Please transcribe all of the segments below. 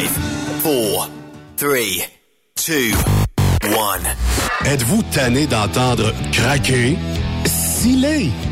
5, 4, 3, 2, 1. Êtes-vous tanné d'entendre craquer, sciller,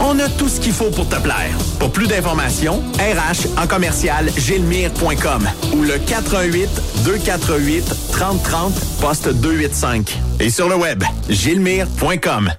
On a tout ce qu'il faut pour te plaire. Pour plus d'informations, rh@gillesmire.com ou le 418 248 3030 poste 285. Et sur le web, gillesmire.com.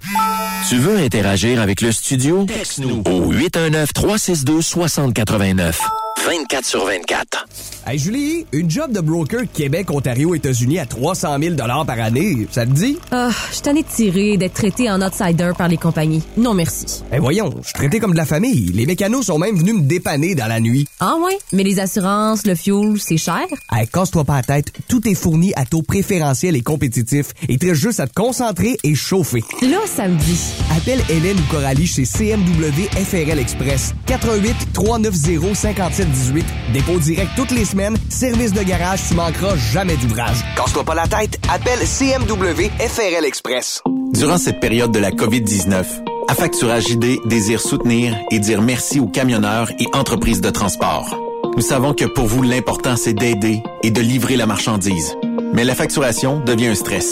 Tu veux interagir avec le studio? Texte-nous au 819-362-6089. 24 sur 24. Hey Julie, une job de broker Québec, Ontario, États-Unis à 300 000 $ par année, ça te dit? Je t'en ai tiré d'être traité en outsider par les compagnies. Non merci. Hey voyons, je suis traité comme de la famille. Les mécanos sont même venus me dépanner dans la nuit. Ah ouais? Mais les assurances, le fuel, c'est cher? Hey, casse-toi pas la tête. Tout est fourni à taux préférentiel et compétitif. Et t'as juste à te concentrer et chauffer. Là, ça me dit. Appelle Hélène ou Coralie chez CMW FRL Express. 418-390-5718. Dépôt direct toutes les semaines. Service de garage, tu manqueras jamais d'ouvrage. Casse-toi pas la tête. Appelle CMW FRL Express. Durant cette période de la COVID-19, Affacturage ID désire soutenir et dire merci aux camionneurs et entreprises de transport. Nous savons que pour vous, l'important, c'est d'aider et de livrer la marchandise. Mais la facturation devient un stress.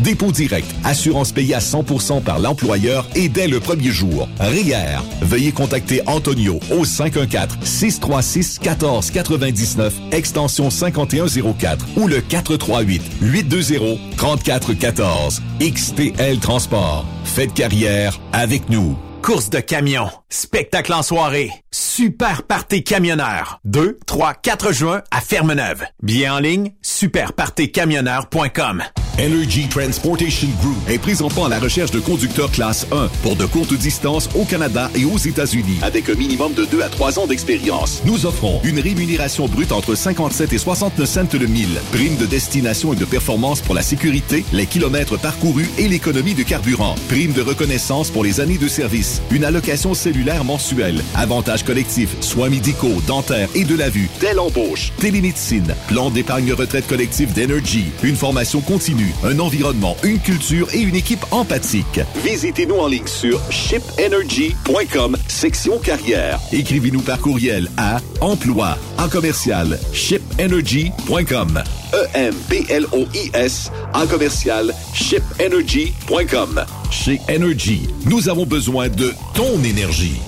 Dépôt direct, assurance payée à 100% par l'employeur et dès le premier jour. REER. Veuillez contacter Antonio au 514-636-1499, extension 5104 ou le 438-820-3414. XTL Transport. Faites carrière avec nous. Course de camions, spectacle en soirée, Super Party Camionneur, 2, 3, 4 juin à Ferme-Neuve. Billets en ligne, superpartycamionneur.com. Energy Transportation Group est présentement à la recherche de conducteurs classe 1 pour de courtes distances au Canada et aux États-Unis avec un minimum de 2 à 3 ans d'expérience. Nous offrons une rémunération brute entre 57 et 69 cents le mille, prime de destination et de performance pour la sécurité, les kilomètres parcourus et l'économie de carburant, prime de reconnaissance pour les années de service. Une allocation cellulaire mensuelle. Avantages collectifs, soins médicaux, dentaires et de la vue. Dès l'embauche. Télémédecine. Plan d'épargne retraite collectif d'Energy. Une formation continue. Un environnement, une culture et une équipe empathique. Visitez-nous en ligne sur shipenergy.com, section carrière. Écrivez-nous par courriel à emploi, en commercial, shipenergy.com. EMPLOIS, en commercial, shipenergy.com. Chez Energy, nous avons besoin de ton énergie.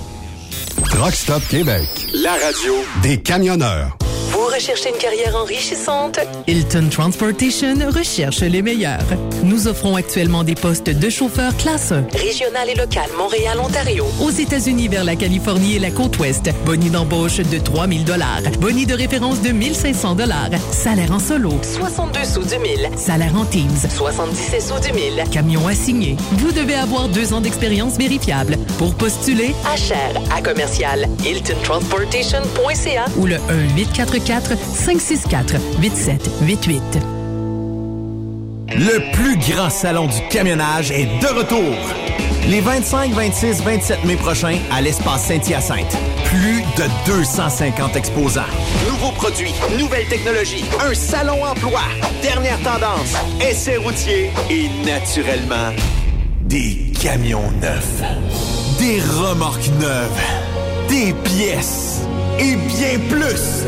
Truck Stop Québec, la radio des camionneurs. Vous recherchez une carrière enrichissante? Hilton Transportation recherche les meilleurs. Nous offrons actuellement des postes de chauffeur classe 1. Régional et local, Montréal, Ontario. Aux États-Unis, vers la Californie et la côte ouest. Boni d'embauche de 3 000 $. Boni de référence de 1 500 $. Salaire en solo, 62 sous du 1000. Salaire en teams, 77 sous du 1000. Camion assigné. Vous devez avoir 2 ans d'expérience vérifiable. Pour postuler, à cher, à commercial, HiltonTransportation.ca ou le 1-844-564-8788. Le plus grand salon du camionnage est de retour. Les 25, 26, 27 mai prochains à l'Espace Saint-Hyacinthe. Plus de 250 exposants. Nouveaux produits, nouvelles technologies, un salon emploi, dernière tendance, essais routiers et naturellement, des camions neufs, des remorques neuves, des pièces et bien plus!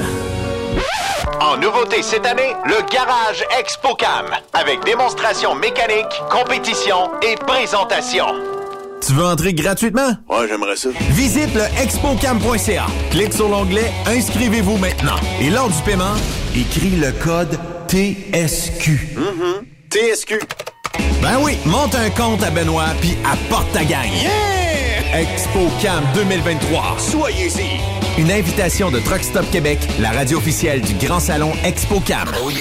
En nouveauté cette année, le Garage ExpoCam, avec démonstration mécanique, compétition et présentation. Tu veux entrer gratuitement? Ouais, j'aimerais ça. Visite le expocam.ca. Clique sur l'onglet « Inscrivez-vous maintenant ». Et lors du paiement, écris le code TSQ. TSQ. Ben oui, monte un compte à Benoît puis apporte ta gang. Yeah! ExpoCam 2023. Soyez-y. Une invitation de Truck Stop Québec, la radio officielle du Grand Salon ExpoCam. Oh yeah!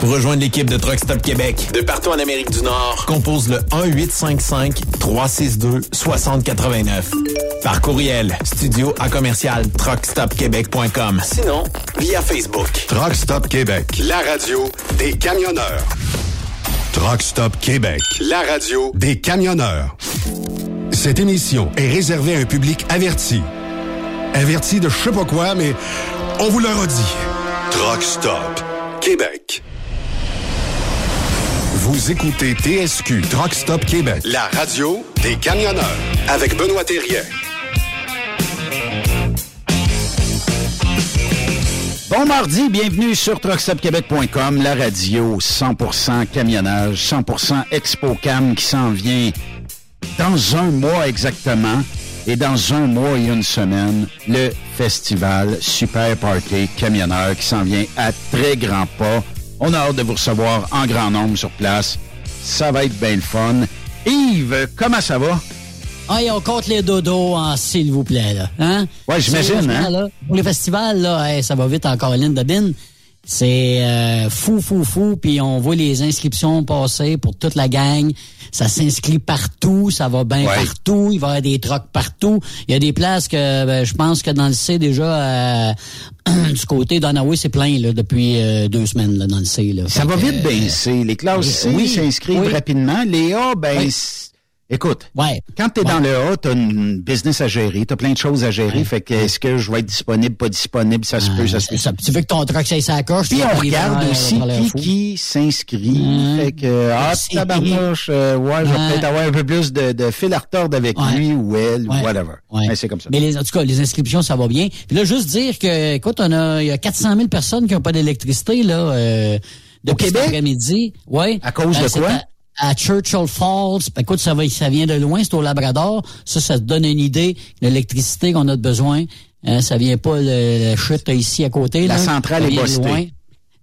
Pour rejoindre l'équipe de Truck Stop Québec, de partout en Amérique du Nord, compose le 1-855-362-6089. Par courriel, studio@truckstopquebec.com. Sinon, via Facebook. Truck Stop Québec, la radio des camionneurs. Truck Stop Québec, la radio des camionneurs. Cette émission est réservée à un public averti. Averti de je sais pas quoi, mais on vous le redit. Truck Stop Québec. Vous écoutez TSQ Truck Stop Québec, la radio des camionneurs, avec Benoît Thérien. Bon mardi, bienvenue sur truckstopquebec.com, la radio 100% camionnage, 100% ExpoCam qui s'en vient dans un mois exactement. Et dans un mois et une semaine, le festival Super Party Camionneur qui s'en vient à très grands pas. On a hâte de vous recevoir en grand nombre sur place. Ça va être bien le fun. Yves, comment ça va? Hey, on compte les dodos en s'il vous plaît, là. Hein? Ouais, j'imagine, hein? Là, pour les festivals, là, hey, ça va vite en Caroline de Bin. C'est fou, puis on voit les inscriptions passer pour toute la gang. Ça s'inscrit partout, ça va bien partout, il va y avoir des trucks partout. Il y a des places que ben, je pense que dans le C déjà, du côté d'Onaway, c'est plein là, depuis 2 semaines là, dans le C. Là. Ça fait va vite baisser. Les classes C s'inscrivent rapidement. Les A, ben... Écoute, quand t'es dans le A, t'as une business à gérer, t'as plein de choses à gérer, fait que est-ce que je vais être disponible, pas disponible, ça se peut, ça se peut. Tu veux que ton truck s'aille sur la coche? Puis on regarde aussi qui s'inscrit, fait que, tabarnouche, ouais, je vais peut-être avoir un peu plus de fil à retordre avec lui ou elle, ou whatever. Mais c'est comme ça. Mais en tout cas, les inscriptions, ça va bien. Puis là, juste dire que, écoute, il y a 400 000 personnes qui n'ont pas d'électricité, là, depuis cet après-midi. À cause de quoi? À Churchill Falls, ben écoute, ça vient de loin, c'est au Labrador. Ça te donne une idée, l'électricité qu'on a besoin, ça vient pas la chute ici à côté. La centrale est postée.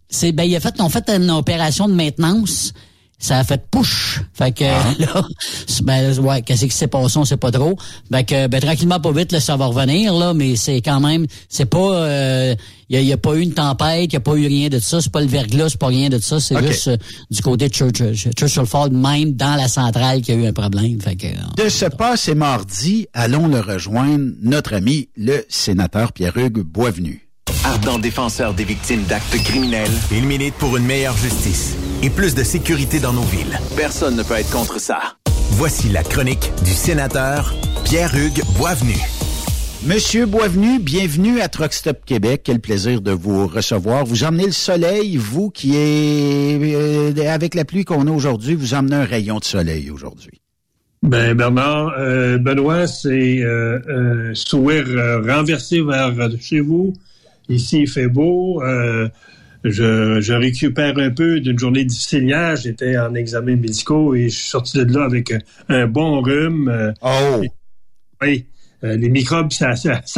C'est, ben, ils ont fait une opération de maintenance ça a fait push. Fait que là, ouais, qu'est-ce qui s'est passé, on sait pas trop. Fait que tranquillement pas vite, là, ça va revenir, là, mais c'est quand même, c'est pas y a pas eu une tempête, y a pas eu rien de ça, c'est pas le verglas, c'est pas rien de ça, c'est juste du côté de Churchill Falls, même dans la centrale qu'il y a eu un problème. Fait que, de ce pas, c'est mardi, allons le rejoindre, notre ami, le sénateur Pierre-Hugues Boisvenu. Ardent défenseur des victimes d'actes criminels, il milite pour une meilleure justice et plus de sécurité dans nos villes. Personne ne peut être contre ça. Voici la chronique du sénateur Pierre-Hugues Boisvenu. Monsieur Boisvenu, bienvenue à Truck Stop Québec. Quel plaisir de vous recevoir. Vous emmenez le soleil, vous qui est... avec la pluie qu'on a aujourd'hui, vous emmenez un rayon de soleil aujourd'hui. Ben Bernard, Benoît, c'est sourire renversé vers chez vous. Ici, il fait beau. Je récupère un peu d'une journée difficile hier. J'étais en examen médicaux et je suis sorti de là avec un bon rhume. Oui, les microbes, ça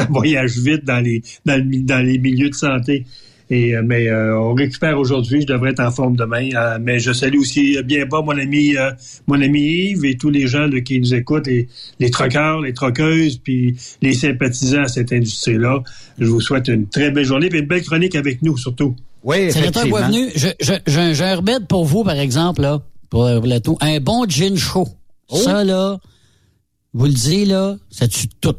voyage vite dans les milieux de santé. Et mais on récupère aujourd'hui. Je devrais être en forme demain. Mais je salue aussi bien bas mon ami Yves et tous les gens là, qui nous écoutent, les troqueurs, les troqueuses, puis les sympathisants à cette industrie-là. Je vous souhaite une très belle journée et une belle chronique avec nous surtout. Oui, sénateur Boisvenu, j'ai un rebelle pour vous par exemple là, pour le tout, un bon gin chaud. Oh. Ça là, vous le dites là, ça tue tout.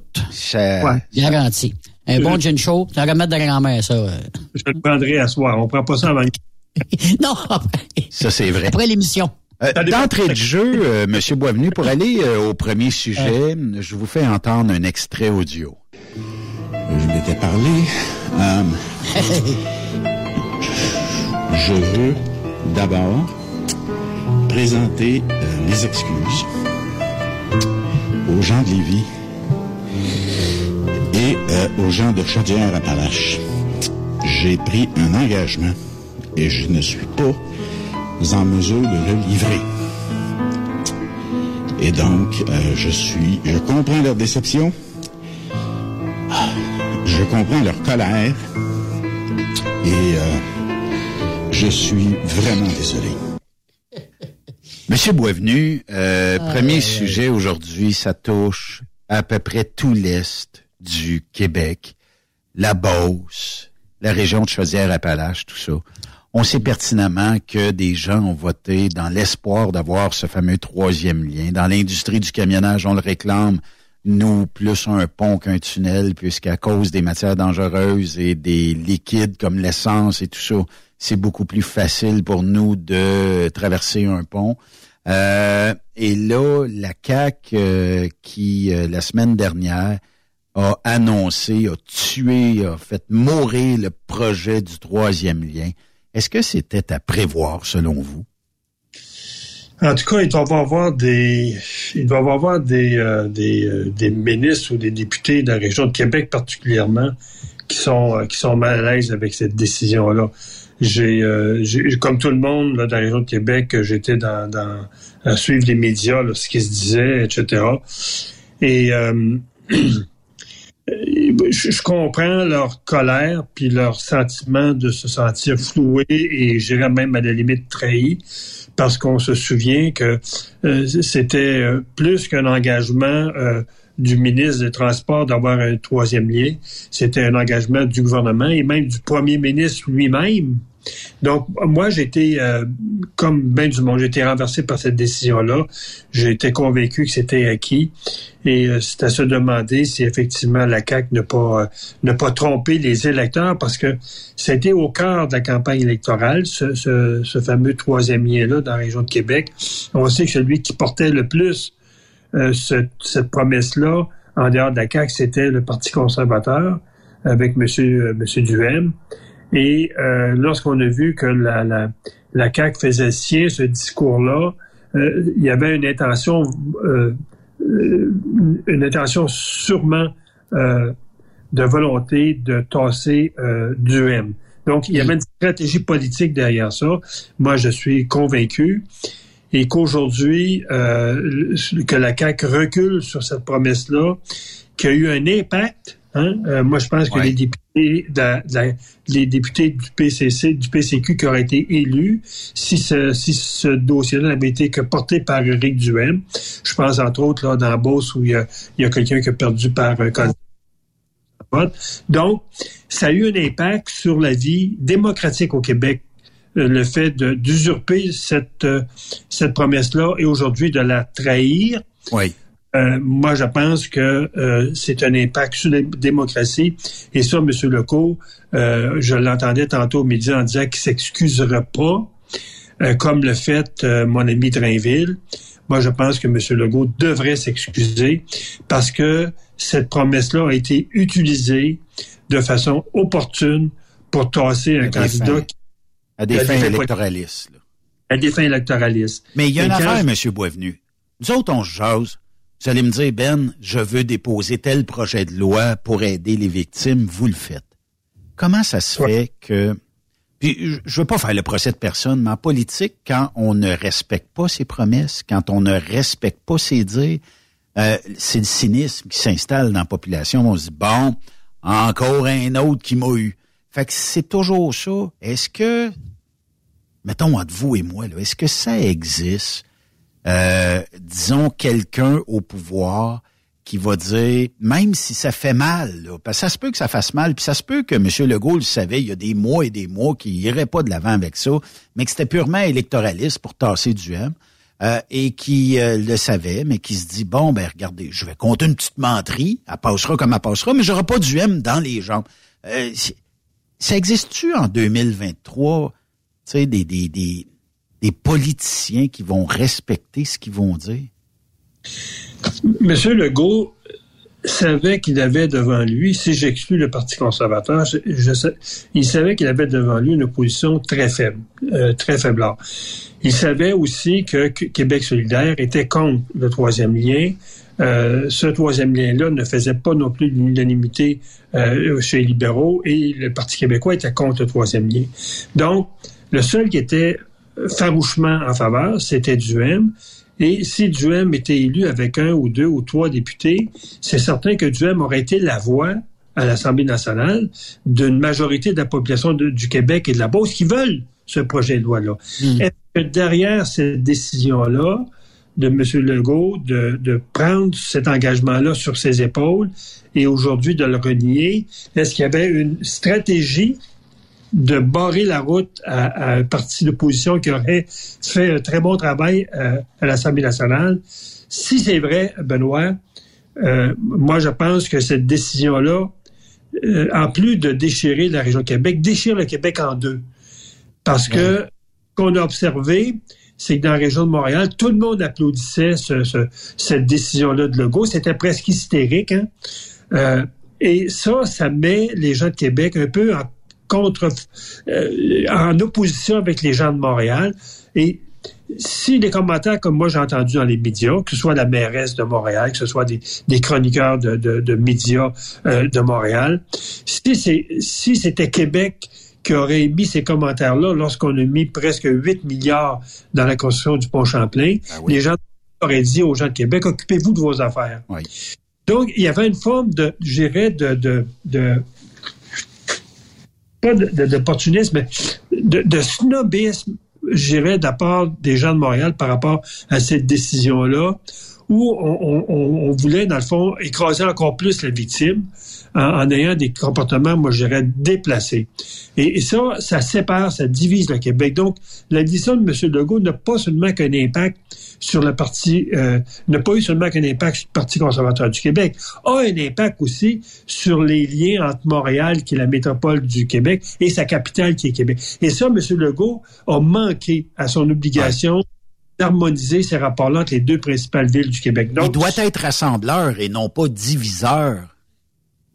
Ouais. Garanti. Un bon gin chaud, c'est un remède de grand-mère, ça. Je le prendrai à soir. On prend pas ça avant. Non, après. Ça, c'est vrai. Après l'émission. D'entrée de jeu, M. Boisvenu, pour aller au premier sujet, je vous fais entendre un extrait audio. Je m'étais parlé. Je veux d'abord présenter mes excuses aux gens de Lévis. Et aux gens de Chaudière-Appalaches, j'ai pris un engagement et je ne suis pas en mesure de le livrer. Et donc, je comprends leur déception, je comprends leur colère et je suis vraiment désolé. Monsieur Boisvenu, premier sujet aujourd'hui, ça touche à peu près tout l'Est du Québec, la Beauce, la région de Chaudière-Appalaches, tout ça. On sait pertinemment que des gens ont voté dans l'espoir d'avoir ce fameux troisième lien. Dans l'industrie du camionnage, on le réclame, nous, plus un pont qu'un tunnel, puisqu'à cause des matières dangereuses et des liquides comme l'essence et tout ça, c'est beaucoup plus facile pour nous de traverser un pont. Et là, la CAQ qui, la semaine dernière, a annoncé, a tué, a fait mourir le projet du troisième lien. Est-ce que c'était à prévoir, selon vous? En tout cas, il doit y avoir des ministres ou des députés de la région de Québec particulièrement qui sont mal à l'aise avec cette décision-là. J'ai comme tout le monde là, dans la région de Québec, j'étais dans à suivre les médias, là, ce qui se disait, etc. Et je comprends leur colère puis leur sentiment de se sentir floué et j'irais même à la limite trahi parce qu'on se souvient que c'était plus qu'un engagement du ministre des Transports d'avoir un troisième lien, c'était un engagement du gouvernement et même du premier ministre lui-même. Donc, moi, j'étais, comme ben du monde, j'étais renversé par cette décision-là. J'étais convaincu que c'était acquis. Et c'est à se demander si, effectivement, la CAQ n'a pas trompé les électeurs parce que c'était au cœur de la campagne électorale, ce fameux troisième lien-là dans la région de Québec. On sait que celui qui portait le plus cette promesse-là, en dehors de la CAQ, c'était le Parti conservateur avec Monsieur Duhaime. Et lorsqu'on a vu que la CAQ faisait sien ce discours-là, il y avait une intention sûrement de volonté de tasser Duhaime. Donc, il y avait une stratégie politique derrière ça. Moi, je suis convaincu et qu'aujourd'hui, que la CAQ recule sur cette promesse-là qui a eu un impact. Hein? Moi, je pense que les députés, les députés du PCC, du PCQ qui auraient été élus, si ce dossier-là n'avait été que porté par Éric Duhaime, je pense entre autres là, dans la Beauce où il y a quelqu'un qui a perdu par un vote. Donc, ça a eu un impact sur la vie démocratique au Québec, le fait d'usurper cette promesse-là et aujourd'hui de la trahir. Oui. Moi, je pense que c'est un impact sur la démocratie. Et ça, M. Legault, je l'entendais tantôt au midi en disant qu'il s'excusera pas, comme le fait mon ami Drainville. Moi, je pense que M. Legault devrait s'excuser parce que cette promesse-là a été utilisée de façon opportune pour tasser un candidat à des fins électoralistes. À des fins électoralistes. Mais il y a une affaire, M. Boisvenu. Nous autres, on se jase. Vous allez me dire, Ben, je veux déposer tel projet de loi pour aider les victimes, vous le faites. Comment ça se fait que... Puis, je veux pas faire le procès de personne, mais en politique, quand on ne respecte pas ses promesses, quand on ne respecte pas ses dires, c'est le cynisme qui s'installe dans la population. On se dit, bon, encore un autre qui m'a eu. Fait que c'est toujours ça. Est-ce que, mettons entre vous et moi, là, est-ce que ça existe... disons quelqu'un au pouvoir qui va dire, même si ça fait mal, là, parce que ça se peut que ça fasse mal, puis ça se peut que M. Legault le savait il y a des mois et des mois qu'il n'irait pas de l'avant avec ça, mais que c'était purement électoraliste pour tasser Duhaime, et qui le savait, mais qui se dit, bon, ben regardez, je vais compter une petite menterie, elle passera comme elle passera, mais j'aurai pas Duhaime dans les jambes. Ça existe-tu en 2023, tu sais, des politiciens qui vont respecter ce qu'ils vont dire? M. Legault savait qu'il avait devant lui, si j'exclus le Parti conservateur, il savait qu'il avait devant lui une opposition très faible, très faiblarde. Il savait aussi que Québec solidaire était contre le troisième lien. Ce troisième lien-là ne faisait pas non plus l'unanimité chez les libéraux et le Parti québécois était contre le troisième lien. Donc, le seul qui était farouchement en faveur, c'était Duhaime. Et si Duhaime était élu avec un ou deux ou trois députés, c'est certain que Duhaime aurait été la voix à l'Assemblée nationale d'une majorité de la population du Québec et de la Beauce qui veulent ce projet de loi-là. Mmh. Est-ce que derrière cette décision-là de M. Legault de prendre cet engagement-là sur ses épaules et aujourd'hui de le renier, est-ce qu'il y avait une stratégie de barrer la route à un parti d'opposition qui aurait fait un très bon travail à l'Assemblée nationale? Si c'est vrai, Benoît, moi je pense que cette décision-là, en plus de déchirer la région de Québec, déchire le Québec en deux. Parce que ce qu'on a observé, c'est que dans la région de Montréal, tout le monde applaudissait cette décision-là de Legault. C'était presque hystérique. Hein? Et ça met les gens de Québec un peu en opposition avec les gens de Montréal. Et si les commentaires, comme moi j'ai entendu dans les médias, que ce soit la mairesse de Montréal, que ce soit des chroniqueurs de médias de Montréal, si c'était Québec qui aurait mis ces commentaires-là lorsqu'on a mis presque 8 milliards dans la construction du pont Champlain, les gens auraient dit aux gens de Québec, occupez-vous de vos affaires. Oui. Donc, il y avait une forme de, je dirais, pas d'opportunisme, mais de snobisme, je dirais, de la part des gens de Montréal par rapport à cette décision-là, où on voulait, dans le fond, écraser encore plus la victime en ayant des comportements, moi, je dirais, déplacés. Et ça sépare, ça divise le Québec. Donc, la décision de M. Legault n'a pas seulement qu'un impact sur le Parti... n'a pas eu seulement qu'un impact sur le Parti conservateur du Québec, a un impact aussi sur les liens entre Montréal, qui est la métropole du Québec, et sa capitale, qui est Québec. Et ça, M. Legault a manqué à son obligation d'harmoniser ces rapports-là entre les deux principales villes du Québec. Donc, il doit être rassembleur et non pas diviseur.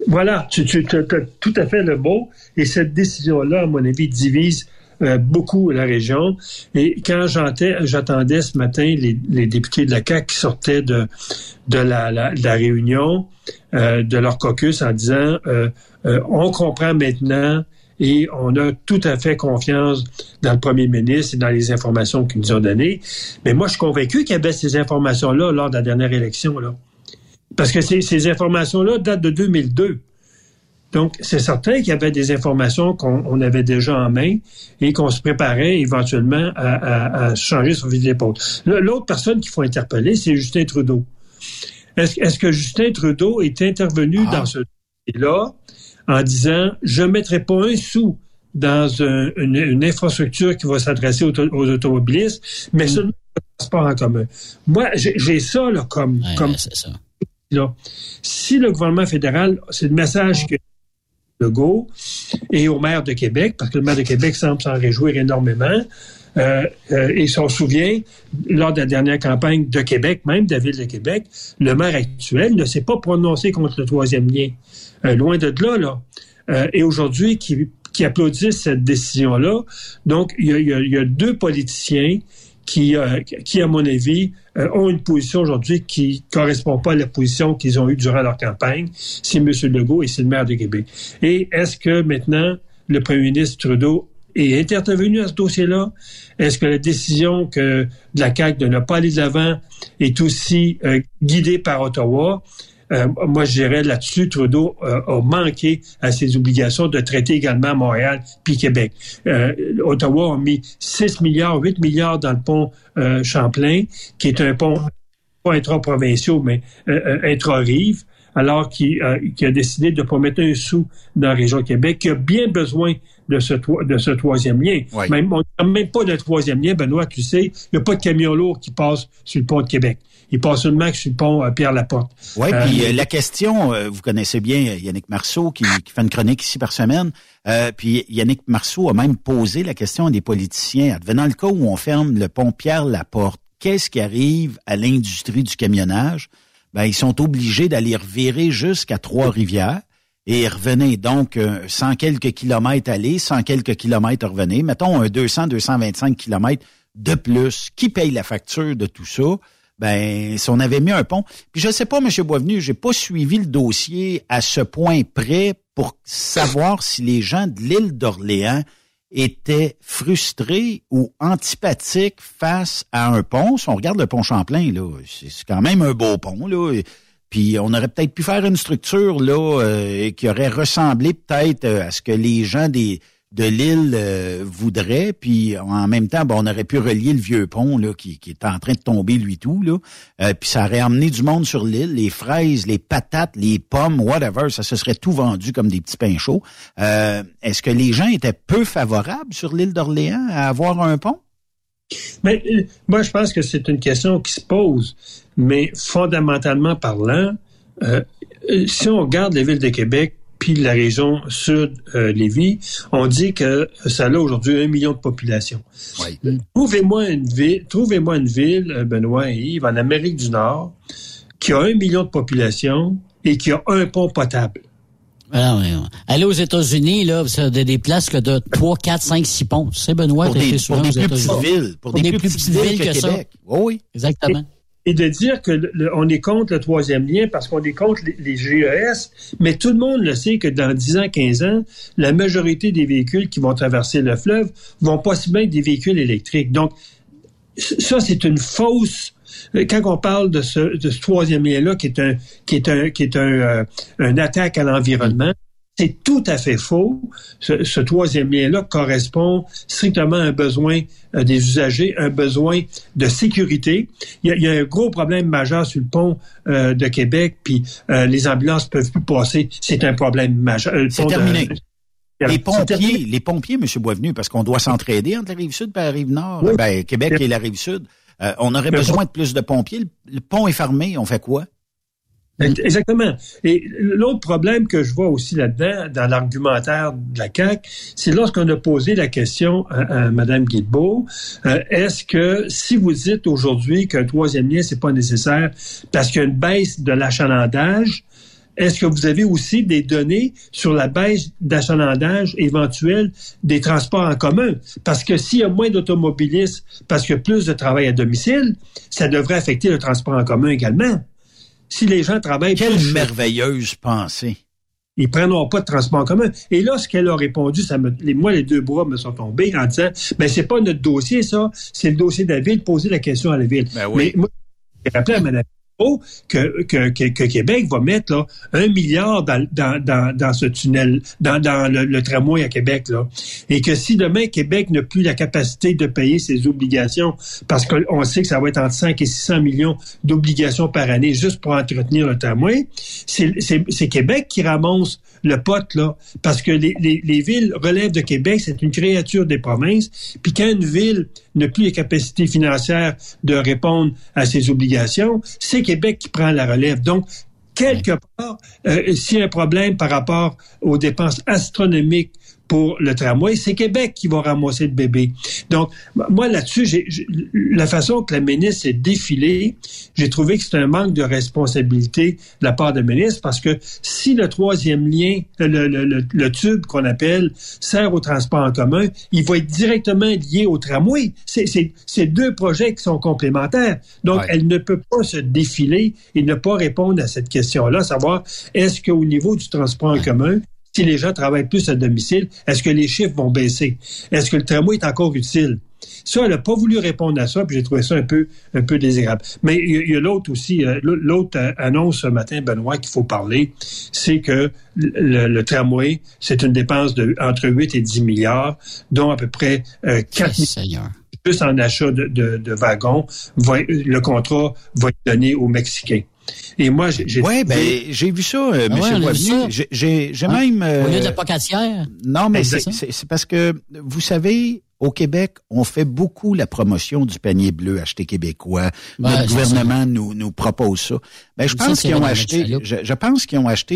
Voilà, tu as tout à fait le mot. Et cette décision-là, à mon avis, divise beaucoup la région. Et quand j'attendais ce matin les députés de la CAQ qui sortaient de la réunion de leur caucus en disant on comprend maintenant et on a tout à fait confiance dans le premier ministre et dans les informations qu'ils nous ont données. Mais moi, je suis convaincu qu'il y avait ces informations-là lors de la dernière élection, là. Parce que ces informations-là datent de 2002. Donc, c'est certain qu'il y avait des informations qu'on avait déjà en main et qu'on se préparait éventuellement à changer son fusil d'épaule. L'autre personne qu'il faut interpeller, c'est Justin Trudeau. Est-ce que Justin Trudeau est intervenu dans ce dossier-là en disant « Je ne mettrai pas un sou dans une infrastructure qui va s'adresser aux automobilistes, mais seulement au transport en commun. » Moi, j'ai ça là, comme c'est ça. Là. Si le gouvernement fédéral, c'est le message que Legault et au maire de Québec, parce que le maire de Québec semble s'en réjouir énormément, et s'en souvient, lors de la dernière campagne de Québec, même de la ville de Québec, le maire actuel ne s'est pas prononcé contre le troisième lien. Loin de là, là. Et aujourd'hui, qui applaudissent cette décision-là. Donc, il y a deux politiciens qui, à mon avis, ont une position aujourd'hui qui ne correspond pas à la position qu'ils ont eue durant leur campagne. C'est M. Legault et c'est le maire de Québec. Et est-ce que maintenant, le premier ministre Trudeau est intervenu à ce dossier-là? Est-ce que la décision de la CAQ de ne pas aller de l'avant est aussi guidée par Ottawa? Moi, je dirais là-dessus, Trudeau a manqué à ses obligations de traiter également Montréal puis Québec. Ottawa a mis 6 milliards, 8 milliards dans le pont Champlain, qui est un pont pas intra-provincial, mais intra-rive, alors qu'il a décidé de ne pas mettre un sou dans la région de Québec, qui a bien besoin de ce troisième lien. Oui. Même, on n'a même pas de troisième lien, Benoît, tu sais, il n'y a pas de camion lourd qui passe sur le pont de Québec. Il passe seulement sur le pont Pierre-Laporte. Oui, puis la question, vous connaissez bien Yannick Marceau, qui fait une chronique ici par semaine, puis Yannick Marceau a même posé la question à des politiciens. Advenant le cas où on ferme le pont Pierre-Laporte, qu'est-ce qui arrive à l'industrie du camionnage? Ben, ils sont obligés d'aller revirer jusqu'à Trois-Rivières et revenez donc 100 quelques kilomètres aller, 100 quelques kilomètres revenez. Mettons un 200-225 kilomètres de plus. Qui paye la facture de tout ça? Ben, si on avait mis un pont. Puis je sais pas, M. Boisvenu, j'ai pas suivi le dossier à ce point près pour savoir si les gens de l'île d'Orléans étaient frustrés ou antipathiques face à un pont. Si on regarde le pont Champlain, là, c'est quand même un beau pont, là. Puis on aurait peut-être pu faire une structure, là, qui aurait ressemblé peut-être à ce que les gens de l'île voudrait, puis en même temps, ben, on aurait pu relier le vieux pont là qui est en train de tomber, lui tout, là. Puis ça aurait amené du monde sur l'île, les fraises, les patates, les pommes, whatever, ça se serait tout vendu comme des petits pains chauds. Est-ce que les gens étaient peu favorables sur l'île d'Orléans à avoir un pont? Mais moi, je pense que c'est une question qui se pose, mais fondamentalement parlant, si on regarde la ville de Québec, puis la région sud-Lévis, on dit que ça a aujourd'hui 1 million de population. Oui. Trouvez-moi une ville, Benoît et Yves, en Amérique du Nord, qui a 1 million de population et qui a un pont potable. Ah oui, oui. Allez aux États-Unis, là, c'est des places que de 3, 4, 5, 6 ponts. C'est Benoît, tu es souvent aux États-Unis. Pour des plus petites villes que Québec. Ça. Oui, exactement. Et de dire qu'on est contre le troisième lien parce qu'on est contre les GES, mais tout le monde le sait que dans 10 ans, 15 ans, la majorité des véhicules qui vont traverser le fleuve vont possiblement être des véhicules électriques. Donc, ça, c'est une fausse. Quand on parle de ce troisième lien-là, qui est une attaque à l'environnement, c'est tout à fait faux. Ce troisième lien-là correspond strictement à un besoin des usagers, un besoin de sécurité. Il y a un gros problème majeur sur le pont de Québec, puis les ambulances ne peuvent plus passer. C'est un problème majeur. Les pompiers, M. Boisvenu, parce qu'on doit s'entraider entre la Rive-Sud et la Rive-Nord. Oui. Ben, Québec et la Rive-Sud. On aurait besoin de plus de pompiers. Le pont est fermé. On fait quoi? Exactement. Et l'autre problème que je vois aussi là-dedans, dans l'argumentaire de la CAQ, c'est lorsqu'on a posé la question à Mme Guilbeault, est-ce que si vous dites aujourd'hui qu'un troisième lien, c'est pas nécessaire parce qu'il y a une baisse de l'achalandage, est-ce que vous avez aussi des données sur la baisse d'achalandage éventuelle des transports en commun? Parce que s'il y a moins d'automobilistes, parce qu'il y a plus de travail à domicile, ça devrait affecter le transport en commun également. Si les gens travaillent... Quelle merveilleuse pensée! Ils ne prendront pas de transport en commun. Et là, ce qu'elle a répondu, moi, les deux bras me sont tombés en disant « Ben, c'est pas notre dossier, ça. C'est le dossier de la ville. Posez la question à la ville. » Mais moi, je rappelle à Mme Que Québec va mettre là, 1 milliard dans ce tunnel, dans le tramway à Québec là, et que si demain Québec n'a plus la capacité de payer ses obligations, parce qu'on sait que ça va être entre 5 et 600 millions d'obligations par année juste pour entretenir le tramway, c'est Québec qui ramasse le pot là, parce que les villes relèvent de Québec, c'est une créature des provinces, puis quand une ville n'a plus les capacités financières de répondre à ses obligations, c'est Québec qui prend la relève. Donc, quelque part, s'il y a un problème par rapport aux dépenses astronomiques pour le tramway, c'est Québec qui va ramasser le bébé. Donc, moi, là-dessus, la façon que la ministre s'est défilée, j'ai trouvé que c'est un manque de responsabilité de la part de la ministre, parce que si le troisième lien, le tube qu'on appelle, sert au transport en commun, il va être directement lié au tramway. C'est deux projets qui sont complémentaires. Donc, elle ne peut pas se défiler et ne pas répondre à cette question-là, savoir est-ce qu'au niveau du transport en commun, si les gens travaillent plus à domicile, est-ce que les chiffres vont baisser? Est-ce que le tramway est encore utile? Ça, elle n'a pas voulu répondre à ça, puis j'ai trouvé ça un peu désirable. Mais il y a l'autre aussi, l'autre annonce ce matin, Benoît, qu'il faut parler, c'est que le tramway, c'est une dépense de entre 8 et 10 milliards, dont à peu près 4 milliards. Plus en achat de wagons, le contrat va être donné aux Mexicains. Et moi, j'ai vu ça, M. Boisvenu. J'ai même... au lieu de la Pocatière. Non, mais c'est parce que, vous savez, au Québec, on fait beaucoup la promotion du panier bleu acheté québécois. Ouais, notre gouvernement nous propose ça. Mais je pense qu'ils ont acheté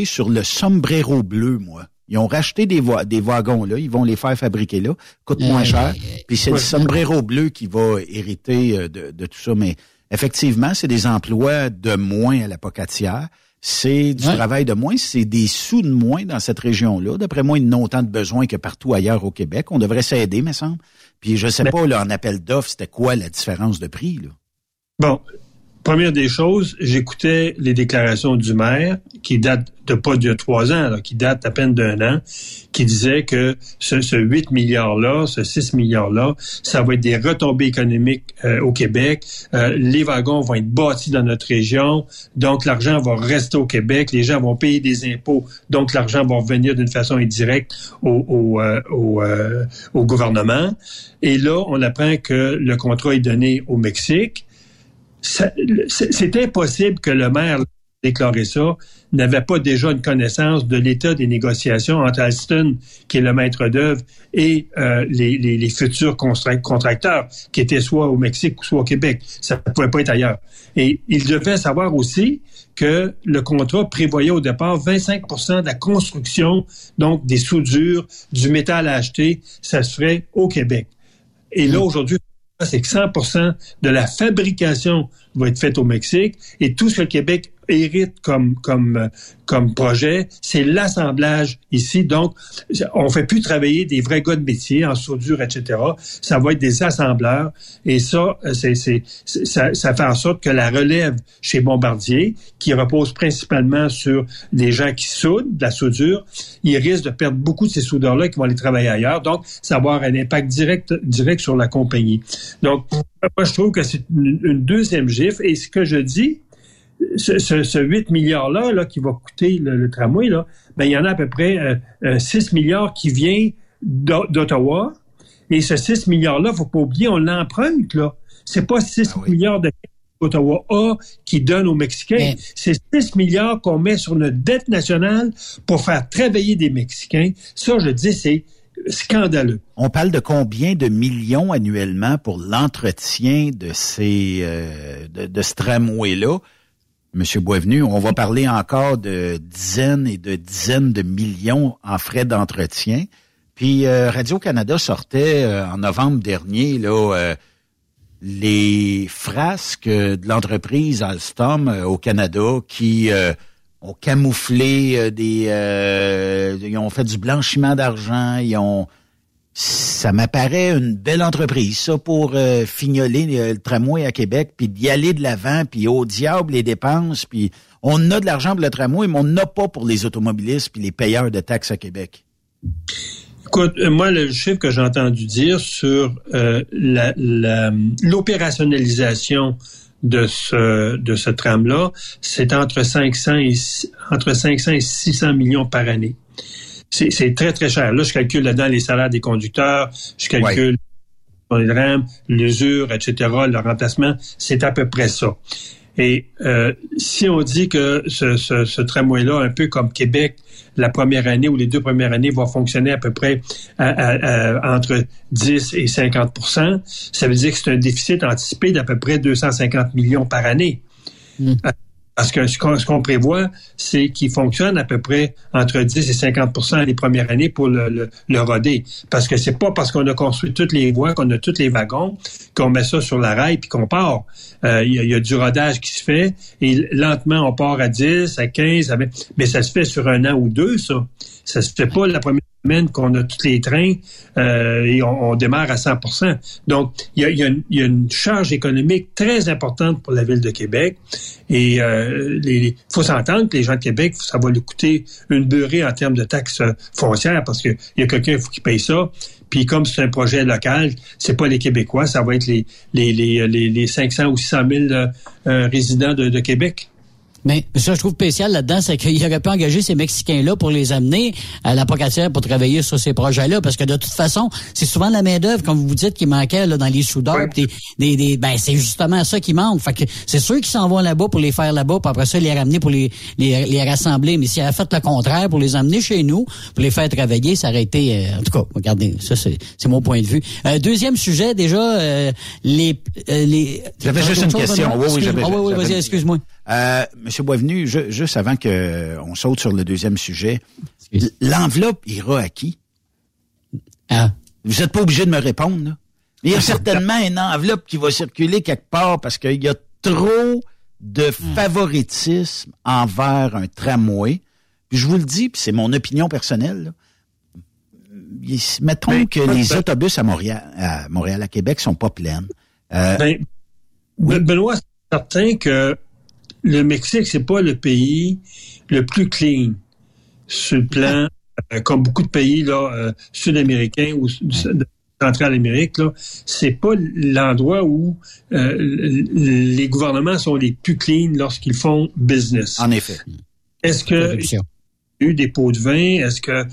sur le sombrero bleu, moi. Ils ont racheté des wagons, là. Ils vont les faire fabriquer, là. Coûte moins cher. Puis c'est le sombrero bleu qui va hériter de tout ça, mais... Effectivement, c'est des emplois de moins à la Pocatière, c'est du travail de moins, c'est des sous de moins dans cette région-là. D'après moi, ils n'ont autant de besoins que partout ailleurs au Québec. On devrait s'aider, me semble. Puis je sais pas, là, en appel d'offres, c'était quoi la différence de prix, là? Bon, première des choses, j'écoutais les déclarations du maire, qui datent de 3 ans, là, qui datent à peine d'un an, qui disait que ce 8 milliards-là, ce 6 milliards-là, ça va être des retombées économiques au Québec. Les wagons vont être bâtis dans notre région, donc l'argent va rester au Québec, les gens vont payer des impôts, donc l'argent va revenir d'une façon indirecte au gouvernement. Et là, on apprend que le contrat est donné au Mexique. C'est impossible que le maire déclaré ça, n'avait pas déjà une connaissance de l'état des négociations entre Alston, qui est le maître d'œuvre, et les futurs contracteurs, qui étaient soit au Mexique ou soit au Québec. Ça ne pouvait pas être ailleurs. Et il devait savoir aussi que le contrat prévoyait au départ 25 % de la construction, donc des soudures, du métal à acheter, ça se ferait au Québec. Et là, aujourd'hui, c'est que 100 % de la fabrication va être faite au Mexique, et tout ce que le Québec hérite comme projet, c'est l'assemblage ici. Donc, on ne fait plus travailler des vrais gars de métier en soudure, etc. Ça va être des assembleurs. Et ça, ça fait en sorte que la relève chez Bombardier, qui repose principalement sur des gens qui soudent, de la soudure, ils risquent de perdre beaucoup de ces soudeurs-là qui vont aller travailler ailleurs. Donc, ça va avoir un impact direct sur la compagnie. Donc, moi, je trouve que c'est une deuxième gifle. Et ce que je dis, ce 8 milliards-là qui va coûter le tramway, là, ben, il y en a à peu près 6 milliards qui vient d'Ottawa. Et ce 6 milliards-là, il ne faut pas oublier, on l'emprunte. Ce n'est pas 6 milliards d'Ottawa A qui donne aux Mexicains. Mais... C'est 6 milliards qu'on met sur notre dette nationale pour faire travailler des Mexicains. Ça, je dis, c'est scandaleux. On parle de combien de millions annuellement pour l'entretien de ce tramway-là? Monsieur Boisvenu, on va parler encore de dizaines et de dizaines de millions en frais d'entretien. Puis Radio-Canada sortait en novembre dernier là les frasques de l'entreprise Alstom au Canada qui ont camouflé ils ont fait du blanchiment d'argent, ça m'apparaît une belle entreprise, ça, pour fignoler le tramway à Québec, puis d'y aller de l'avant, puis au diable les dépenses, puis on a de l'argent pour le tramway, mais on n'a pas pour les automobilistes puis les payeurs de taxes à Québec. Écoute, moi, le chiffre que j'ai entendu dire sur l'opérationnalisation de ce tram-là, c'est entre 500 et 600 millions par année. C'est très, très cher. Là, je calcule là-dedans les salaires des conducteurs, je calcule les rames, l'usure, etc., le remplacement. C'est à peu près ça. Et si on dit que ce tramway-là, un peu comme Québec, la première année ou les deux premières années vont fonctionner à peu près à entre 10 et 50 %, ça veut dire que c'est un déficit anticipé d'à peu près 250 millions par année. Mm. Parce que ce qu'on prévoit, c'est qu'il fonctionne à peu près entre 10 et 50 % les premières années pour le roder. Parce que c'est pas parce qu'on a construit toutes les voies, qu'on a tous les wagons, qu'on met ça sur la rail puis qu'on part. Il y a du rodage qui se fait et lentement, on part à 10, à 15, à 20, mais ça se fait sur un an ou deux, ça. Ça se fait pas la première semaine qu'on a tous les trains et on démarre à 100 %. Donc, il y a une charge économique très importante pour la Ville de Québec. Et il faut s'entendre que les gens de Québec, ça va lui coûter une beurrée en termes de taxes foncières parce qu'il y a quelqu'un qui paye ça. Puis comme c'est un projet local, c'est pas les Québécois, ça va être les 500 ou 600 000 résidents de Québec. Mais ça, je trouve spécial là-dedans, c'est qu'il aurait pu engager ces Mexicains-là pour les amener à la Pocatière pour travailler sur ces projets-là, parce que de toute façon, c'est souvent de la main-d'œuvre, comme vous dites, qui manquait là dans les soudeurs. Ouais. Ben c'est justement ça qui manque. Fait que c'est ceux qui s'en vont là-bas pour les faire là-bas, puis après ça les ramener pour les rassembler. Mais si elle a fait le contraire pour les amener chez nous, pour les faire travailler, ça aurait été. En tout cas, regardez, ça c'est mon point de vue. Deuxième sujet, déjà les. J'avais juste une question. Vas-y, excuse-moi. Monsieur Boisvenu, juste avant qu'on saute sur le deuxième sujet, l'enveloppe ira à qui? Ah. Vous n'êtes pas obligé de me répondre, là. Il y a certainement une enveloppe qui va circuler quelque part parce qu'il y a trop de favoritisme envers un tramway. Puis je vous le dis, puis c'est mon opinion personnelle, là. Mettons que les autobus à Montréal, à Québec, sont pas pleines. Benoît, c'est certain que le Mexique, c'est pas le pays le plus clean sur le plan, comme beaucoup de pays là sud-américains ou de Centrale-Amérique. Là, c'est pas l'endroit où les gouvernements sont les plus clean lorsqu'ils font business. En effet. Est-ce que eu des pots de vin? Est-ce que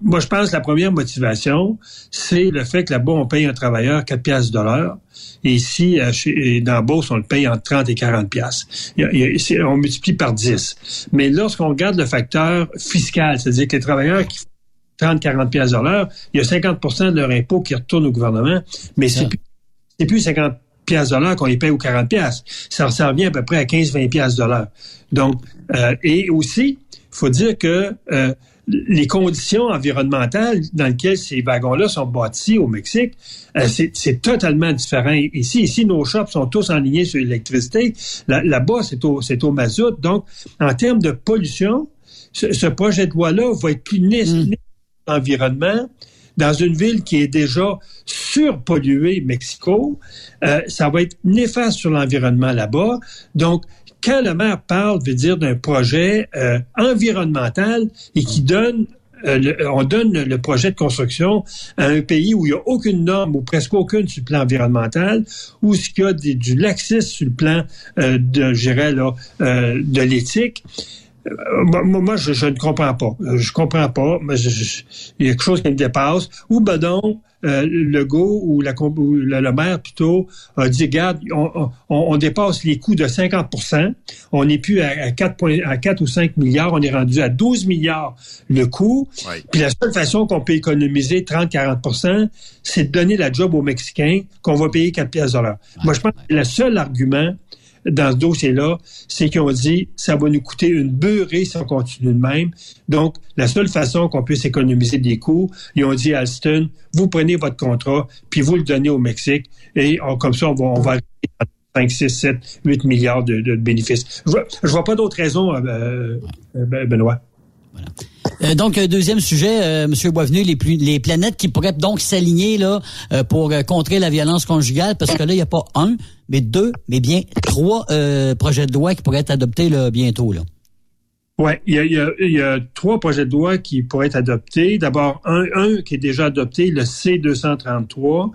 moi je pense que la première motivation, c'est le fait que là-bas on paye un travailleur 4 piastres de l'heure et ici dans Beauce on le paye entre 30 et 40 piastres. On multiplie par 10. Mais lorsqu'on regarde le facteur fiscal, c'est-à-dire que les travailleurs qui font 30-40 piastres de l'heure, il y a 50 % de leur impôt qui retourne au gouvernement, mais c'est plus 50 piastres de l'heure qu'on les paye aux 40 piastres. Ça revient à peu près à 15-20 piastres de l'heure. Donc et aussi il faut dire que les conditions environnementales dans lesquelles ces wagons-là sont bâtis au Mexique, c'est totalement différent. Ici, nos shops sont tous alignés sur l'électricité. Là-bas, c'est au mazout. Donc, en termes de pollution, ce projet de loi-là va être plus nécessaire pour l'environnement. Dans une ville qui est déjà surpolluée, Mexico, ça va être néfaste sur l'environnement là-bas. Donc, quand le maire parle, veut dire d'un projet environnemental et qui donne, on donne le projet de construction à un pays où il n'y a aucune norme ou presque aucune sur le plan environnemental, où ce qu'il y a du laxisme sur le plan de l'éthique. Moi, je ne comprends pas. Je comprends pas. Mais il y a quelque chose qui me dépasse. Ou ben donc, Legault ou le maire plutôt a dit, regarde, on dépasse les coûts de 50 %. On n'est plus à 4 ou 5 milliards. On est rendu à 12 milliards le coût. Ouais. Puis la seule façon qu'on peut économiser 30-40 %, c'est de donner la job aux Mexicains qu'on va payer 4 piastres de l'heure. Ouais. Moi, je pense que le seul argument dans ce dossier-là, c'est qu'ils ont dit ça va nous coûter une beurrée si on continue de même. Donc, la seule façon qu'on puisse économiser des coûts, ils ont dit à Alston, vous prenez votre contrat, puis vous le donnez au Mexique, et comme ça, on va arriver à 5, 6, 7, 8 milliards de bénéfices. Je vois pas d'autres raisons, Benoît. Voilà. Donc, deuxième sujet, M. Boisvenu, les planètes qui pourraient donc s'aligner là pour contrer la violence conjugale, parce que là, il n'y a pas un, mais deux, mais bien trois projets de loi qui pourraient être adoptés là, bientôt. Oui, il y a trois projets de loi qui pourraient être adoptés. D'abord, un qui est déjà adopté, le C-233,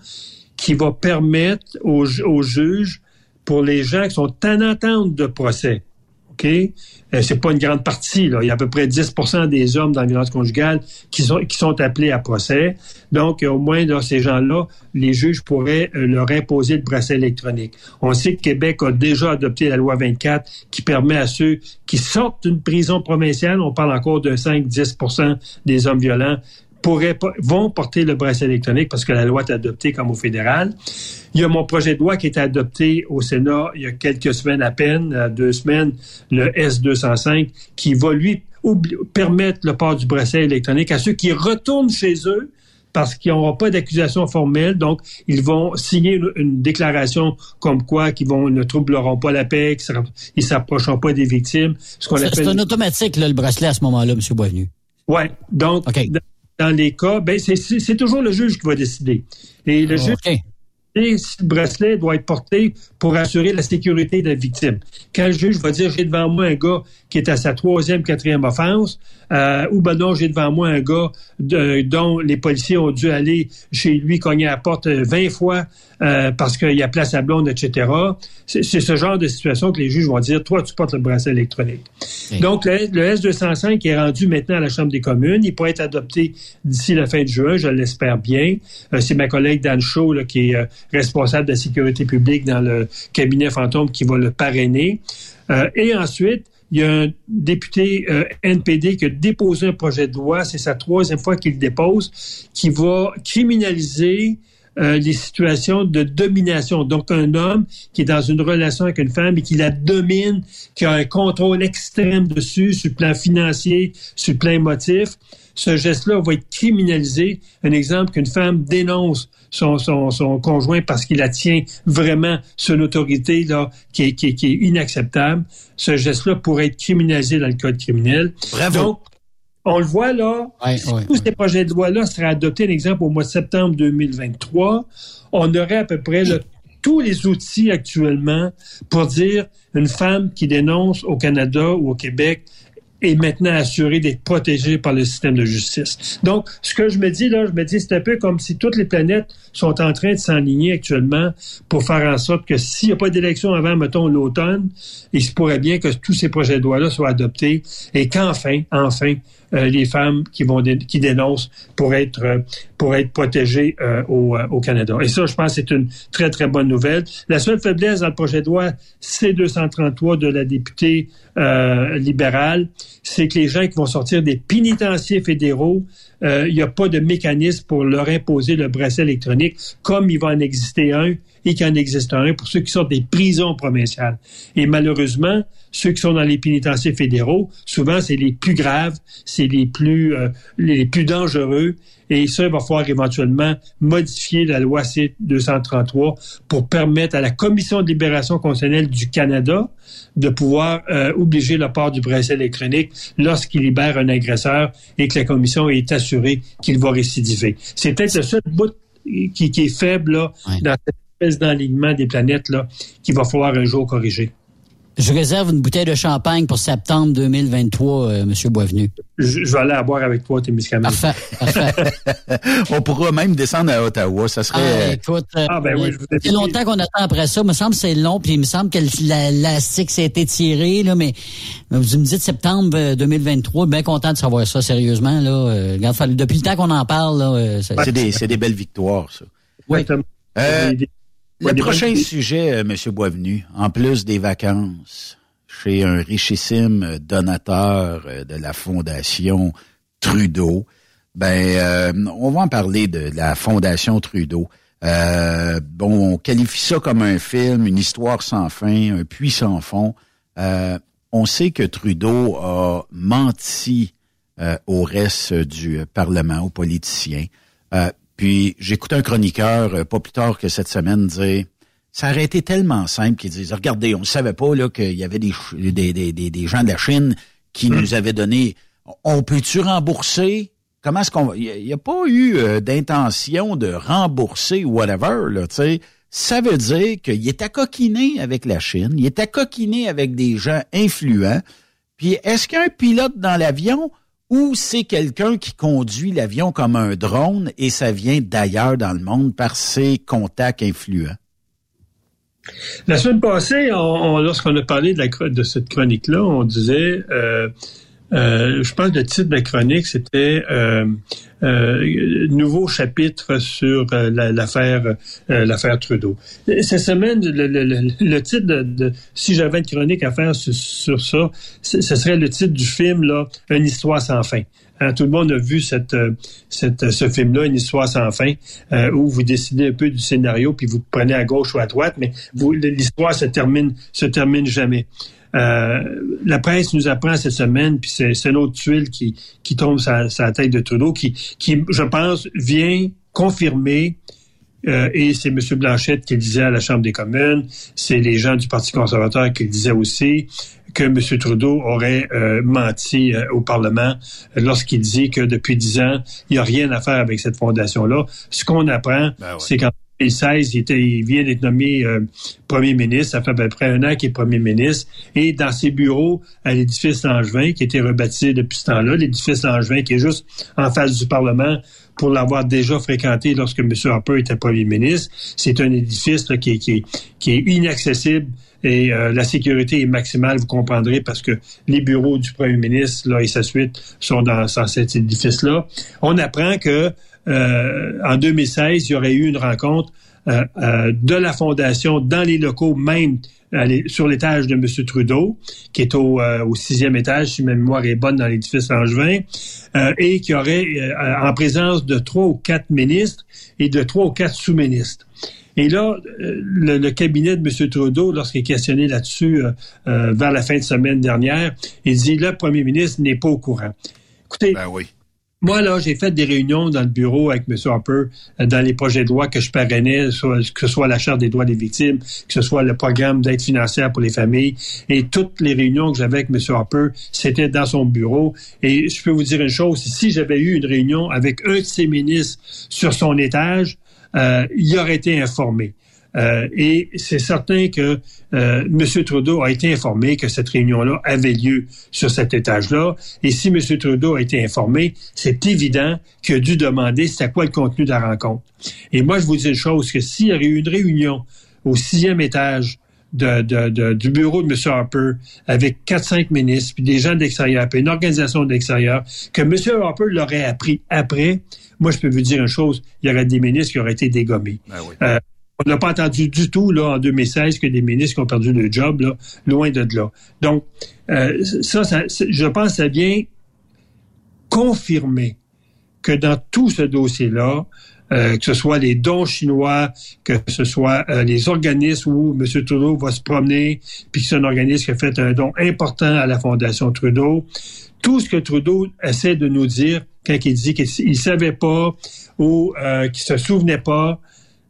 qui va permettre aux juges pour les gens qui sont en attente de procès. OK? C'est pas une grande partie, là. Il y a à peu près 10% des hommes dans la violence conjugale qui sont appelés à procès. Donc, au moins, là, ces gens-là, les juges pourraient leur imposer le bracelet électronique. On sait que Québec a déjà adopté la loi 24 qui permet à ceux qui sortent d'une prison provinciale, on parle encore de 5-10% des hommes violents, vont porter le bracelet électronique parce que la loi est adoptée comme au fédéral. Il y a mon projet de loi qui est adopté au Sénat il y a quelques semaines à peine, 2 semaines, le S-205, qui va lui permettre le port du bracelet électronique à ceux qui retournent chez eux parce qu'ils n'auront pas d'accusation formelle. Donc, ils vont signer une déclaration comme quoi qu'ils ne troubleront pas la paix, qu'ils ne s'approcheront pas des victimes. C'est un automatique, là, le bracelet à ce moment-là, M. Boisvenu. Oui, donc... Okay. Dans les cas, c'est toujours le juge qui va décider. Et le juge va décider si le bracelet doit être porté pour assurer la sécurité de la victime. Quand le juge va dire « j'ai devant moi un gars qui est à sa 3e, 4e offense » ou « ben non, j'ai devant moi un gars dont les policiers ont dû aller chez lui cogner à la porte 20 fois parce qu'il y a place à blonde, etc. » C'est ce genre de situation que les juges vont dire « toi, tu portes le bracelet électronique. » Donc, le S-205 est rendu maintenant à la Chambre des communes. Il pourrait être adopté d'ici la fin de juin, je l'espère bien. C'est ma collègue Dan Shaw là, qui est responsable de la sécurité publique dans le cabinet fantôme qui va le parrainer. Et ensuite, il y a un député NPD qui a déposé un projet de loi, c'est sa 3e fois qu'il le dépose, qui va criminaliser les situations de domination. Donc, un homme qui est dans une relation avec une femme et qui la domine, qui a un contrôle extrême dessus, sur le plan financier, sur le plan émotif, ce geste-là va être criminalisé. Un exemple qu'une femme dénonce son conjoint parce qu'il la tient vraiment sur une autorité là, qui est inacceptable. Ce geste-là pourrait être criminalisé dans le code criminel. Bravo. Donc, on le voit là, ces projets de loi-là seraient adoptés, un exemple, au mois de septembre 2023. On aurait à peu près tous les outils actuellement pour dire une femme qui dénonce au Canada ou au Québec est maintenant assurée d'être protégée par le système de justice. Donc, ce que je me dis là, c'est un peu comme si toutes les planètes sont en train de s'enligner actuellement pour faire en sorte que s'il n'y a pas d'élection avant, mettons, l'automne, il se pourrait bien que tous ces projets de loi-là soient adoptés et qu'enfin, les femmes qui dénoncent pour être protégées au Canada. Et ça, je pense que c'est une très, très bonne nouvelle. La seule faiblesse dans le projet de loi C-233 de la députée libérale, c'est que les gens qui vont sortir des pénitenciers fédéraux, il n'y a pas de mécanisme pour leur imposer le bracelet électronique comme il va en exister un et qu'il en existe un pour ceux qui sortent des prisons provinciales. Et malheureusement, ceux qui sont dans les pénitenciers fédéraux, souvent, c'est les plus graves, c'est les plus dangereux. Et ça, il va falloir éventuellement modifier la loi C-233 pour permettre à la Commission de libération constitutionnelle du Canada de pouvoir obliger le port du bracelet électronique lorsqu'il libère un agresseur et que la Commission est assurée qu'il va récidiver. C'est peut-être le seul bout qui est faible là, dans cette espèce d'alignement des planètes là, qu'il va falloir un jour corriger. Je réserve une bouteille de champagne pour septembre 2023, M. Boisvenu. Je vais aller à boire avec toi, Témiscamingue. Parfait. On pourra même descendre à Ottawa. Ça serait... écoute, ça fait longtemps qu'on attend après ça. Il me semble que c'est long, puis il me semble que l'élastique s'est étiré, là, mais vous me dites septembre 2023, bien content de savoir ça, sérieusement. Là. Regarde, depuis le temps qu'on en parle... Là, c'est des belles victoires, ça. Oui. Exactement. Le prochain sujet, M. Boisvenu, en plus des vacances, chez un richissime donateur de la Fondation Trudeau, on va en parler de la Fondation Trudeau. On qualifie ça comme un film, une histoire sans fin, un puits sans fond. On sait que Trudeau a menti au reste du Parlement, aux politiciens. Puis j'écoutais un chroniqueur pas plus tard que cette semaine dire ça aurait été tellement simple qu'ils disent regardez, on ne savait pas là qu'il y avait des gens de la Chine qui nous avaient donné on peut-tu rembourser? Comment est-ce qu'on va? Il n'y a pas eu d'intention de rembourser ou whatever, là, tu sais. Ça veut dire qu'il est à coquiner avec la Chine, il est à coquiner avec des gens influents. Puis est-ce qu'un pilote dans l'avion ou c'est quelqu'un qui conduit l'avion comme un drone et ça vient d'ailleurs dans le monde par ses contacts influents? La semaine passée, lorsqu'on a parlé de cette chronique-là, on disait, je pense que le titre de la chronique, c'était nouveau chapitre sur l'affaire Trudeau. Cette semaine, le titre de si j'avais une chronique à faire sur ça, ce serait le titre du film là, Une histoire sans fin. Hein, tout le monde a vu ce film-là, Une histoire sans fin, où vous décidez un peu du scénario, puis vous prenez à gauche ou à droite, mais l'histoire se termine jamais. La presse nous apprend cette semaine, puis c'est l'autre tuile qui tombe sur la tête de Trudeau, qui je pense, vient confirmer, et c'est M. Blanchette qui le disait à la Chambre des communes, c'est les gens du Parti conservateur qui le disaient aussi, que M. Trudeau aurait menti au Parlement lorsqu'il dit que depuis 10 ans, il n'y a rien à faire avec cette fondation-là. Ce qu'on apprend, c'est qu'en 2016, il vient d'être nommé premier ministre. Ça fait à peu près 1 an qu'il est premier ministre. Et dans ses bureaux à l'édifice Langevin, qui était rebâti depuis ce temps-là, l'édifice Langevin qui est juste en face du Parlement, pour l'avoir déjà fréquenté lorsque M. Harper était premier ministre. C'est un édifice là, qui est inaccessible et la sécurité est maximale, vous comprendrez, parce que les bureaux du premier ministre là, et sa suite sont dans cet édifice-là. On apprend que en 2016, il y aurait eu une rencontre de la Fondation dans les locaux même sur l'étage de M. Trudeau, qui est au 6e étage, si ma mémoire est bonne, dans l'édifice Langevin, et qui aurait en présence de 3 ou 4 ministres et de 3 ou 4 sous-ministres. Et là, le cabinet de M. Trudeau, lorsqu'il est questionné là-dessus vers la fin de semaine dernière, il dit « Le premier ministre n'est pas au courant ». Écoutez, moi, là, j'ai fait des réunions dans le bureau avec M. Harper dans les projets de loi que je parrainais, que ce soit la Charte des droits des victimes, que ce soit le programme d'aide financière pour les familles. Et toutes les réunions que j'avais avec M. Harper, c'était dans son bureau. Et je peux vous dire une chose, si j'avais eu une réunion avec un de ses ministres sur son étage, il aurait été informé. Et c'est certain que M. Trudeau a été informé que cette réunion-là avait lieu sur cet étage-là. Et si M. Trudeau a été informé, c'est évident qu'il a dû demander c'est à quoi le contenu de la rencontre. Et moi, je vous dis une chose, que s'il y avait eu une réunion au 6e étage du bureau de M. Harper avec 4-5 ministres, puis des gens de l'extérieur, puis une organisation de l'extérieur, que M. Harper l'aurait appris après, moi, je peux vous dire une chose, il y aurait des ministres qui auraient été dégommés. On n'a pas entendu du tout là en 2016 que des ministres qui ont perdu leur job, là, loin de là. Donc, je pense que ça vient confirmer que dans tout ce dossier-là, que ce soit les dons chinois, que ce soit les organismes où M. Trudeau va se promener, puis que c'est un organisme qui a fait un don important à la Fondation Trudeau, tout ce que Trudeau essaie de nous dire quand il dit qu'il ne savait pas ou qu'il ne se souvenait pas,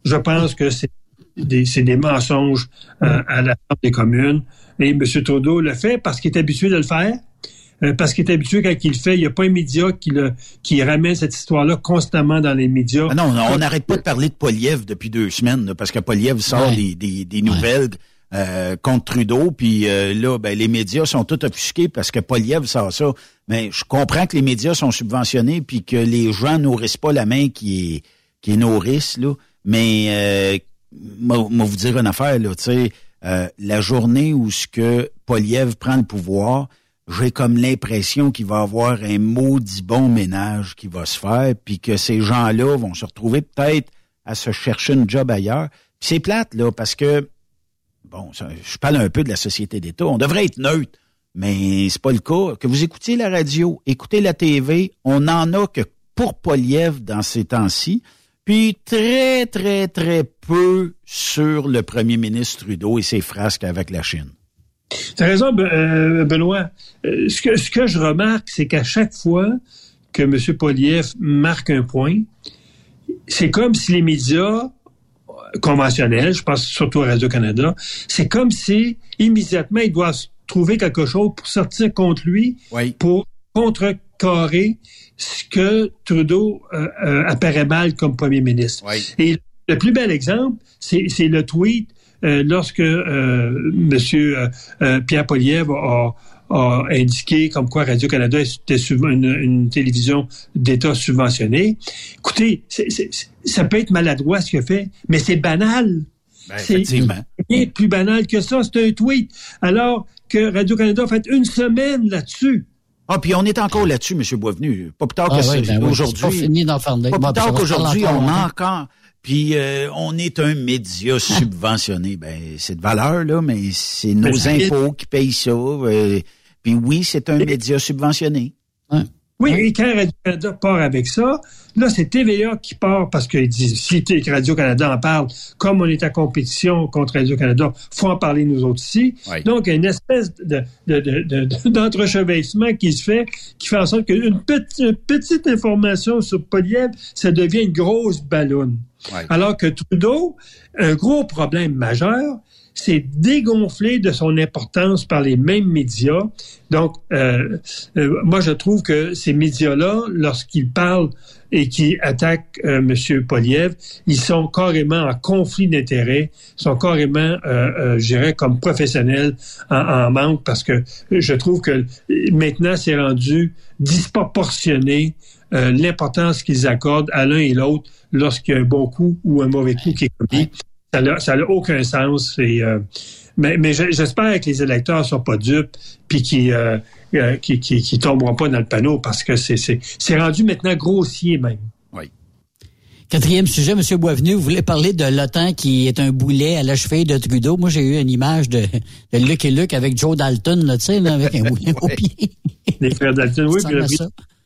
je pense que c'est des mensonges à la Chambre des communes. Et M. Trudeau le fait parce qu'il est habitué de le faire, parce qu'il est habitué quand il le fait. Il n'y a pas un média qui ramène cette histoire-là constamment dans les médias. Ah non, on n'arrête pas de parler de Poilievre depuis 2 semaines, là, parce que Poilievre sort des nouvelles contre Trudeau. Puis là, ben, les médias sont tous offusqués parce que Poilievre sort ça. Mais je comprends que les médias sont subventionnés puis que les gens nourrissent pas la main qui nourrissent, là. Mais moi vous dire une affaire, là, tu sais, la journée où ce que Poilievre prend le pouvoir, j'ai comme l'impression qu'il va avoir un maudit bon ménage qui va se faire, puis que ces gens-là vont se retrouver peut-être à se chercher une job ailleurs. Puis c'est plate, là, parce que bon, je parle un peu de la société d'État. On devrait être neutre, mais c'est pas le cas. Que vous écoutiez la radio, écoutez la TV, on n'en a que pour Poilievre dans ces temps-ci. Puis très, très, très peu sur le premier ministre Trudeau et ses frasques avec la Chine. Tu as raison, Benoît. Ce que je remarque, c'est qu'à chaque fois que M. Poilievre marque un point, c'est comme si les médias conventionnels, je pense surtout à Radio-Canada, c'est comme si immédiatement ils doivent trouver quelque chose pour sortir contre lui, pour contrecarrer ce que Trudeau apparaît mal comme premier ministre. Et le plus bel exemple, c'est le tweet lorsque M. Pierre Poilievre a indiqué comme quoi Radio-Canada était une télévision d'État subventionnée. Écoutez, ça peut être maladroit ce qu'il a fait, mais c'est banal. Ben, c'est bien plus banal que ça, c'est un tweet. Alors que Radio-Canada a fait une semaine là-dessus. Ah, puis on est encore là-dessus, M. Boisvenu. Pas plus tard qu'aujourd'hui. C'est pas fini d'en parler. Pas plus tard qu'aujourd'hui, on a encore... Puis on est un média subventionné. Ben, c'est de valeur, là, mais c'est nos impôts qui payent ça. Puis oui, c'est un média subventionné. Hein? Oui, et quand Radio-Canada part avec ça, là, c'est TVA qui part parce qu'ils disent, si Radio-Canada en parle, comme on est en compétition contre Radio-Canada, faut en parler nous autres ici. Oui. Donc, il y a une espèce d'entrechevêchement qui se fait, qui fait en sorte qu'une petite information sur Poliev, ça devient une grosse balloune. Oui. Alors que Trudeau, un gros problème majeur, c'est dégonflé de son importance par les mêmes médias. Donc, moi, je trouve que ces médias-là, lorsqu'ils parlent et qu'ils attaquent M. Poliev, ils sont carrément en conflit d'intérêts, sont carrément, je dirais, comme professionnels en manque, parce que je trouve que maintenant, c'est rendu disproportionné l'importance qu'ils accordent à l'un et l'autre lorsqu'il y a un bon coup ou un mauvais coup qui est commis. Ça n'a aucun sens. Mais j'espère que les électeurs ne sont pas dupes et qu'ils ne tomberont pas dans le panneau parce que c'est rendu maintenant grossier même. Oui. Quatrième sujet, M. Boisvenu, vous voulez parler de l'OTAN qui est un boulet à la cheville de Trudeau. Moi, j'ai eu une image de Luc et Luc avec Joe Dalton, là, tu sais, là, avec un boulet au pied. Les frères Dalton, oui.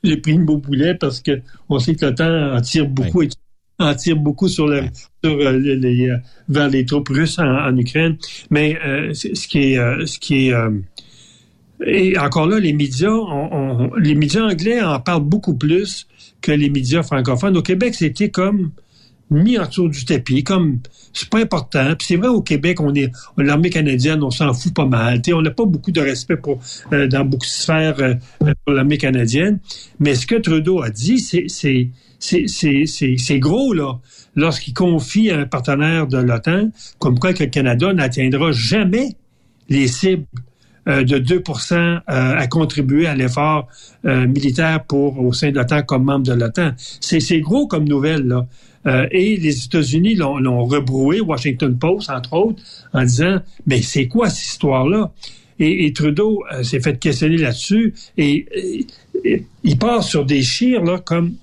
J'ai pris une beau boulet parce qu'on sait que l'OTAN en tire beaucoup et en tire beaucoup vers les troupes russes en Ukraine. Mais et encore là, les médias, les médias anglais en parlent beaucoup plus que les médias francophones. Au Québec, c'était comme mis en dessous du tapis, comme c'est pas important. Puis c'est vrai, au Québec, l'armée canadienne, on s'en fout pas mal. T'sais, on n'a pas beaucoup de respect dans beaucoup de sphères pour l'armée canadienne. Mais ce que Trudeau a dit, c'est gros, là, lorsqu'il confie à un partenaire de l'OTAN comme quoi que le Canada n'atteindra jamais les cibles de 2% à contribuer à l'effort militaire au sein de l'OTAN comme membre de l'OTAN. C'est gros comme nouvelle, là. Et les États-Unis l'ont rebroué, Washington Post, entre autres, en disant « Mais c'est quoi cette histoire-là? » Et Trudeau s'est fait questionner là-dessus et il part sur des chires, là, comme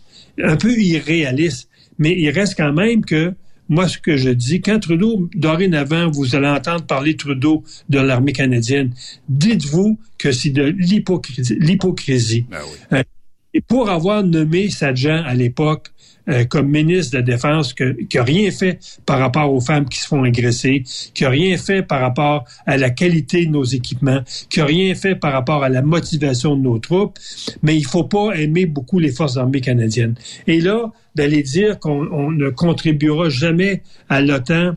un peu irréaliste, mais il reste quand même que, moi, ce que je dis, quand Trudeau, dorénavant, vous allez entendre parler Trudeau de l'armée canadienne, dites-vous que c'est de l'hypocrisie. Ben oui. Et pour avoir nommé Sadjan à l'époque comme ministre de la Défense, qui n'a rien fait par rapport aux femmes qui se font agresser, qui n'a rien fait par rapport à la qualité de nos équipements, qui n'a rien fait par rapport à la motivation de nos troupes, mais il ne faut pas aimer beaucoup les forces armées canadiennes. Et là, d'aller dire qu'on ne contribuera jamais à l'OTAN,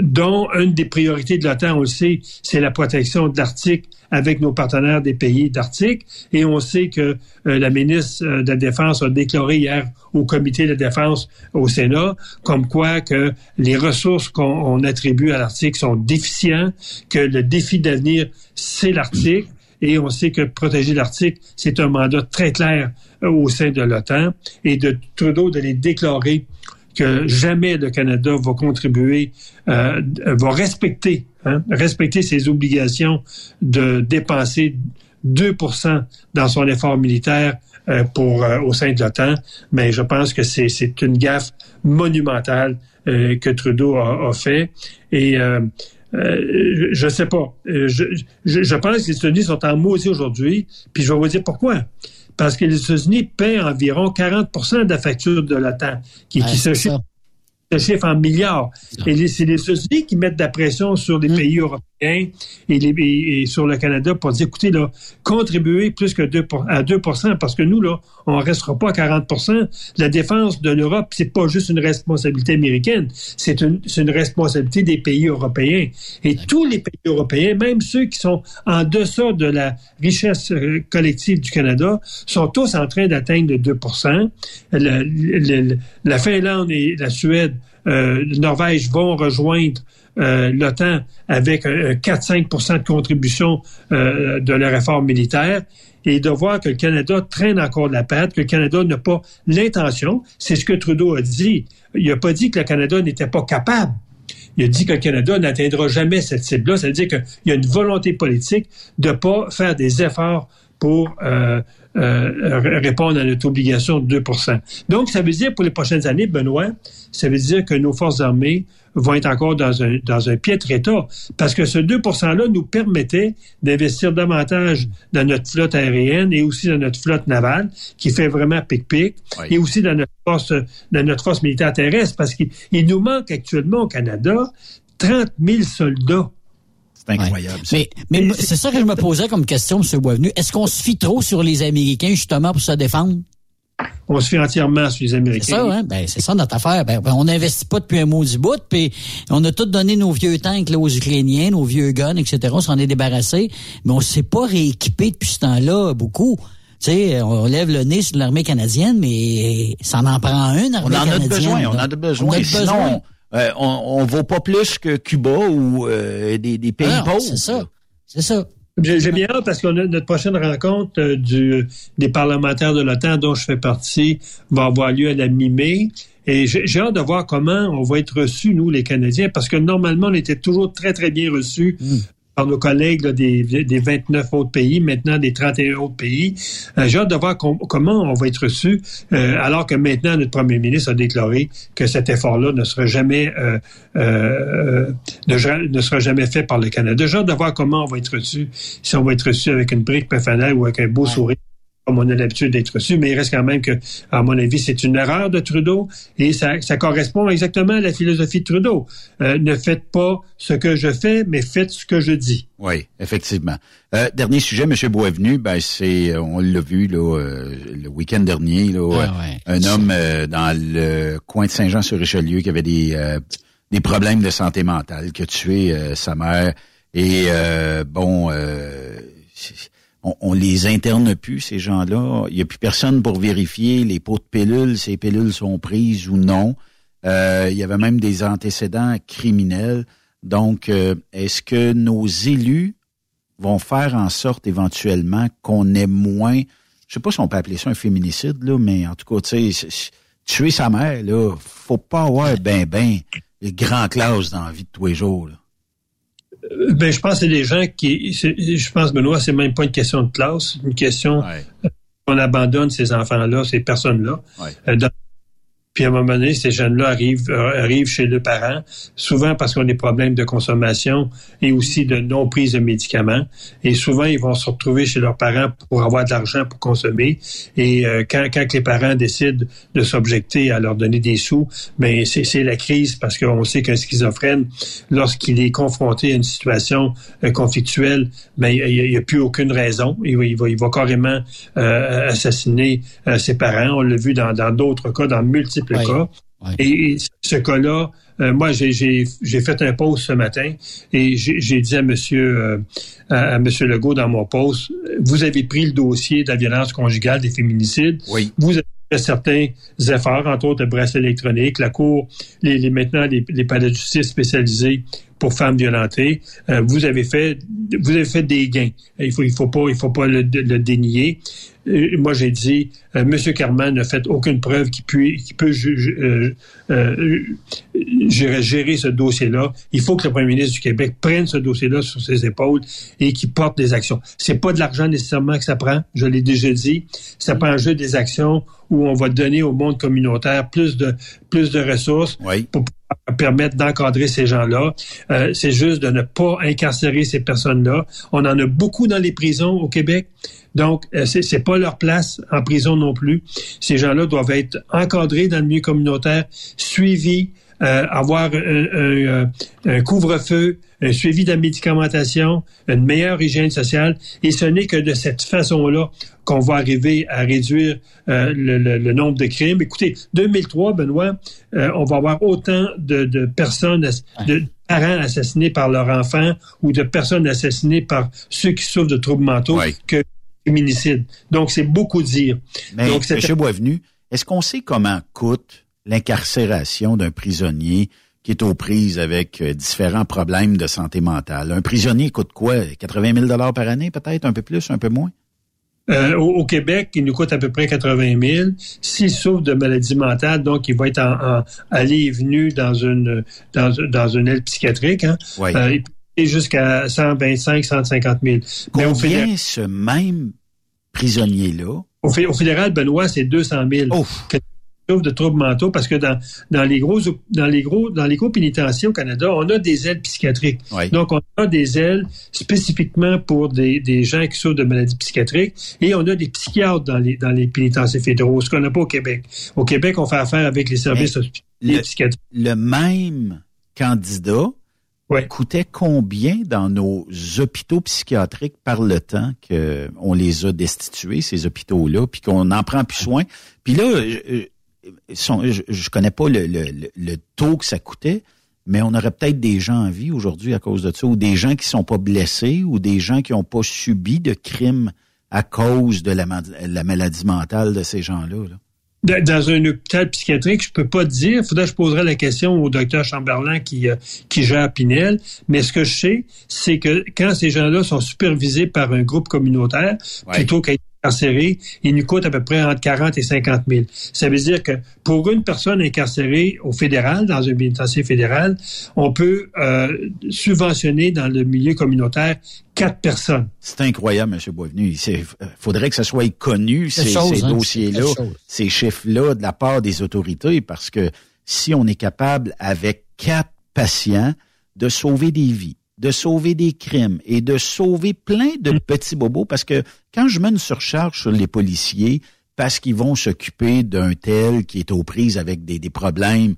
dont une des priorités de l'OTAN, on le sait, c'est la protection de l'Arctique avec nos partenaires des pays d'Arctique. Et on sait que la ministre de la Défense a déclaré hier au comité de la Défense au Sénat comme quoi que les ressources qu'on attribue à l'Arctique sont déficientes, que le défi d'avenir, c'est l'Arctique. Et on sait que protéger l'Arctique, c'est un mandat très clair au sein de l'OTAN. Et de Trudeau de les déclarer que jamais le Canada va contribuer, va respecter ses obligations de dépenser 2% dans son effort militaire au sein de l'OTAN. Mais je pense que c'est une gaffe monumentale que Trudeau a fait. Et je ne sais pas. Je pense que les États-Unis sont en maudit aujourd'hui. Puis je vais vous dire pourquoi. Parce que les États-Unis paient environ 40% de la facture de l'OTAN, qui se chiffre en milliards. Et c'est les États-Unis qui mettent de la pression sur les pays européens et sur le Canada pour dire, écoutez, là, contribuez plus que 2%, parce que nous, là, on ne restera pas à 40%. La défense de l'Europe, c'est pas juste une responsabilité américaine, c'est une responsabilité des pays européens. Et tous les pays européens, même ceux qui sont en deçà de la richesse collective du Canada, sont tous en train d'atteindre le 2%. La Finlande et la Suède, Norvège vont rejoindre l'OTAN avec 4-5% de contribution de leur effort militaire, et de voir que le Canada traîne encore de la patte, que le Canada n'a pas l'intention. C'est ce que Trudeau a dit. Il n'a pas dit que le Canada n'était pas capable. Il a dit que le Canada n'atteindra jamais cette cible-là. Ça veut dire qu'il y a une volonté politique de ne pas faire des efforts pour répondre à notre obligation de 2 %. Donc, ça veut dire pour les prochaines années, Benoît, ça veut dire que nos forces armées vont être encore dans un piètre état, parce que ce 2 %-là nous permettait d'investir davantage dans notre flotte aérienne et aussi dans notre flotte navale, qui fait vraiment pic-pic, oui, et aussi dans notre force militaire terrestre, parce qu'il nous manque actuellement au Canada 30 000 soldats. Incroyable. Ouais. Mais c'est ça que je me posais comme question, M. Boisvenu. Est-ce qu'on se fie trop sur les Américains, justement, pour se défendre? On se fie entièrement sur les Américains. C'est ça, hein? Ben, c'est ça notre affaire. Ben, on n'investit pas depuis un maudit bout, puis on a tout donné nos vieux tanks là, aux Ukrainiens, nos vieux guns, etc. On s'en est débarrassé, mais on s'est pas rééquipé depuis ce temps-là beaucoup. Tu sais, on lève le nez sur l'armée canadienne, mais ça en prend une, l'armée canadienne. On en a besoin. Sinon, on vaut pas plus que Cuba ou des pays pauvres. C'est ça. J'ai bien hâte parce que notre prochaine rencontre des parlementaires de l'OTAN dont je fais partie va avoir lieu à la mi-mai. Et j'ai hâte de voir comment on va être reçus, nous, les Canadiens, parce que normalement, on était toujours très, très bien reçus par nos collègues là, des 29 autres pays, maintenant des 31 autres pays. J'ai hâte de voir comment on va être reçu, alors que maintenant notre premier ministre a déclaré que cet effort-là ne sera jamais fait par le Canada. J'ai hâte de voir comment on va être reçu, si on va être reçu avec une brique préférée ou avec un beau sourire, comme on a l'habitude d'être reçu, mais il reste quand même que, à mon avis, c'est une erreur de Trudeau et ça correspond exactement à la philosophie de Trudeau. Ne faites pas ce que je fais, mais faites ce que je dis. Oui, effectivement. Dernier sujet, M. Boisvenu, on l'a vu là, le week-end dernier, là, un homme dans le coin de Saint-Jean-sur-Richelieu qui avait des problèmes de santé mentale, qui a tué sa mère et on les interne plus, ces gens-là. Il n'y a plus personne pour vérifier les pots de pilules, ces pilules sont prises ou non. Il y avait même des antécédents criminels. Donc, est-ce que nos élus vont faire en sorte éventuellement qu'on ait moins... Je sais pas si on peut appeler ça un féminicide, là, mais en tout cas, tu sais, tuer sa mère, là, faut pas avoir ben les grands classes dans la vie de tous les jours, là. Ben, je pense que c'est des gens Benoît, c'est même pas une question de classe, c'est une question qu'on abandonne ces enfants-là, ces personnes-là. Ouais. Puis à un moment donné, ces jeunes-là arrivent chez leurs parents, souvent parce qu'on a des problèmes de consommation et aussi de non-prise de médicaments. Et souvent, ils vont se retrouver chez leurs parents pour avoir de l'argent pour consommer. Et quand les parents décident de s'objecter à leur donner des sous, ben c'est la crise, parce qu'on sait qu'un schizophrène, lorsqu'il est confronté à une situation conflictuelle, ben il n'y a plus aucune raison. Il va carrément assassiner ses parents. On l'a vu dans d'autres cas, dans multiples cas. Oui. Et ce cas-là, moi, j'ai fait un post ce matin et j'ai dit à Monsieur Legault dans mon post, vous avez pris le dossier de la violence conjugale, des féminicides. Oui. Vous avez fait certains efforts, entre autres le bracelet électronique, la Cour, maintenant les palais de justice spécialisés pour femmes violentées. Vous avez fait des gains. Il faut pas le dénier. Moi, j'ai dit, M. Carman n'a fait aucune preuve qui peut gérer ce dossier-là. Il faut que le premier ministre du Québec prenne ce dossier-là sur ses épaules et qu'il porte des actions. C'est pas de l'argent nécessairement que ça prend, je l'ai déjà dit. Ça prend en jeu des actions où on va donner au monde communautaire plus de ressources pour permettre d'encadrer ces gens-là. C'est juste de ne pas incarcérer ces personnes-là. On en a beaucoup dans les prisons au Québec. Donc, c'est pas leur place en prison non plus. Ces gens-là doivent être encadrés dans le milieu communautaire, suivis, avoir un couvre-feu, un suivi de la médicamentation, une meilleure hygiène sociale. Et ce n'est que de cette façon-là qu'on va arriver à réduire le nombre de crimes. Écoutez, 2003, Benoît, on va avoir autant de personnes, de parents assassinés par leurs enfants ou de personnes assassinées par ceux qui souffrent de troubles mentaux que féminicide. Donc, c'est beaucoup dire. Mais, donc, M. Boisvenu, est-ce qu'on sait comment coûte l'incarcération d'un prisonnier qui est aux prises avec différents problèmes de santé mentale? Un prisonnier coûte quoi? 80 000 $ par année, peut-être? Un peu plus, un peu moins? Au Québec, il nous coûte à peu près 80 000. S'il souffre de maladie mentale, donc il va être en aller et venu dans une aile psychiatrique. Hein? Oui. Il peut aller jusqu'à 125 000, 150 000. Combien ce même prisonnier-là? Au fédéral, Benoît, c'est 200 000. Ouf. De troubles mentaux, parce que dans les gros pénitenciers au Canada, on a des ailes psychiatriques. Oui. Donc, on a des ailes spécifiquement pour des gens qui souffrent de maladies psychiatriques, et on a des psychiatres dans les pénitenciers fédéraux, ce qu'on n'a pas au Québec. Au Québec, on fait affaire avec les services hospitaliers psychiatriques. Le même candidat coûtait combien dans nos hôpitaux psychiatriques par le temps qu'on les a destitués, ces hôpitaux-là, puis qu'on n'en prend plus soin? Puis là... Je connais pas le taux que ça coûtait, mais on aurait peut-être des gens en vie aujourd'hui à cause de ça, ou des gens qui sont pas blessés, ou des gens qui n'ont pas subi de crimes à cause de la maladie mentale de ces gens-là. Dans un hôpital psychiatrique, je peux pas dire. Faudrait que je poserais la question au docteur Chamberlain qui gère Pinel. Mais ce que je sais, c'est que quand ces gens-là sont supervisés par un groupe communautaire, plutôt qu'à incarcérés, il nous coûte à peu près entre 40 et 50 000. Ça veut dire que pour une personne incarcérée au fédéral, dans un pénitencier fédéral, on peut subventionner dans le milieu communautaire 4 personnes. C'est incroyable, M. Boisvenu. Il faudrait que ça soit connu, ces dossiers-là, ces chiffres-là, de la part des autorités, parce que si on est capable, avec 4 patients, de sauver des vies, de sauver des crimes et de sauver plein de petits bobos, parce que quand je mets une surcharge sur les policiers parce qu'ils vont s'occuper d'un tel qui est aux prises avec des problèmes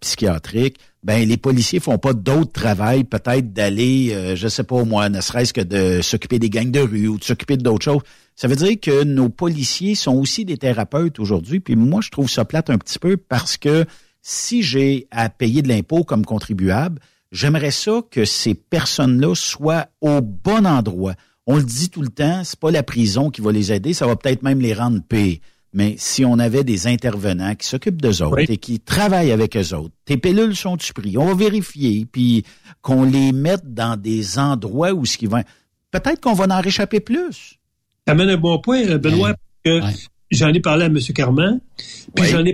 psychiatriques, ben les policiers font pas d'autre travail, peut-être d'aller, je sais pas moi, ne serait-ce que de s'occuper des gangs de rue ou de s'occuper d'autres choses. Ça veut dire que nos policiers sont aussi des thérapeutes aujourd'hui, puis moi je trouve ça plate un petit peu, parce que si j'ai à payer de l'impôt comme contribuable, j'aimerais ça que ces personnes-là soient au bon endroit. On le dit tout le temps, c'est pas la prison qui va les aider, ça va peut-être même les rendre pires. Mais si on avait des intervenants qui s'occupent d'eux autres et qui travaillent avec eux autres, tes pilules sont-tu prises? On va vérifier, puis qu'on les mette dans des endroits où ce qui va... Peut-être qu'on va en réchapper plus. Ça amène un bon point, Benoît, parce que j'en ai parlé à M. Carman, puis j'en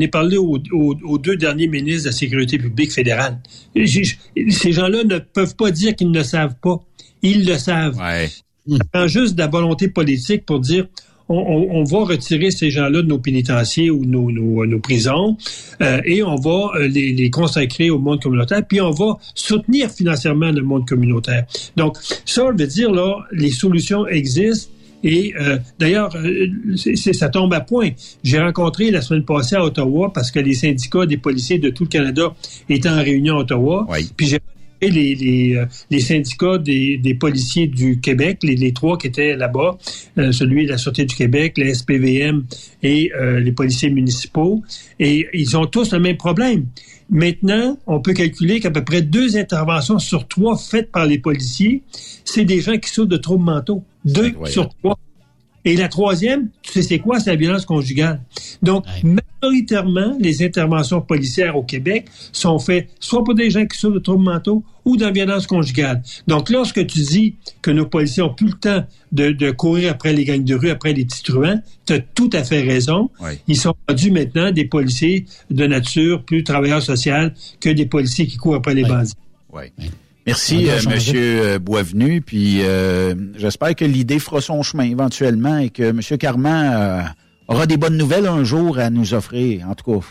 ai parlé aux deux derniers ministres de la Sécurité publique fédérale. Ces gens-là ne peuvent pas dire qu'ils ne le savent pas. Ils le savent. Ça prend juste de la volonté politique pour dire on va retirer ces gens-là de nos pénitenciers ou nos prisons et on va les consacrer au monde communautaire, puis on va soutenir financièrement le monde communautaire. Donc, ça veut dire, là, les solutions existent. Et d'ailleurs, ça tombe à point. J'ai rencontré la semaine passée à Ottawa, parce que les syndicats des policiers de tout le Canada étaient en réunion à Ottawa. Oui. Puis j'ai rencontré les syndicats des policiers du Québec, les trois qui étaient là-bas, celui de la Sûreté du Québec, la SPVM et les policiers municipaux. Et ils ont tous le même problème. Maintenant, on peut calculer qu'à peu près 2 interventions sur 3 faites par les policiers, c'est des gens qui souffrent de troubles mentaux. 2 sur 3. Et la 3e, tu sais c'est quoi? C'est la violence conjugale. Donc, majoritairement, les interventions policières au Québec sont faites soit pour des gens qui souffrent de troubles mentaux ou de la violence conjugale. Donc, lorsque tu dis que nos policiers n'ont plus le temps de courir après les gangs de rue, après les petits truands, tu as tout à fait raison. Oui. Ils sont rendus maintenant des policiers de nature plus travailleurs sociaux que des policiers qui courent après les bandits. Oui. Merci, M. Boisvenu, puis j'espère que l'idée fera son chemin éventuellement et que M. Carman aura des bonnes nouvelles un jour à nous offrir, en tout cas.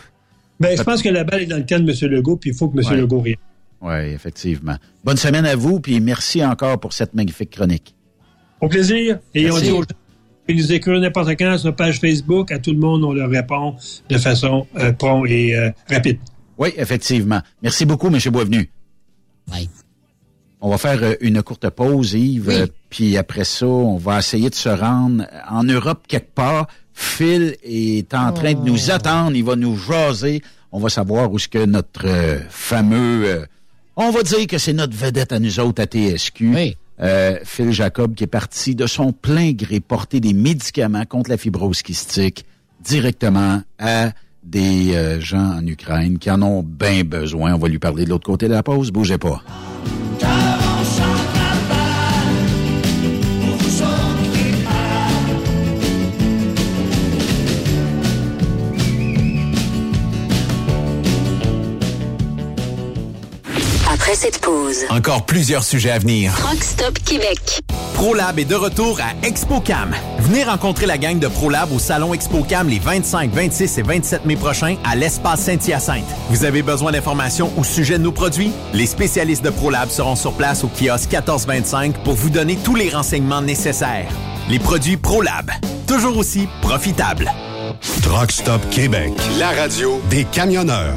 Ben, je pense que la balle est dans le camp de M. Legault, puis il faut que M. Legault rie. Oui, effectivement. Bonne semaine à vous, puis merci encore pour cette magnifique chronique. Au plaisir. Et merci. On dit aux gens de nous écrire n'importe quand sur notre page Facebook. À tout le monde, on leur répond de façon prompte et rapide. Oui, effectivement. Merci beaucoup, M. Boisvenu. Oui. On va faire une courte pause, Yves, puis après ça, on va essayer de se rendre en Europe quelque part. Phil est en train de nous attendre, il va nous jaser. On va savoir où est-ce que notre fameux... on va dire que c'est notre vedette à nous autres à TSQ. Oui. Phil Jacob qui est parti de son plein gré porter des médicaments contre la fibrose kystique directement à des gens en Ukraine qui en ont bien besoin. On va lui parler de l'autre côté de la pause. Bougez pas. Cœur en chant la balle, pour vous autres qui parlent. après cette pause. Encore plusieurs sujets à venir. Truck Stop Québec. ProLab est de retour à ExpoCam. Venez rencontrer la gang de ProLab au salon ExpoCam les 25, 26 et 27 mai prochains à l'espace Saint-Hyacinthe. Vous avez besoin d'informations au sujet de nos produits? Les spécialistes de ProLab seront sur place au kiosque 1425 pour vous donner tous les renseignements nécessaires. Les produits ProLab, toujours aussi profitables. Truck Stop Québec, la radio des camionneurs.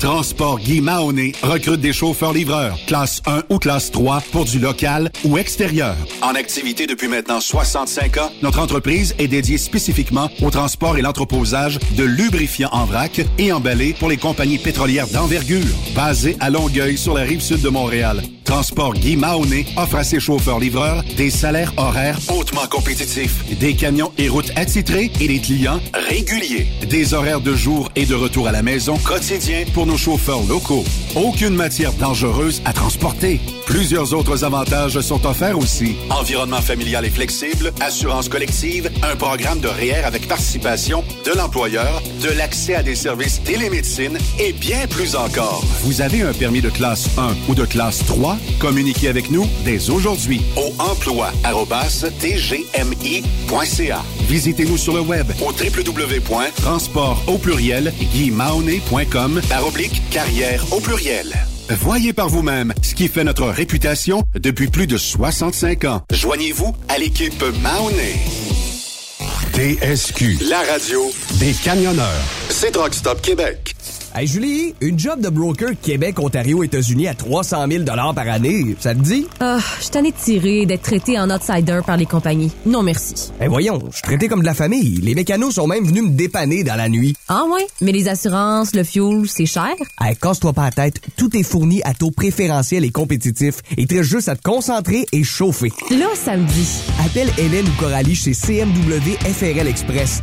Transport Guy Mahoney recrute des chauffeurs-livreurs, classe 1 ou classe 3, pour du local ou extérieur. En activité depuis maintenant 65 ans, notre entreprise est dédiée spécifiquement au transport et l'entreposage de lubrifiants en vrac et emballés pour les compagnies pétrolières d'envergure. Basée à Longueuil, sur la rive sud de Montréal, Transport Guy Mahoney offre à ses chauffeurs-livreurs des salaires horaires hautement compétitifs, des camions et routes attitrés et des clients réguliers, des horaires de jour et de retour à la maison quotidiens pour nos chauffeurs locaux. Aucune matière dangereuse à transporter. Plusieurs autres avantages sont offerts aussi. Environnement familial et flexible, assurance collective, un programme de REER avec participation de l'employeur, de l'accès à des services télémédecine et bien plus encore. Vous avez un permis de classe 1 ou de classe 3? Communiquez avec nous dès aujourd'hui au emploi@tgmi.ca. Visitez-nous sur le web au www.transportaupluriel-guimahoney.com/carrière. Voyez par vous-même ce qui fait notre réputation depuis plus de 65 ans. Joignez-vous à l'équipe Mahoney. TSQ, la radio des camionneurs. C'est Truck Stop Québec. Hey Julie, une job de broker Québec-Ontario-États-Unis à 300 000 $ par année, ça te dit? Je suis tannée de tirer d'être traité en outsider par les compagnies. Non merci. Hey voyons, je suis traité comme de la famille. Les mécanos sont même venus me dépanner dans la nuit. Ah ouais? Mais les assurances, le fuel, c'est cher? Hey, casse-toi pas la tête. Tout est fourni à taux préférentiel et compétitif. Il te reste juste à te concentrer et chauffer. Là, ça me dit. Appelle Hélène ou Coralie chez CMW FRL Express.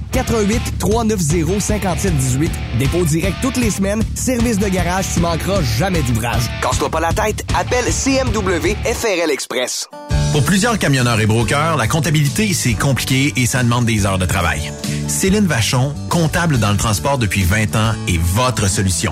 418-390-5718. Dépôt direct toutes les semaines, service de garage, tu manqueras jamais d'ouvrage. Casse-toi pas la tête, appelle CMW FRL Express. Pour plusieurs camionneurs et brokers, la comptabilité, c'est compliqué et ça demande des heures de travail. Céline Vachon, comptable dans le transport depuis 20 ans, est votre solution.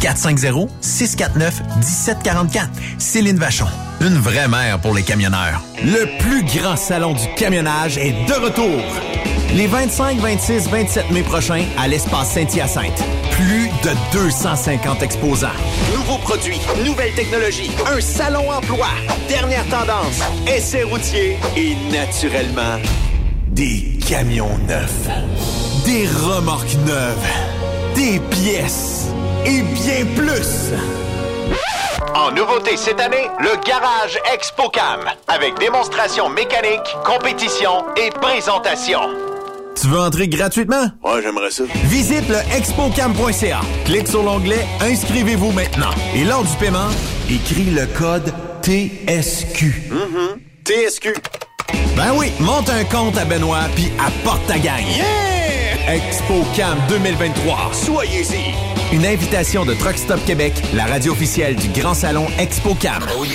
450-649-1744. Céline Vachon. Une vraie mère pour les camionneurs. Le plus grand salon du camionnage est de retour. Les 25, 26, 27 mai prochains à l'espace Saint-Hyacinthe. Plus de 250 exposants. Nouveaux produits, nouvelles technologies, un salon emploi, dernière tendance, essais routiers et naturellement, des camions neufs, des remorques neuves, des pièces et bien plus. En nouveauté cette année, le Garage ExpoCam, avec démonstration mécanique, compétition et présentation. Tu veux entrer gratuitement? Ouais, j'aimerais ça. Visite le expocam.ca. Clique sur l'onglet « Inscrivez-vous maintenant ». Et lors du paiement, écris le code TSQ. TSQ. Ben oui, monte un compte à Benoît puis apporte ta gagne. Yeah! ExpoCam 2023. Soyez-y. Une invitation de Truck Stop Québec, la radio officielle du Grand Salon ExpoCam. Oh yeah!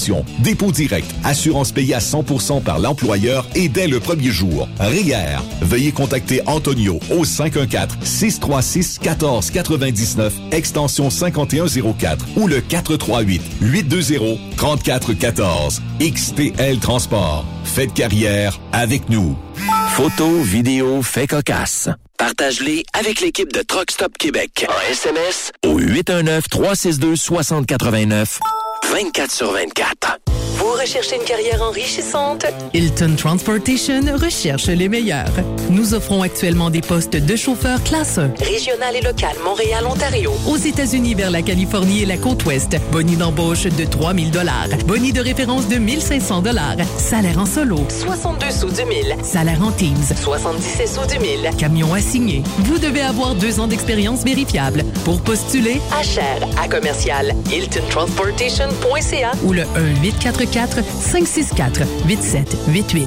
dépôt direct, assurance payée à 100% par l'employeur et dès le premier jour. REER. Veuillez contacter Antonio au 514-636-1499, extension 5104 ou le 438-820-3414. XTL Transport. Faites carrière avec nous. Photos, vidéos, faits cocasses. Partage-les avec l'équipe de Truck Stop Québec. En SMS au 819-362-6089. 24/24. Vous recherchez une carrière enrichissante? Hilton Transportation recherche les meilleurs. Nous offrons actuellement des postes de chauffeur classe 1. Régional et local, Montréal, Ontario. Aux États-Unis vers la Californie et la côte ouest. Boni d'embauche de 3 000 $. Boni de référence de 1 500 $. Salaire en solo. 62 sous du 1000. Salaire en teams. 77 sous du 1000. Camion assigné. Vous devez avoir 2 ans d'expérience vérifiable. Pour postuler, à cher, à commercial, Hilton Transportation. Ou le 1-844-564-8788.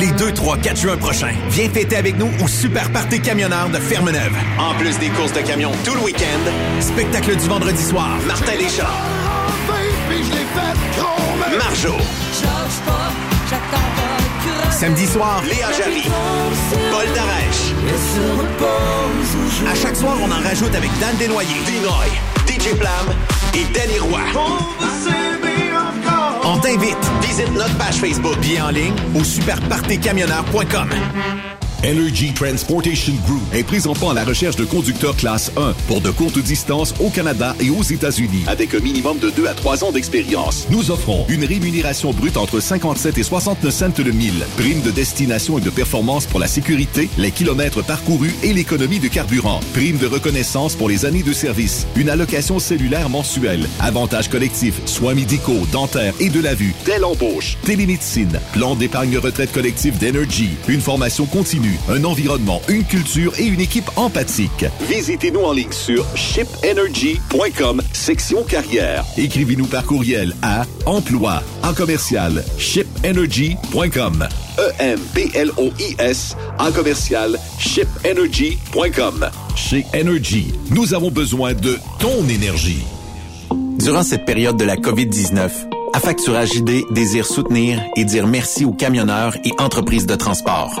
Les 2, 3, 4 juin prochains, viens fêter avec nous au Super Party Camionneur de Ferme-Neuve. En plus des courses de camions tout le week-end, spectacle du vendredi soir, Martin Deschamps, Marjo, samedi soir, Léa Jarry, Paul Darèche. À chaque soir, on en rajoute avec Dan Desnoyers, Dinoy, DJ Flamme et Danny Roy. On t'invite. Visite notre page Facebook et en ligne au superpartycamionneur.com. Energy Transportation Group est présentement à la recherche de conducteurs classe 1 pour de courtes distances au Canada et aux États-Unis avec un minimum de 2 à 3 ans d'expérience. Nous offrons une rémunération brute entre 57 et 69 cents le mille, primes de destination et de performance pour la sécurité, les kilomètres parcourus et l'économie de carburant, primes de reconnaissance pour les années de service, une allocation cellulaire mensuelle, avantages collectifs, soins médicaux, dentaires et de la vue, dès l'embauche, télémédecine, plan d'épargne retraite collective d'Energy, une formation continue, un environnement, une culture et une équipe empathique. Visitez-nous en ligne sur shipenergy.com, section carrière. Écrivez-nous par courriel à emploi, en commercial, shipenergy.com. EMPLOIS, en commercial, shipenergy.com. Chez Energy, nous avons besoin de ton énergie. Durant cette période de la COVID-19, Affacturage ID désire soutenir et dire merci aux camionneurs et entreprises de transport.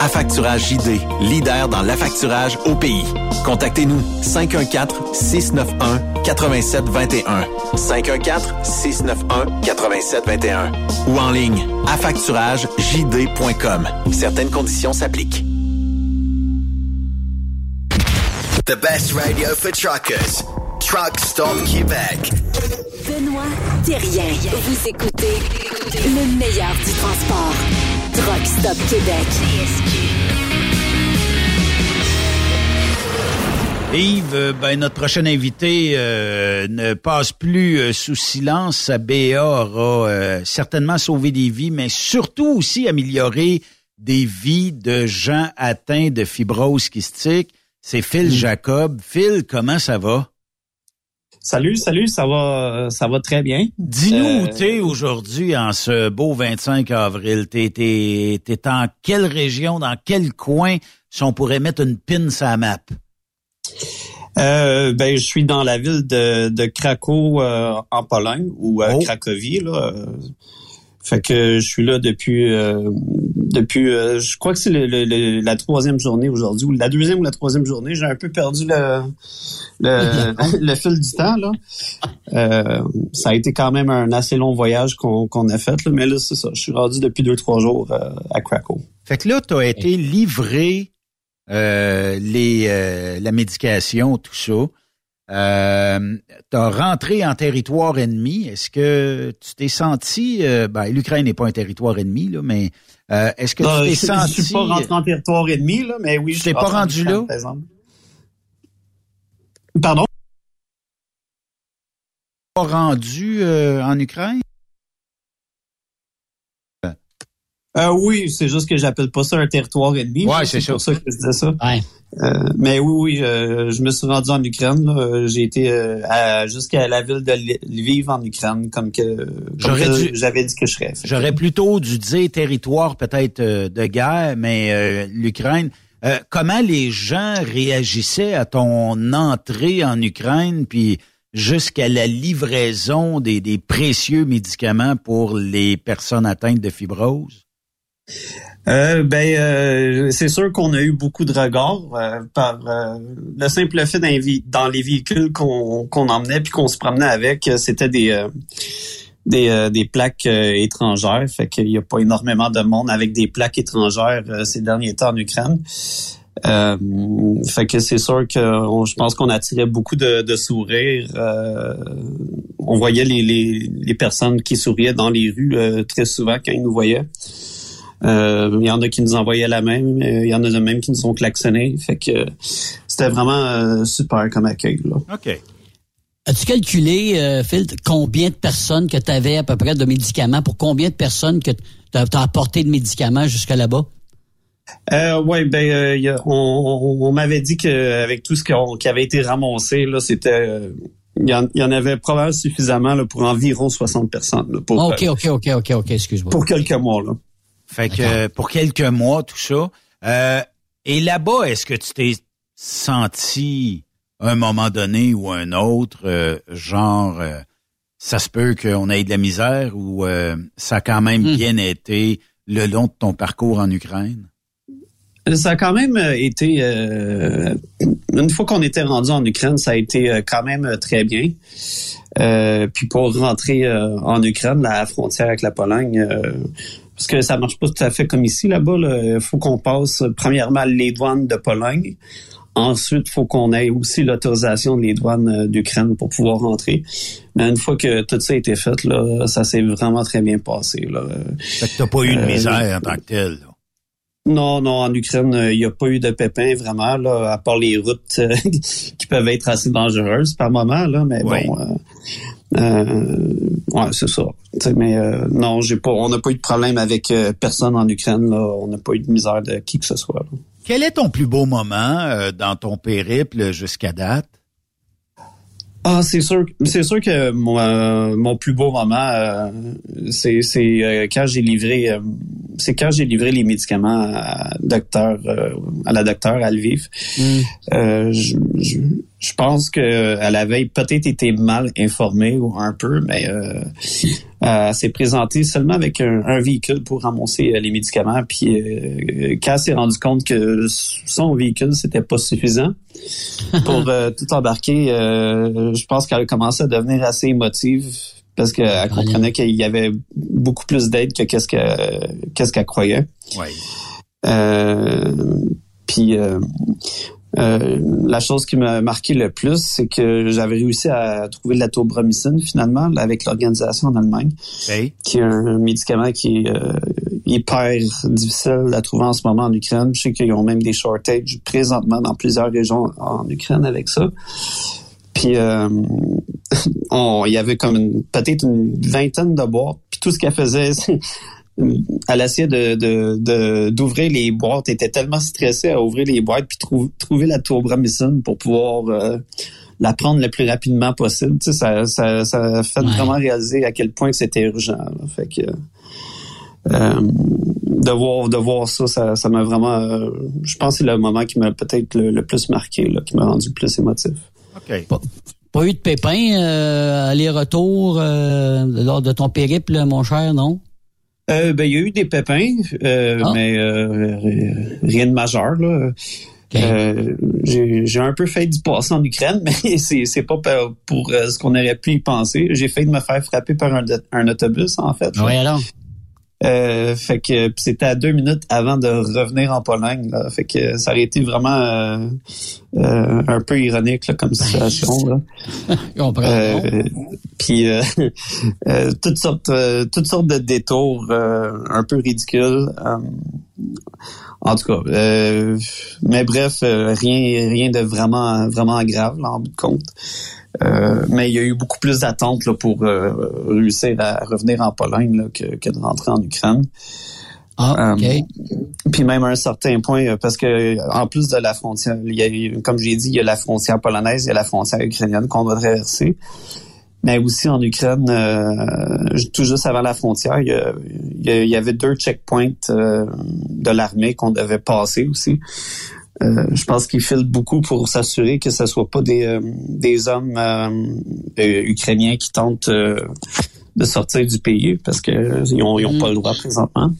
Affacturage JD, leader dans l'affacturage au pays. Contactez-nous 514-691-8721, 514-691-8721 ou en ligne affacturagejd.com. Certaines conditions s'appliquent. The best radio for truckers. Truck Stop Québec. Benoît Thérien. Vous écoutez le meilleur du transport. Truck Stop Québec. Yves, notre prochain invité ne passe plus sous silence. Sa BA aura certainement sauvé des vies, mais surtout aussi amélioré des vies de gens atteints de fibrose kystique. C'est Phil Jacob. Phil, comment ça va? Salut, ça va très bien. Dis-nous où t'es aujourd'hui en ce beau 25 avril. T'es en quelle région, dans quel coin, si on pourrait mettre une pin sur la map? Je suis dans la ville de Cracovie en Pologne ou à Cracovie là. Fait que je suis là depuis je crois que c'est la troisième journée aujourd'hui, ou la deuxième ou la troisième journée. J'ai un peu perdu le le fil du temps là. Ça a été quand même un assez long voyage qu'on a fait là, mais là c'est ça. Je suis rendu depuis 2-3 jours à Cracovie. Fait que là t'as été livré la médication, tout ça. T'as rentré en territoire ennemi. Est-ce que tu t'es senti... l'Ukraine n'est pas un territoire ennemi, là, mais est-ce que tu t'es senti... Je ne suis pas rentré en territoire ennemi, là, mais oui, je suis pas rendu là. Pardon? Pas rendu en Ukraine? Oui, c'est juste que j'appelle pas ça un territoire ennemi. Ouais, c'est pour ça que je disais ça. Ouais. Mais oui, je me suis rendu en Ukraine. Là. J'ai été jusqu'à la ville de Lviv en Ukraine, j'avais dit que je serais. J'aurais plutôt dû dire territoire peut-être de guerre, mais l'Ukraine. Comment les gens réagissaient à ton entrée en Ukraine, puis jusqu'à la livraison des précieux médicaments pour les personnes atteintes de fibrose? C'est sûr qu'on a eu beaucoup de regards par le simple fait dans les véhicules qu'on emmenait puis qu'on se promenait avec, c'était des plaques étrangères, fait qu'il y a pas énormément de monde avec des plaques étrangères ces derniers temps en Ukraine. Fait que c'est sûr que je pense qu'on attirait beaucoup de sourires. On voyait les personnes qui souriaient dans les rues très souvent quand ils nous voyaient. Il y en a qui nous envoyaient la main, il y en a même qui nous ont klaxonné. Fait que c'était vraiment super comme accueil. Là. OK. As-tu calculé, Phil, combien de personnes que tu avais à peu près de médicaments, pour combien de personnes que tu as apporté de médicaments jusqu'à là-bas? On m'avait dit qu'avec tout ce qui avait été ramassé, là, c'était... Il y en avait probablement suffisamment là, pour environ 60 personnes. Là, pour, OK, excuse-moi. Pour quelques mois, là. Fait que pour quelques mois, tout ça. Et là-bas, est-ce que tu t'es senti à un moment donné ou un autre, ça se peut qu'on ait de la misère ou ça a quand même bien été le long de ton parcours en Ukraine? Ça a quand même été... une fois qu'on était rendu en Ukraine, ça a été quand même très bien. Puis pour rentrer en Ukraine, la frontière avec la Pologne... parce que ça marche pas tout à fait comme ici, là-bas. Il faut qu'on passe premièrement les douanes de Pologne. Ensuite, il faut qu'on ait aussi l'autorisation des douanes d'Ukraine pour pouvoir rentrer. Mais une fois que tout ça a été fait, là, ça s'est vraiment très bien passé. Là. Fait que t'as pas eu de misère en tant que telle. Là. Non, en Ukraine, il n'y a pas eu de pépins vraiment, là, à part les routes qui peuvent être assez dangereuses par moment, là, mais oui. Bon... ouais, c'est ça. T'sais, mais non, on n'a pas eu de problème avec personne en Ukraine. Là. On n'a pas eu de misère de qui que ce soit. Là. Quel est ton plus beau moment dans ton périple jusqu'à date? Ah, c'est sûr que mon plus beau moment, c'est quand j'ai livré les médicaments à la docteure à Lviv. Je pense qu'elle avait peut-être été mal informée ou un peu, mais elle s'est présentée seulement avec un véhicule pour ramasser les médicaments. Puis quand elle s'est rendue compte que son véhicule c'était pas suffisant pour tout embarquer, je pense qu'elle a commencé à devenir assez émotive parce qu'elle comprenait qu'il y avait beaucoup plus d'aide que qu'est-ce qu'elle croyait. Ouais. La chose qui m'a marqué le plus, c'est que j'avais réussi à trouver de la taubromycine finalement avec l'organisation en Allemagne, qui est un médicament qui est hyper difficile à trouver en ce moment en Ukraine. Je sais qu'ils ont même des shortages présentement dans plusieurs régions en Ukraine avec ça. Puis il y avait comme peut-être une vingtaine de boîtes. Puis tout ce qu'elle faisait, elle essayait d'ouvrir les boîtes. Elle était tellement stressée à ouvrir les boîtes puis trouver la taubromycine pour pouvoir la prendre le plus rapidement possible. Tu sais, ça fait vraiment réaliser à quel point que c'était urgent. Là. Fait que de voir ça m'a vraiment. Je pense que c'est le moment qui m'a peut-être le plus marqué, là, qui m'a rendu le plus émotif. Okay. Pas eu de pépins aller-retour lors de ton périple, mon cher, non? Il y a eu des pépins, mais rien de majeur. Là. Okay. J'ai un peu fait du passé en Ukraine, mais c'est pas pour ce qu'on aurait pu y penser. J'ai failli de me faire frapper par un autobus, en fait. Oui, alors? Fait que c'était à 2 minutes avant de revenir en Pologne. Là. Fait que ça aurait été vraiment un peu ironique là, comme situation. Là. Puis toutes sortes de détours un peu ridicules. En tout cas, mais bref, rien de vraiment grave là, en bout de compte. Mais il y a eu beaucoup plus d'attentes là, pour réussir à revenir en Pologne là, que de rentrer en Ukraine. Ah, OK. Puis même à un certain point, parce que en plus de la frontière, comme j'ai dit, il y a la frontière polonaise, il y a la frontière ukrainienne qu'on doit traverser. Mais aussi en Ukraine, tout juste avant la frontière, il y avait 2 checkpoints de l'armée qu'on devait passer aussi. Je pense qu'ils filent beaucoup pour s'assurer que ce ne soit pas des hommes ukrainiens qui tentent de sortir du pays parce qu'ils n'ont pas le droit présentement.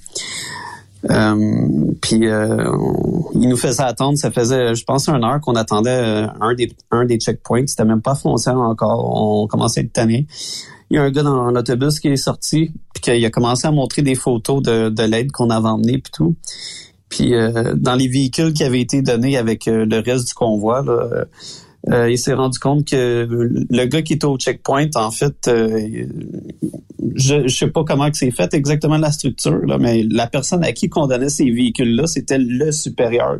Puis ils nous faisaient attendre, ça faisait je pense 1 heure qu'on attendait un des checkpoints, c'était même pas frontière encore, on commençait à être tanné. Il y a un gars dans l'autobus qui est sorti puis qu'il a commencé à montrer des photos de l'aide qu'on avait emmenée puis tout. Puis dans les véhicules qui avaient été donnés avec le reste du convoi là, il s'est rendu compte que le gars qui était au checkpoint, en fait, je sais pas comment que c'est fait exactement la structure, là, mais la personne à qui on donnait ces véhicules-là, c'était le supérieur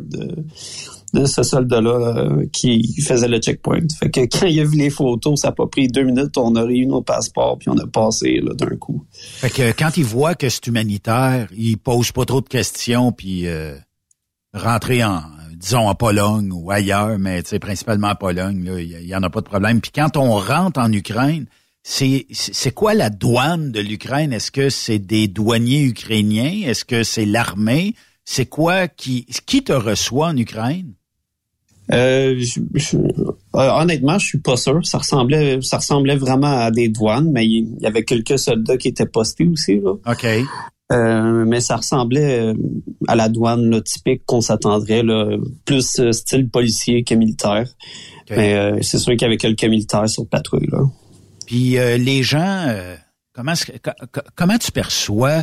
de ce soldat-là qui faisait le checkpoint. Fait que quand il a vu les photos, ça n'a pas pris 2 minutes, on a réuni nos passeports puis on a passé là, d'un coup. Fait que quand il voit que c'est humanitaire, il pose pas trop de questions puis rentrer en... disons en Pologne ou ailleurs, mais tu sais principalement en Pologne, là, il y en a pas de problème. Puis quand on rentre en Ukraine, c'est quoi la douane de l'Ukraine? Est-ce que c'est des douaniers ukrainiens? Est-ce que c'est l'armée? C'est quoi qui te reçoit en Ukraine? Honnêtement, je suis pas sûr. Ça ressemblait vraiment à des douanes, mais il y avait quelques soldats qui étaient postés aussi là. OK. Mais ça ressemblait à la douane là, typique qu'on s'attendrait, là, plus style policier que militaire. Okay. Mais c'est sûr qu'il y avait quelques militaires sur patrouille. Là. Puis les gens, comment tu perçois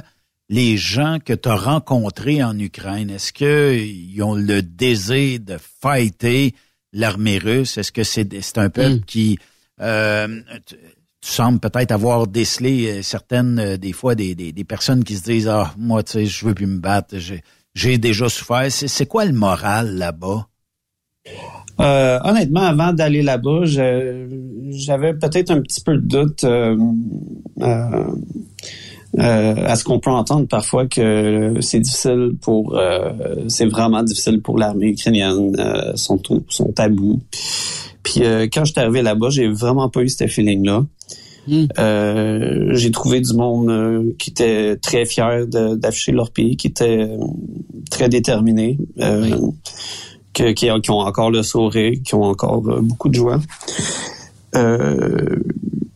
les gens que tu as rencontrés en Ukraine? Est-ce qu'ils ont le désir de fighter l'armée russe? Est-ce que c'est un peuple qui... Tu sembles peut-être avoir décelé certaines, des fois, des personnes qui se disent « Ah, moi, tu sais, je veux plus me battre, j'ai déjà souffert. » C'est quoi le moral là-bas? Honnêtement, avant d'aller là-bas, j'avais peut-être un petit peu de doute à ce qu'on peut entendre parfois que c'est difficile pour... c'est vraiment difficile pour l'armée ukrainienne, son tabou. Puis quand je suis arrivé là-bas, j'ai vraiment pas eu ce feeling-là. J'ai trouvé du monde qui était très fier d'afficher leur pays, qui était très déterminé, qui ont encore le sourire, qui ont encore beaucoup de joie.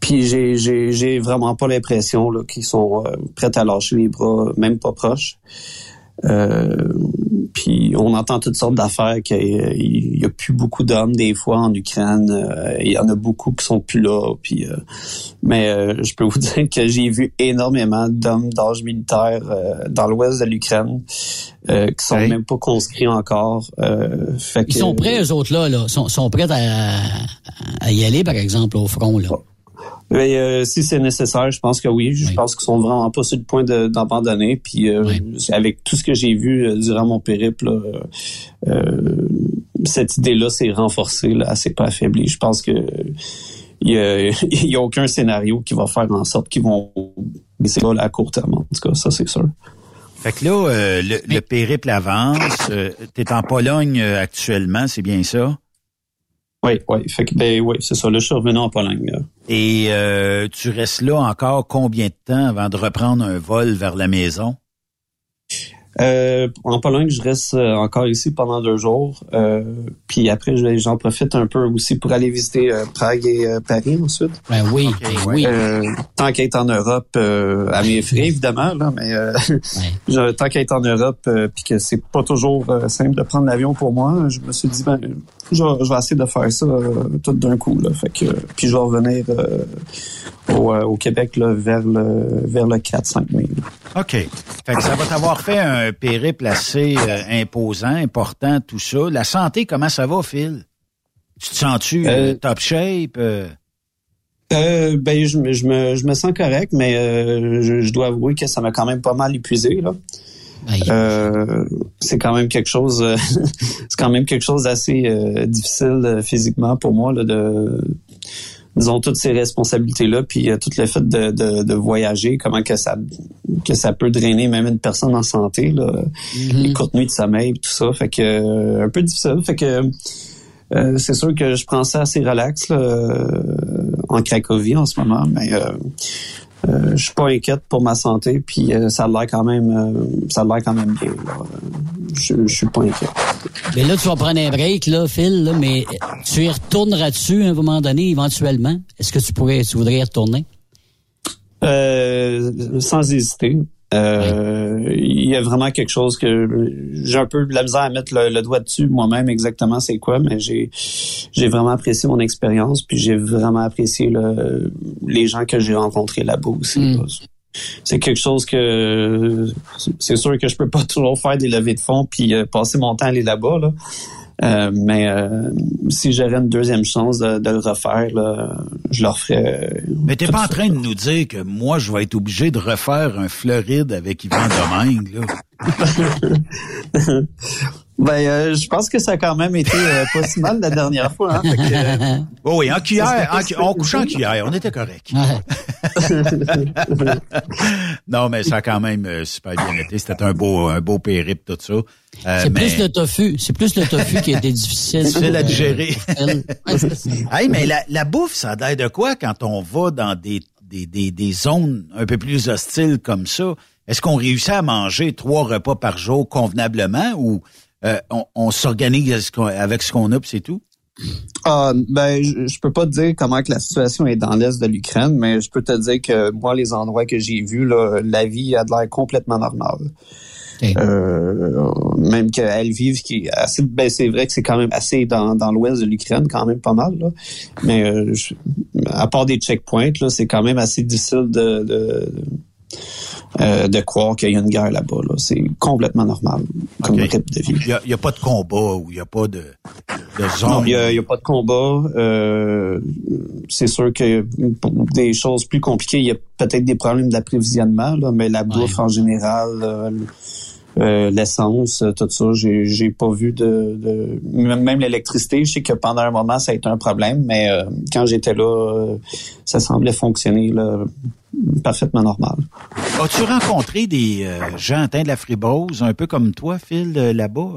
Puis j'ai vraiment pas l'impression là, qu'ils sont prêts à lâcher les bras, même pas proches. Puis on entend toutes sortes d'affaires qu'il y a plus beaucoup d'hommes des fois en Ukraine, il y en a beaucoup qui sont plus là puis mais je peux vous dire que j'ai vu énormément d'hommes d'âge militaire dans l'ouest de l'Ukraine qui sont même pas conscrits encore fait ils que, sont prêts eux autres là sont prêts à y aller par exemple au front là. Mais si c'est nécessaire, je pense que oui. Je pense qu'ils sont vraiment pas sur le point d'abandonner. Puis avec tout ce que j'ai vu durant mon périple, cette idée-là s'est renforcée, là, elle s'est pas affaiblie. Je pense que il y a aucun scénario qui va faire en sorte qu'ils vont c'est là à court terme. En tout cas, ça c'est sûr. Fait que là, le périple avance. T'es en Pologne actuellement, c'est bien ça? Oui. Fait que, c'est ça. Là, je suis revenu en Pologne. Là. Et tu restes là encore combien de temps avant de reprendre un vol vers la maison? En Pologne, je reste encore ici pendant 2 jours. Puis après, j'en profite un peu aussi pour aller visiter Prague et Paris ensuite. Ben oui, okay. Tant qu'à être en Europe, à mes frais évidemment, là, mais tant qu'à être en Europe, puis que c'est pas toujours simple de prendre l'avion pour moi, je me suis dit ben Je vais essayer de faire ça tout d'un coup. Là. Fait que, puis je vais revenir au Québec là, vers le 4-5 mai. Là. OK. Fait que ça va t'avoir fait un périple assez imposant, important, tout ça. La santé, comment ça va, Phil? Tu te sens-tu top shape? Ben je me sens correct, mais je dois avouer que ça m'a quand même pas mal épuisé là. C'est quand même quelque chose c'est quand même quelque chose d'assez difficile physiquement pour moi là, de disons toutes ces responsabilités là, puis tout le fait de voyager, comment que ça peut drainer même une personne en santé là, les courtes nuits de sommeil tout ça, fait que un peu difficile, fait que c'est sûr que je prends ça assez relax là, en Cracovie en ce moment, mais je suis pas inquiète pour ma santé, puis ça a l'air quand même bien. Je suis pas inquiète. Mais là, tu vas prendre un break, là, Phil, là, mais tu y retourneras dessus à un moment donné, éventuellement. Est-ce que tu voudrais y retourner? Sans hésiter. Il y a vraiment quelque chose que j'ai un peu de la misère à mettre le doigt dessus moi-même exactement c'est quoi, mais j'ai vraiment apprécié mon expérience, puis j'ai vraiment apprécié les gens que j'ai rencontrés là-bas aussi. C'est quelque chose que c'est sûr que je peux pas toujours faire des levées de fonds puis passer mon temps à aller là-bas là. Mais si j'avais une deuxième chance de le refaire, là, je le referais. Mais t'es pas en train de nous dire que moi, je vais être obligé de refaire un Floride avec Yvan Domingue, là? Je pense que ça a quand même été pas si mal la dernière fois. Hein, que, oh oui, en cuillère, on couchait en cuillère, on était correct. Non, mais ça a quand même super bien été. C'était un beau périple, tout ça. C'est plus le tofu qui était difficile. Difficile à digérer. Hey, mais la bouffe, ça a l'air de quoi quand on va dans des zones un peu plus hostiles comme ça? Est-ce qu'on réussit à manger 3 repas par jour convenablement ou on s'organise avec ce qu'on a puis c'est tout? Je peux pas te dire comment que la situation est dans l'est de l'Ukraine, mais je peux te dire que moi, les endroits que j'ai vus, là, la vie a de l'air complètement normale. Okay. Même qu'elle vive qui est assez, c'est vrai que c'est quand même assez dans l'ouest de l'Ukraine, quand même pas mal là. Mais à part des checkpoints là, c'est quand même assez difficile de croire qu'il y a une guerre là-bas là. C'est complètement normal comme type de vie. Il y a pas de combat ou il y a pas de zone. Non, il y a pas de combat. C'est sûr que pour des choses plus compliquées, il y a peut-être des problèmes d'approvisionnement là, mais la bouffe en général, l'essence, tout ça, j'ai pas vu même l'électricité, je sais que pendant un moment ça a été un problème, mais quand j'étais là, ça semblait fonctionner là, parfaitement normal. As-tu rencontré des gens atteints de la fibrose, un peu comme toi, Phil, là-bas?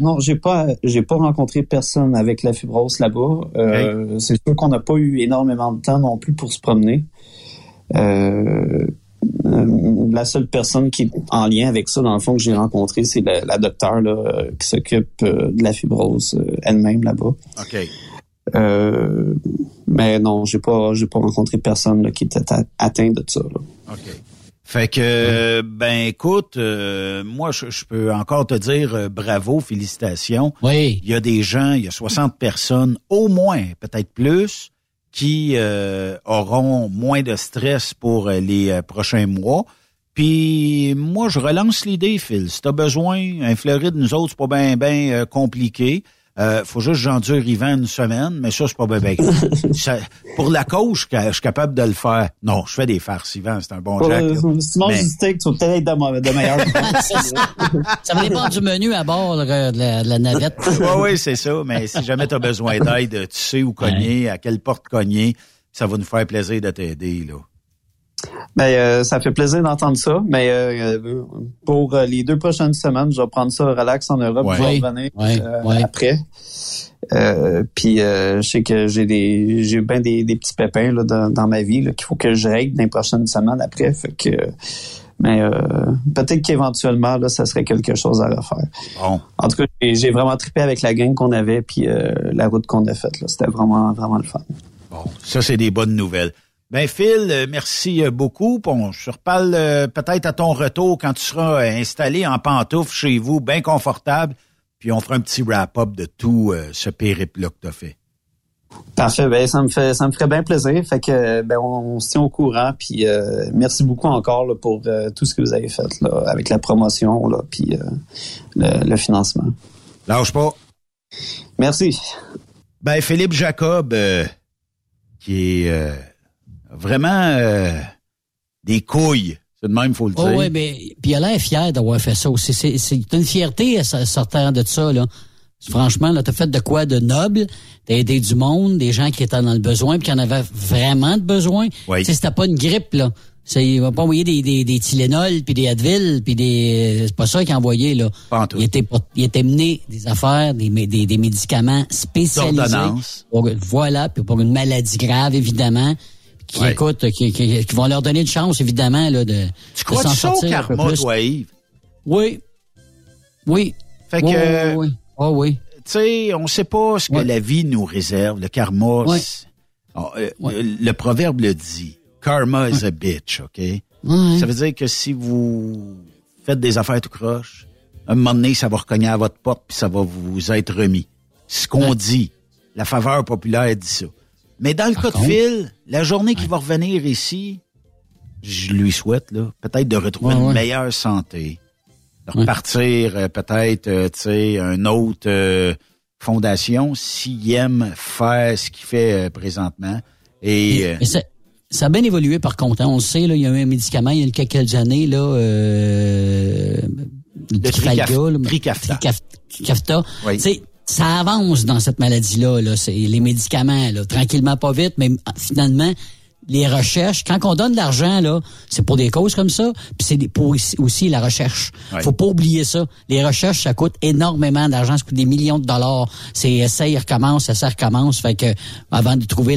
Non, j'ai pas rencontré personne avec la fibrose là-bas. C'est sûr qu'on n'a pas eu énormément de temps non plus pour se promener. La seule personne qui est en lien avec ça, dans le fond, que j'ai rencontré, c'est la docteure là, qui s'occupe de la fibrose elle-même là-bas. OK. Mais non, j'ai pas rencontré personne là, qui était atteint de ça. Là. OK. Fait que, écoute, moi, je peux encore te dire bravo, félicitations. Oui. Il y a des gens, il y a 60 personnes, au moins, peut-être plus, qui auront moins de stress pour les prochains mois. Puis moi, je relance l'idée, Phil. Si t'as besoin, un Floride, nous autres, c'est pas bien compliqué. Faut juste que j'endure Yvan une semaine, mais ça, c'est pas bien. Pour la cause, je suis capable de le faire. Non, je fais des farces, Yvan, c'est un bon jack. Si tu manges du steak, tu vas peut-être être de meilleur. Ça va dépendre du menu à bord de la navette. Oui, c'est ça, mais si jamais tu as besoin d'aide, tu sais où cogner, à quelle porte cogner, ça va nous faire plaisir de t'aider, là. Ça fait plaisir d'entendre ça, mais pour les 2 prochaines semaines, je vais prendre ça relax en Europe, je vais revenir après. Puis je sais que j'ai bien des petits pépins là, dans ma vie là, qu'il faut que je règle dans les prochaines semaines après. Fait que, peut-être qu'éventuellement là, ça serait quelque chose à refaire. Bon. En tout cas, j'ai vraiment trippé avec la gang qu'on avait puis la route qu'on a faite. C'était vraiment, vraiment le fun. Bon, ça c'est des bonnes nouvelles. Ben Phil, merci beaucoup. On se reparle peut-être à ton retour quand tu seras installé en pantoufles chez vous, bien confortable. puis on fera un petit wrap-up de tout ce périple-là que tu as fait. Parfait, ben ça me ferait bien plaisir. Fait que ben on se tient au courant, puis merci beaucoup encore là, pour tout ce que vous avez fait là, avec la promotion là, puis le financement. Lâche pas. Merci. Ben Philippe Jacob, qui est vraiment des couilles. C'est de même, faut le dire. Oui, mais puis il a l'air fier d'avoir fait ça aussi. C'est une fierté sortant de ça là. Franchement, là, t'as fait de quoi de noble, t'as aidé du monde, des gens qui étaient dans le besoin, puis qui en avaient vraiment de besoin. Oui. Tu sais, c'était pas une grippe, là. Il va pas envoyer des Tylenol, puis des Advil, puis des... C'est pas ça qu'il envoyait, là. Il était mené des affaires, des médicaments spécialisés. Voilà, puis pour une maladie grave, évidemment, qui oui. Écoute, qui vont leur donner une chance, évidemment, là, de tu crois de s'en sortir ça au karma, toi, Yves? Oui. Oui. Fait que... Oui. Ah oh oui. Tu sais, on sait pas ce que la vie nous réserve. Le karma, le proverbe le dit. Karma is a bitch, OK? Oui. Ça veut dire que si vous faites des affaires tout croche, un moment donné, ça va recogner à votre porte puis ça va vous être remis. Ce qu'on dit, la faveur populaire dit ça. Mais dans le cas de Phil, la journée qu'il va revenir ici, je lui souhaite là peut-être de retrouver une meilleure santé. De repartir peut-être tu sais une autre fondation s'il aime faire ce qu'il fait présentement et ça a bien évolué par contre hein. On le sait là, il y a eu un médicament il y a quelques années là Trikafta. Tu sais ça avance dans cette maladie là c'est les médicaments là tranquillement pas vite mais finalement les recherches, quand on donne de l'argent, là, c'est pour des causes comme ça, puis c'est pour aussi la recherche. Ouais. Faut pas oublier ça. Les recherches, ça coûte énormément d'argent, ça coûte des millions de dollars. C'est ça, il recommence, ça recommence. Fait que avant de trouver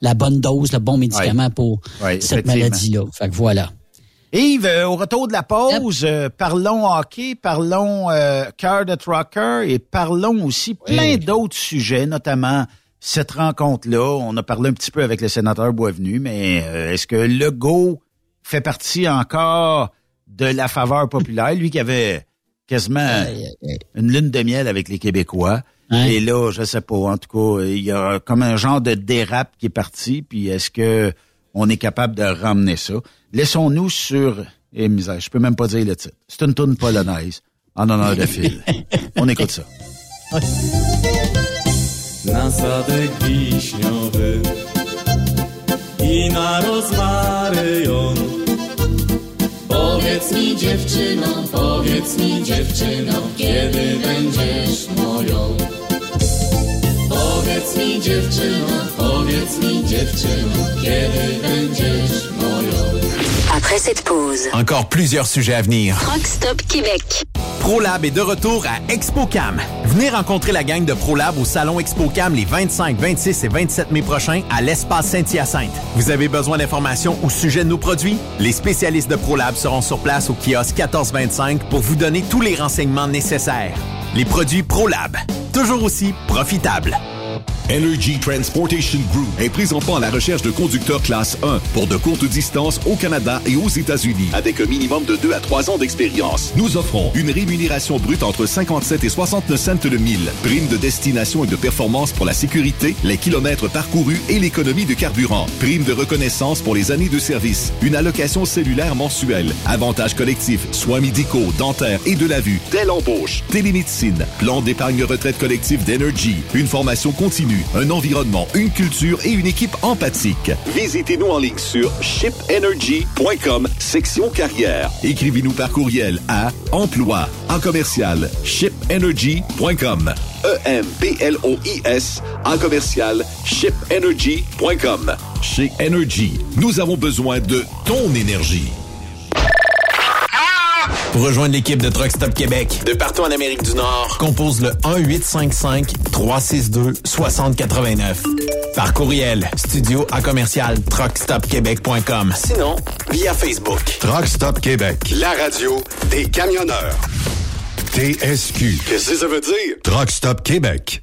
la bonne dose, le bon médicament pour cette maladie-là. Fait que voilà. Yves, au retour de la pause, parlons hockey, parlons cœur de trucker et parlons aussi plein d'autres sujets, notamment... Cette rencontre-là, on a parlé un petit peu avec le sénateur Boisvenu, mais est-ce que Legault fait partie encore de la faveur populaire? Lui qui avait quasiment une lune de miel avec les Québécois. Hein? Et là, je sais pas, en tout cas, il y a comme un genre de dérape qui est parti, puis est-ce que on est capable de ramener ça? Laissons-nous sur... Eh misère, je peux même pas dire le titre. C'est une toune polonaise, en honneur de Phil. On écoute ça. Na sadek wiśniowy i na rozmary on. Powiedz mi dziewczyno, kiedy będziesz moją. Powiedz mi dziewczyno, kiedy będziesz moją. Après cette pause, encore plusieurs sujets à venir. Truck Stop Québec. ProLab est de retour à ExpoCam. Venez rencontrer la gang de ProLab au salon ExpoCam les 25, 26 et 27 mai prochains à l'espace Saint-Hyacinthe. Vous avez besoin d'informations au sujet de nos produits? Les spécialistes de ProLab seront sur place au kiosque 1425 pour vous donner tous les renseignements nécessaires. Les produits ProLab, toujours aussi profitables. Energy Transportation Group est présentement à la recherche de conducteurs classe 1 pour de courtes distances au Canada et aux États-Unis avec un minimum de 2 à 3 ans d'expérience. Nous offrons une rémunération brute entre 57 et 69 cents le mille, primes de destination et de performance pour la sécurité, les kilomètres parcourus et l'économie de carburant, primes de reconnaissance pour les années de service, une allocation cellulaire mensuelle, avantages collectifs, soins médicaux, dentaires et de la vue, telle embauche, télémédecine, plan d'épargne retraite collective d'Energy, une formation continue, un environnement, une culture et une équipe empathique. Visitez-nous en ligne sur shipenergy.com, section carrière. Écrivez-nous par courriel à emploi, en commercial, shipenergy.com. EMPLOIS, en commercial, shipenergy.com. Chez Energy, nous avons besoin de ton énergie. Pour rejoindre l'équipe de Truck Stop Québec, de partout en Amérique du Nord, compose le 1-855-362-6089. Par courriel, studio@truckstopquebec.com. Sinon, via Facebook. Truck Stop Québec, la radio des camionneurs. TSQ. Qu'est-ce que ça veut dire? Truck Stop Québec.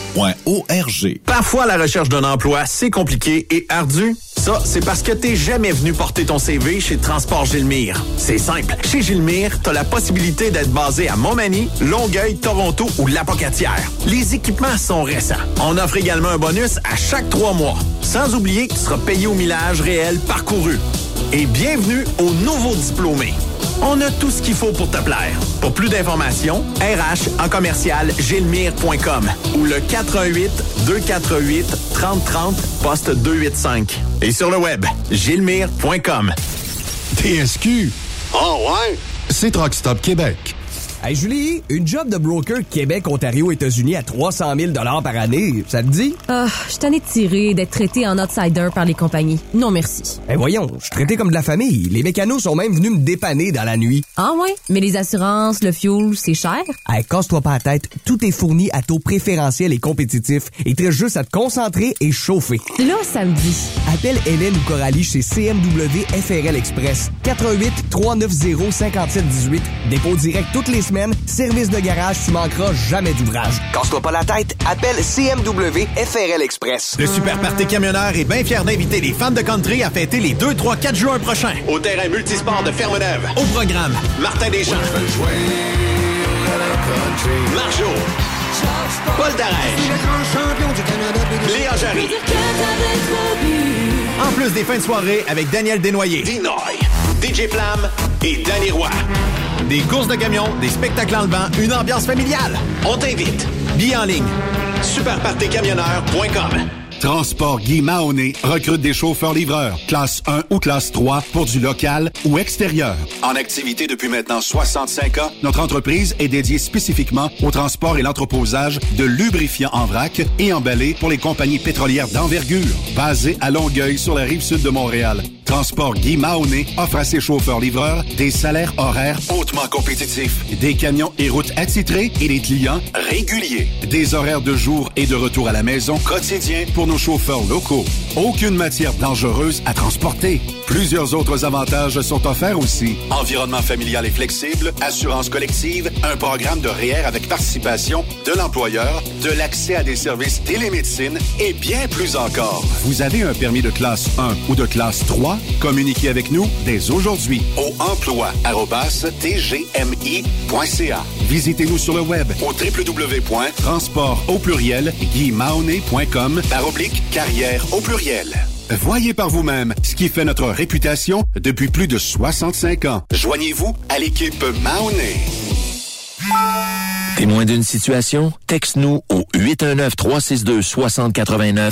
Parfois, la recherche d'un emploi, c'est compliqué et ardu. Ça, c'est parce que t'es jamais venu porter ton CV chez Transport Gillesmire. C'est simple. Chez Gillesmire, t'as la possibilité d'être basé à Montmagny, Longueuil, Toronto ou la Pocatière. Les équipements sont récents. On offre également un bonus à chaque 3 mois. Sans oublier que tu seras payé au millage réel parcouru. Et bienvenue aux nouveaux diplômés. On a tout ce qu'il faut pour te plaire. Pour plus d'informations, rh@gillesmire.com ou le 418-248-3030 poste 285. Et sur le web, gillesmire.com. TSQ. Oh ouais? C'est Truck Stop Québec. Hey Julie, une job de broker Québec-Ontario-États-Unis à 300 000 $ par année, ça te dit? Ah, je t'en ai tiré d'être traité en outsider par les compagnies. Non merci. Eh hey, voyons, je suis traité comme de la famille. Les mécanos sont même venus me dépanner dans la nuit. Ah ouais? Mais les assurances, le fuel, c'est cher? Hey, casse-toi pas la tête, tout est fourni à taux préférentiel et compétitif. Il te reste juste à te concentrer et chauffer. Là, ça me dit. Appelle Hélène ou Coralie chez CMW FRL Express. 418-390-5718. Dépôt direct toutes les semaines, service de garage, tu manqueras jamais d'ouvrage. Casse-toi pas la tête, appelle CMW FRL Express. Le Super Party Camionneur est bien fier d'inviter les fans de country à fêter les 2, 3, 4 juin prochains. Au terrain multisport de Ferme-Neuve. Au programme, Martin Deschamps. Marjo. Paul Darèche. Léa Jarry. En plus des fins de soirée avec Daniel Desnoyers. Dinoy. DJ Flamme et Danny Roy. Des courses de camions, des spectacles en levant, une ambiance familiale. On t'invite. Billets en ligne. Superpartycamionneur.com. Transport Guy Mahoney recrute des chauffeurs-livreurs, classe 1 ou classe 3 pour du local ou extérieur. En activité depuis maintenant 65 ans, notre entreprise est dédiée spécifiquement au transport et l'entreposage de lubrifiants en vrac et emballés pour les compagnies pétrolières d'envergure. Basée à Longueuil sur la rive sud de Montréal, Transport Guy Mahoney offre à ses chauffeurs-livreurs des salaires horaires hautement compétitifs, des camions et routes attitrés et des clients réguliers. Des horaires de jour et de retour à la maison quotidiens pour nos chauffeurs locaux. Aucune matière dangereuse à transporter. Plusieurs autres avantages sont offerts aussi. Environnement familial et flexible, assurance collective, un programme de REER avec participation de l'employeur, de l'accès à des services télémédecine et bien plus encore. Vous avez un permis de classe 1 ou de classe 3? Communiquez avec nous dès aujourd'hui au emploi@tgmi.ca. Visitez-nous sur le web au www.transportaupluriel-guimahoney.com/carrière au pluriel. Voyez par vous-même ce qui fait notre réputation depuis plus de 65 ans. Joignez-vous à l'équipe Mahoney. Témoin d'une situation? Texte-nous au 819-362-6089.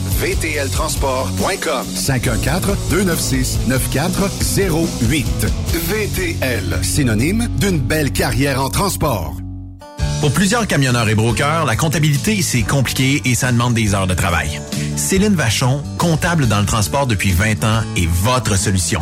VTLtransport.com. 514-296-9408. VTL, synonyme d'une belle carrière en transport. Pour plusieurs camionneurs et brokers, la comptabilité, c'est compliqué et ça demande des heures de travail. Céline Vachon, comptable dans le transport depuis 20 ans, est votre solution.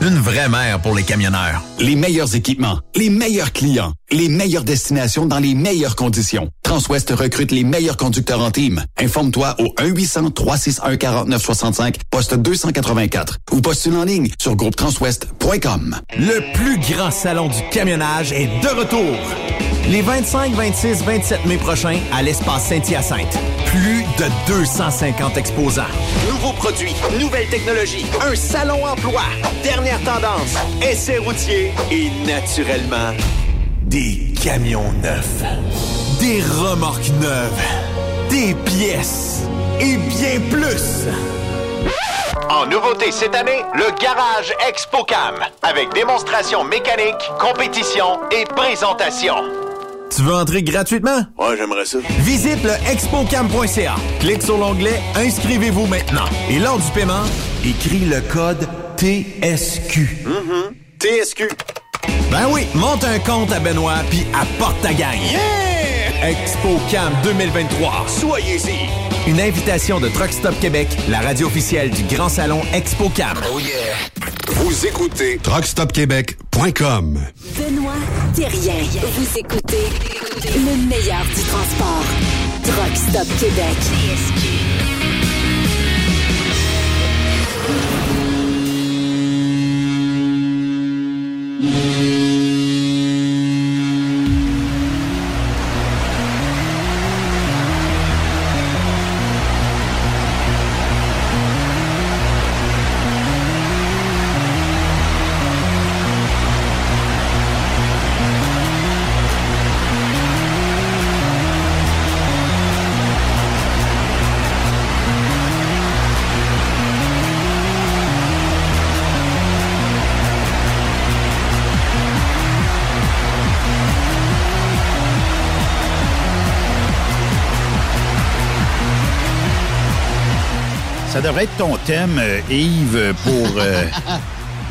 Une vraie mère pour les camionneurs. Les meilleurs équipements, les meilleurs clients, les meilleures destinations dans les meilleures conditions. Transwest recrute les meilleurs conducteurs en team. Informe-toi au 1-800-361-4965, poste 284 ou postule en ligne sur groupetranswest.com. Le plus grand salon du camionnage est de retour. Les 25, 26, 27 mai prochains à l'espace Saint-Hyacinthe. Plus de 250 exposants. Nouveaux produits, nouvelles technologies, un salon emploi, dernière tendance, essais routiers et naturellement, des camions neufs, des remorques neuves, des pièces et bien plus. En nouveauté cette année, le Garage ExpoCam, avec démonstration mécanique, compétition et présentation. Tu veux entrer gratuitement? Ouais, j'aimerais ça. Visite le expocam.ca. Clique sur l'onglet « Inscrivez-vous maintenant ». Et lors du paiement, écris le code TSQ. TSQ. Ben oui, monte un compte à Benoît puis apporte ta gagne. Yeah! ExpoCam 2023. Soyez-y. Une invitation de Truck Stop Québec, la radio officielle du Grand Salon ExpoCam. Oh yeah! Vous écoutez truckstopquebec.com. Benoît Thérien. Vous écoutez le meilleur du transport. Truck Stop Québec. Ça devrait être ton thème, Yves, pour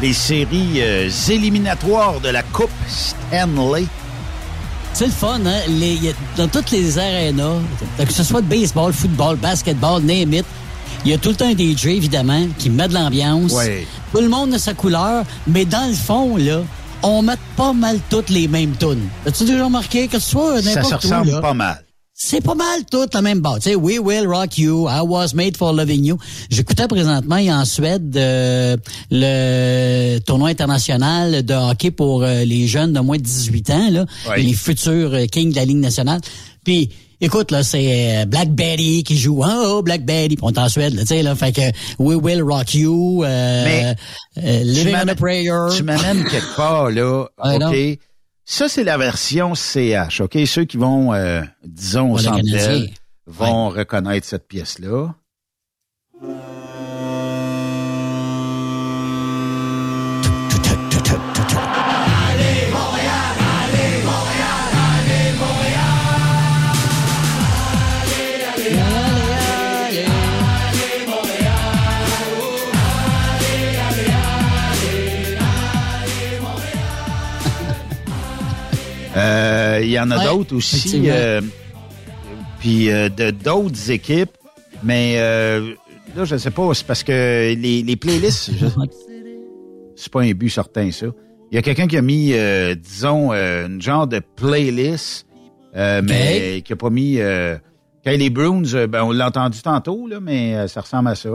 les séries éliminatoires de la Coupe Stanley. C'est le fun, hein? Dans toutes les arénas, que ce soit de baseball, football, basketball, name it, il y a tout le temps un DJ, évidemment, qui met de l'ambiance. Ouais. Tout le monde a sa couleur, mais dans le fond, là, on met pas mal toutes les mêmes tunes. As-tu déjà remarqué que ce soit n'importe où? Ça se ressemble là, pas mal. C'est pas mal tout la même base. Tu sais, We Will Rock You, I Was Made for Loving You. J'écoutais présentement en Suède le tournoi international de hockey pour les jeunes de moins de 18 ans, là, oui. Les futurs kings de la Ligue nationale. Puis, écoute, là, c'est Black Betty qui joue. Oh, Black Betty. On est en Suède, là, tu sais, là. Fait que We Will Rock You, Living on a Prayer. Tu m'amènes quelque part, là. OK. Non. Ça, c'est la version CH, OK? Ceux qui vont, disons, au Centre Bell, vont reconnaître cette pièce-là. Il y en a d'autres aussi, puis de d'autres équipes, mais là, je ne sais pas, c'est parce que les playlists, c'est pas un but certain, ça. Il y a quelqu'un qui a mis, une genre de playlist, mais qui n'a pas mis... Quand les Bruins, on l'a entendu tantôt, là, mais ça ressemble à ça.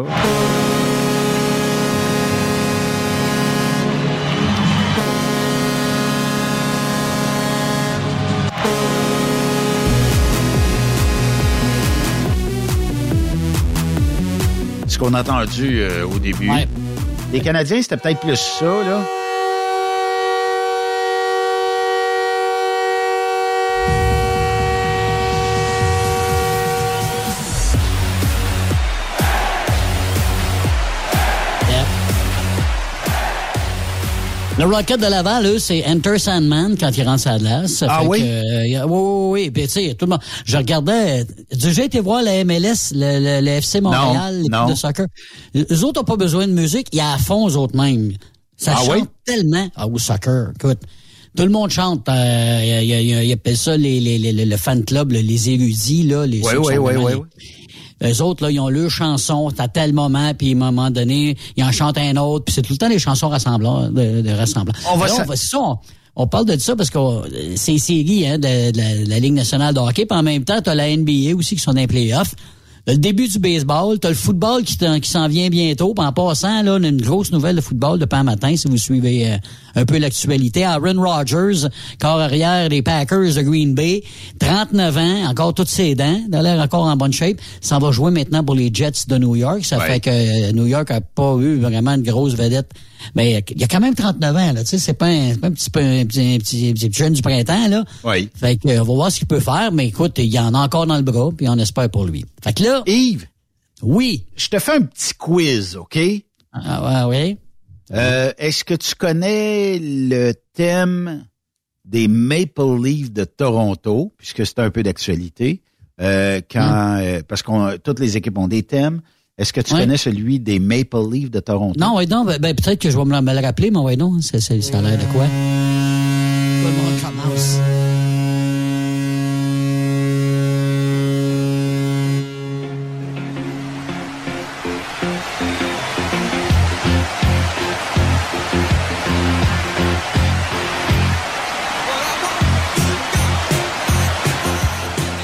Qu'on a entendu au début. Ouais. Les Canadiens, c'était peut-être plus ça, là. Le Rocket de Laval, eux, c'est Enter Sandman quand il rentre sa glace. Ah oui? Oui. Puis, tu sais, tout le monde. Je regardais. J'ai été voir la MLS, le FC Montréal, l'équipe de soccer. Eux autres n'ont pas besoin de musique. Ils sont à fond, eux autres mêmes. Ça chante tellement. Ah, au soccer. Écoute. Tout le monde chante. Il appelle ça le fan club, les érudits, là. Oui. Les autres, là, ils ont leur chanson à tel moment, puis à un moment donné, ils en chantent un autre, puis c'est tout le temps des chansons rassemblantes, de rassemblant. On parle de ça parce que c'est série hein, de la Ligue nationale de hockey, puis en même temps, t'as la NBA aussi qui sont dans les playoffs. Le début du baseball, t'as le football qui s'en vient bientôt. Puis en passant, là, on a une grosse nouvelle de football depuis un matin, si vous suivez un peu l'actualité. Aaron Rodgers, corps arrière des Packers de Green Bay, 39 ans, encore toutes ses dents, il a l'air encore en bonne shape. S'en va jouer maintenant pour les Jets de New York. Ça fait que New York a pas eu vraiment une grosse vedette. Mais il y a quand même 39 ans, là, tu sais, c'est pas un petit peu un petit jeune du printemps, là. Oui. Fait que on va voir ce qu'il peut faire, mais écoute, il y en a encore dans le bras, puis on espère pour lui. Fait que là. Yves. Oui. Je te fais un petit quiz, OK? Ah oui. Est-ce que tu connais le thème des Maple Leafs de Toronto, puisque c'est un peu d'actualité, parce que toutes les équipes ont des thèmes. Est-ce que tu connais celui des Maple Leafs de Toronto? Non, oui, non. Ben, peut-être que je vais me le rappeler, mais oui, non. Ça a l'air de quoi? Tout le monde commence.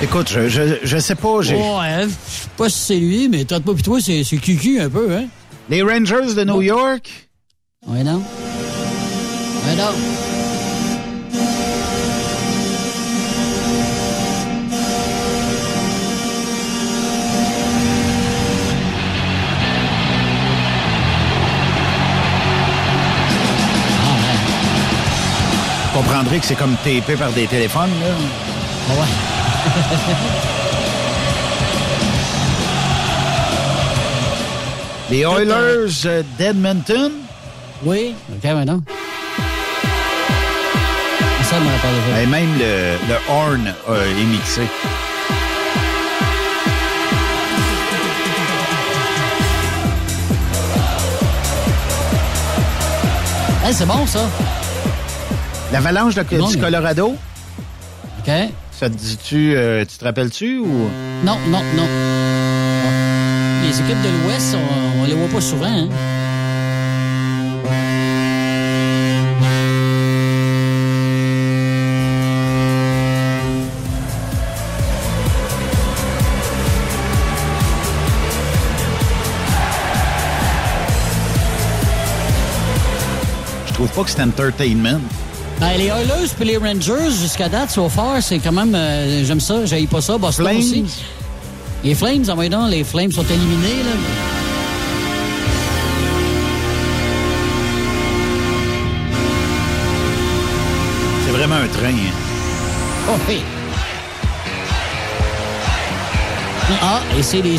Écoute, je sais pas, je sais pas si c'est lui, mais tente pas pis toi, c'est cucu un peu, hein? Les Rangers de New York? Oui, non. Vous comprendrez que c'est comme tapé par des téléphones, là. Ouais. Les Oilers d'Edmonton? Oui. OK, maintenant. Ça me rappelle pas. Et même le horn est mixé. Hey, c'est bon, ça. L'avalanche du Colorado? OK. Ça te dit-tu, tu te rappelles-tu ou? Non. Les équipes de l'Ouest, on les voit pas souvent, hein? Je trouve pas que c'est entertainment. Ben, les Oilers puis les Rangers, jusqu'à date, so far, c'est quand même... j'aime ça, j'haïs pas ça. Boston Flames. Aussi. Les Flames, en vrai, non, les Flames sont éliminés, là. C'est vraiment un train, hein? Oh, hey! Ah, et c'est DC.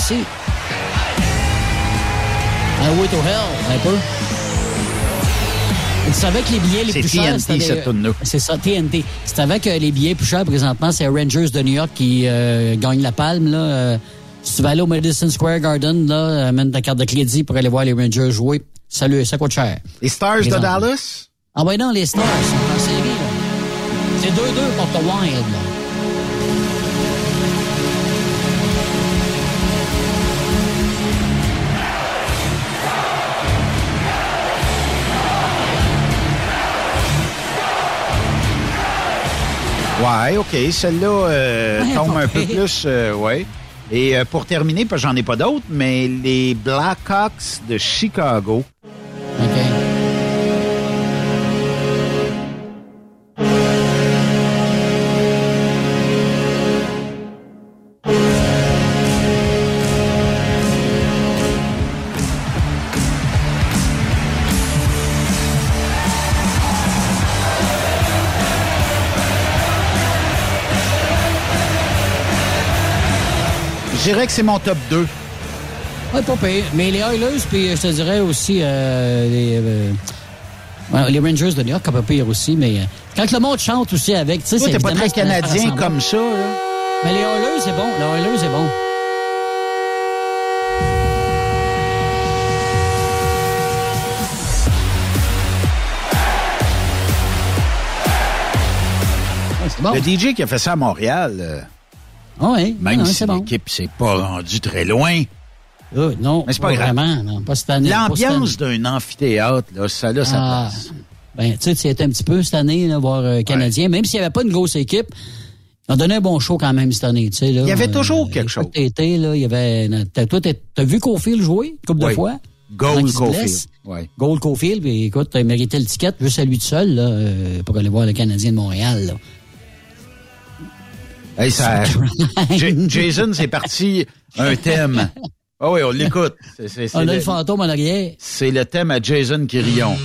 Highway to Hell, un peu. Tu savais que les billets les plus chers... C'est TNT, cette tournée. C'est ça, TNT. Tu savais que les billets plus chers, présentement, c'est Rangers de New York qui gagne la palme. Là. Si tu vas aller au Madison Square Garden, là, amène ta carte de crédit pour aller voir les Rangers jouer. Salut, ça coûte cher. Les Stars de Dallas? Ah ben non, les Stars sont en série. Là. C'est 2-2 contre The Wild. Là. Ouais, OK. Celle-là tombe un peu plus, ouais. Et pour terminer, parce que j'en ai pas d'autres, mais les Blackhawks de Chicago. OK. Je dirais que c'est mon top 2. Oui, pas pire. Mais les Oilers, puis je te dirais aussi Ouais, les Rangers de New York, un peu pire aussi, mais quand le monde chante aussi avec, tu sais, c'est pas très canadien comme ça, là. Mais les Oilers, c'est bon. Les Oilers, c'est bon. Bon. Le DJ qui a fait ça à Montréal, oui, même non, si l'équipe bon. S'est pas rendue très loin. Non, mais c'est pas grave. Vraiment, non, pas cette année. L'ambiance d'un amphithéâtre, là, ça là, ça passe. Ben, tu sais, c'était un petit peu cette année, là, voir Canadien, même s'il n'y avait pas une grosse équipe, ils ont donné un bon show quand même cette année. Tu sais, là, il y avait toujours quelque chose. Été, là, il y avait. Toi, t'as vu Caulfield jouer une couple de fois? Gold Caulfield. Ouais. Gold Caulfield, puis écoute, il méritait le ticket juste à lui tout seul, là, pour aller voir le Canadien de Montréal, là. Hey, ça, Jason, c'est parti un thème. Ah oui, on l'écoute. C'est on a le fantôme en arrière. C'est le thème à Jason Quirion.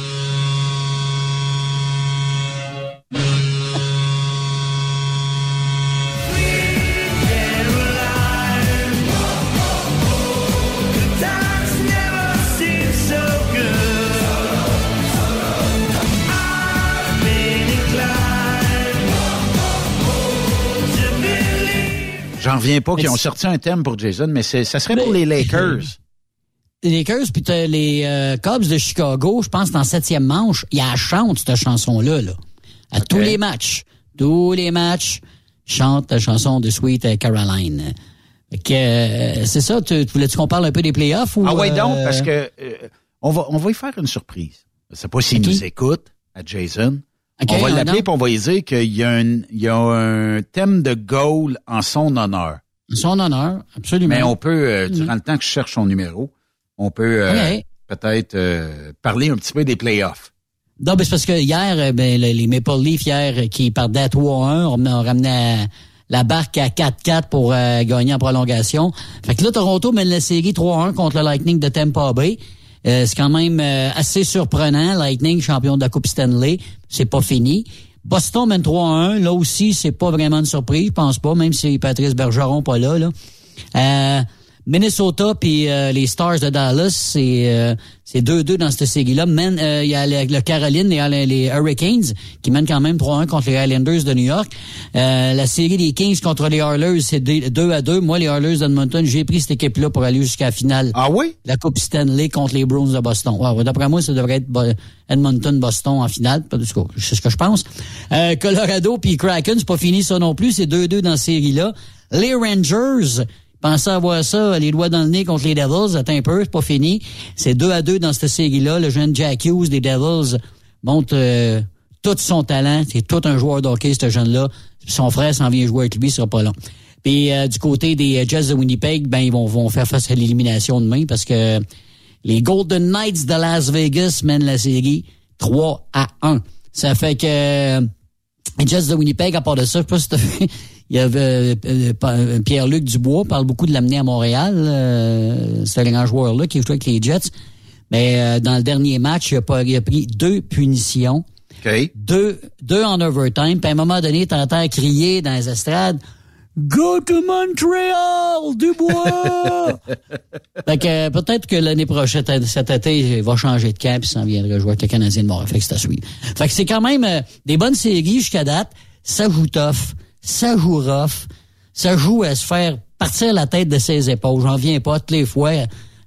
J'en reviens pas qu'ils ont sorti un thème pour Jason, mais ça serait pour les Lakers. Les Lakers, puis t'as les Cubs de Chicago, je pense, dans 7e manche, il y a la chante, cette chanson-là, là. À tous les matchs. Tous les matchs, chante la chanson de Sweet Caroline. Fait que, c'est ça, tu voulais-tu qu'on parle un peu des playoffs? Ou, ouais, donc, parce que on va y faire une surprise. Je sais pas s'il nous écoute, à Jason. Okay, on va l'appeler et on va lui dire qu'il y a un thème de goal en son honneur. En son honneur, absolument. Mais on peut, durant le temps que je cherche son numéro, on peut peut-être parler un petit peu des playoffs. Non, mais c'est parce que hier, les Maple Leafs, hier, qui partaient à 3-1, on ramenait la barque à 4-4 pour gagner en prolongation. Fait que là, Toronto mène la série 3-1 contre le Lightning de Tampa Bay. C'est quand même assez surprenant. Lightning, champion de la Coupe Stanley, c'est pas fini. Boston mène 3-1. Là aussi, c'est pas vraiment une surprise, je pense pas, même si Patrice Bergeron pas là. Minnesota puis les Stars de Dallas, c'est 2-2 dans cette série-là. Il y a le Caroline et les Hurricanes qui mènent quand même 3-1 contre les Islanders de New York. La série des Kings contre les Oilers, c'est 2-2. Moi, les Oilers d'Edmonton, j'ai pris cette équipe-là pour aller jusqu'à la finale. Ah oui? La Coupe Stanley contre les Bruins de Boston. Ouais, d'après moi, ça devrait être Edmonton-Boston en finale. C'est ce que je pense. Colorado puis Kraken, c'est pas fini ça non plus. C'est 2-2 dans cette série-là. Les Rangers... Pensez avoir ça, les doigts dans le nez contre les Devils, attends un peu, c'est pas fini. C'est 2-2 dans cette série-là. Le jeune Jack Hughes des Devils montre tout son talent. C'est tout un joueur d'hockey, ce jeune-là. Son frère s'en vient jouer avec lui, ce sera pas long. Puis du côté des Jets de Winnipeg, ben ils vont faire face à l'élimination demain parce que les Golden Knights de Las Vegas mènent la série 3-1. Ça fait que les Jets de Winnipeg, à part de ça, je sais pas si t'as vu... Il y avait Pierre-Hugues Dubois parle beaucoup de l'amener à Montréal. C'est un grand joueur-là qui joue avec les Jets. Mais dans le dernier match, il a pris 2 punitions. Okay. Deux en overtime. Puis à un moment donné, t'entends crier dans les estrades « Go to Montreal, Dubois! » Fait que peut-être que l'année prochaine, cet été, il va changer de camp et s'en viendra jouer avec le Canadien de Montréal. Fait que c'est à suivre. Fait que c'est quand même des bonnes séries jusqu'à date. Ça joue tough. Ça joue rough. Ça joue à se faire partir la tête de ses épaules. J'en viens pas toutes les fois.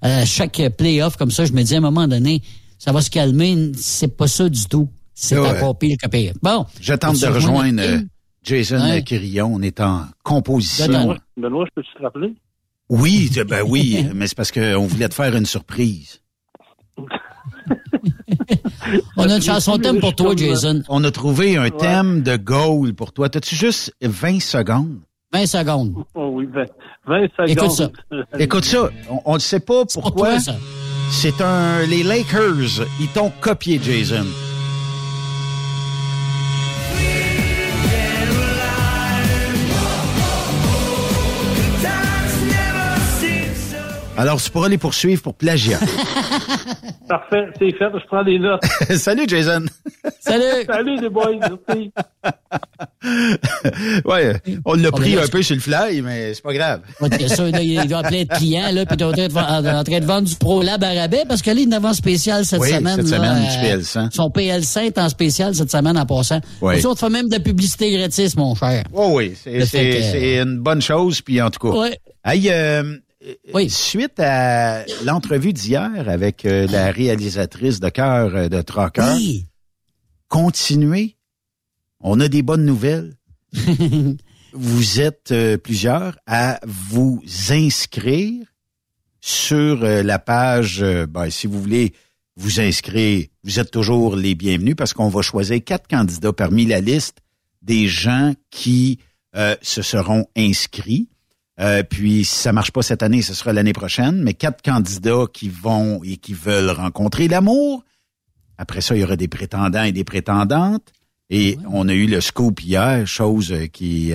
À chaque play-off comme ça, je me dis à un moment donné, ça va se calmer. C'est pas ça du tout. C'est encore pire que pire. Bon. Je tente de rejoindre Jason Quirion. On est en composition. Benoît, je peux-tu te rappeler? Oui, oui. Mais c'est parce qu'on voulait te faire une surprise. On a une chanson thème pour toi, Jason. On a trouvé un thème de goal pour toi. T'as-tu juste 20 secondes? 20 secondes. Oh oui, 20 secondes. Écoute ça. On ne sait pas pourquoi. C'est pour toi, ça. C'est les Lakers. Ils t'ont copié, Jason. Alors, tu pourras les poursuivre pour plagiat. Parfait, c'est fait, je prends des notes. Salut, Jason. Salut. Salut, les boys. Ouais, on l'a pris un peu chez le fly, mais c'est pas grave. Okay, ça, là, il doit appeler être client, là, puis il doit être en train de vendre du ProLab à rabais, parce que là, il y en a un spécial cette semaine. PL100. Son PL100 est en spécial cette semaine en passant. Oui. Ça, on te fait même de la publicité gratis, mon cher. Oh oui, c'est une bonne chose, puis en tout cas. Oui. Hey, suite à l'entrevue d'hier avec la réalisatrice de cœur de Trocker, oui. Continuez. On a des bonnes nouvelles. Vous êtes plusieurs à vous inscrire sur la page. Si vous voulez vous inscrire, vous êtes toujours les bienvenus parce qu'on va choisir 4 candidats parmi la liste des gens qui se seront inscrits. Puis, si ça marche pas cette année, ce sera l'année prochaine. Mais 4 candidats qui vont et qui veulent rencontrer l'amour. Après ça, il y aura des prétendants et des prétendantes. Et on a eu le scoop hier, chose qui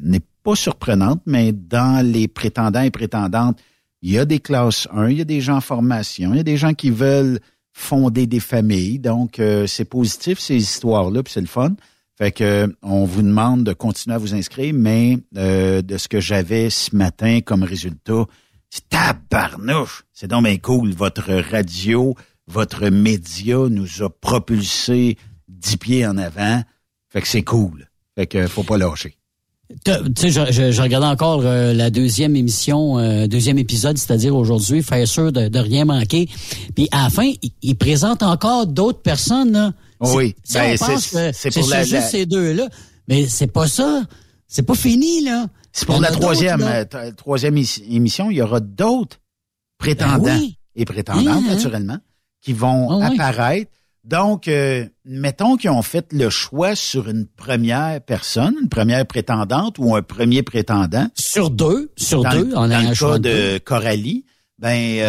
n'est pas surprenante, mais dans les prétendants et prétendantes, il y a des classes 1, il y a des gens en formation, il y a des gens qui veulent fonder des familles. Donc, c'est positif, ces histoires-là, puis c'est le fun. Fait que on vous demande de continuer à vous inscrire, mais de ce que j'avais ce matin comme résultat, c'est tabarnouche! C'est donc bien cool, votre radio, votre média nous a propulsé 10 pieds en avant, fait que c'est cool. Fait que faut pas lâcher. Tu sais, je regardais encore la deuxième émission, deuxième épisode, c'est-à-dire aujourd'hui, faire sûr de rien manquer. Puis à la fin, ils présentent encore d'autres personnes. Là. Oui, c'est juste ces deux-là. Mais c'est pas ça. C'est pas fini, là. C'est pour la troisième émission, il y aura d'autres prétendants et prétendantes, naturellement, qui vont apparaître. Donc, mettons qu'ils ont fait le choix sur une première personne, une première prétendante ou un premier prétendant. Sur deux. Dans le cas de Coralie, on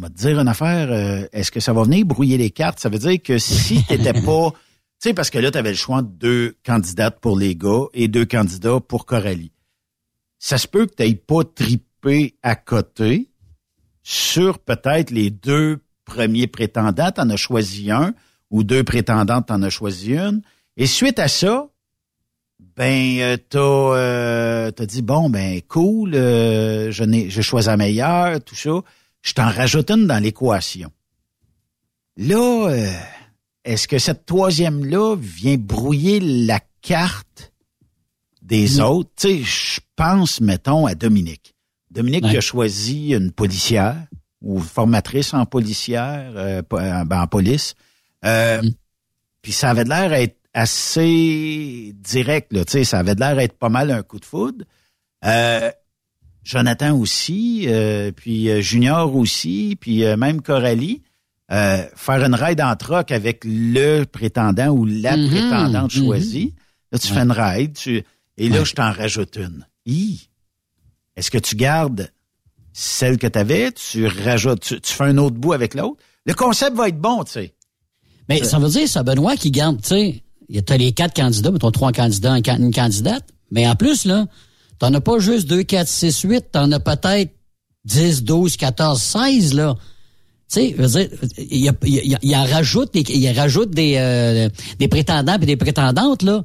va te dire une affaire, est-ce que ça va venir brouiller les cartes? Ça veut dire que si t'étais pas... Tu sais, parce que là, t'avais le choix de 2 candidates pour les gars et 2 candidats pour Coralie. Ça se peut que t'ailles pas trippé à côté sur peut-être les 2 premier prétendant, t'en as choisi un, ou 2 prétendantes, t'en as choisi une. Et suite à ça, t'as dit, cool, j'ai choisi la meilleure, tout ça. Je t'en rajoute une dans l'équation. Là, est-ce que cette troisième-là vient brouiller la carte des autres? Tu sais, je pense, mettons, à Dominique. Dominique qui a choisi une policière, ou formatrice en policière, en police. Puis ça avait l'air d'être assez direct, là, tu sais, ça avait l'air d'être pas mal un coup de foudre. Jonathan aussi, puis Junior aussi, puis même Coralie. Faire une ride en troc avec le prétendant ou la prétendante choisie. Là, tu fais une ride, et là, je t'en rajoute une. Est-ce que tu gardes celle que t'avais, tu rajoutes, tu fais un autre bout avec l'autre. Le concept va être bon, tu sais. Mais ça veut dire, c'est Benoît qui garde, tu sais, t'as les 4 candidats, mais t'as 3 candidats, une candidate, mais en plus, là, t'en as pas juste 2, 4, 6, 8, t'en as peut-être 10, 12, 14, 16, là. Tu sais, je veux dire, il rajoute des prétendants et des prétendantes, là.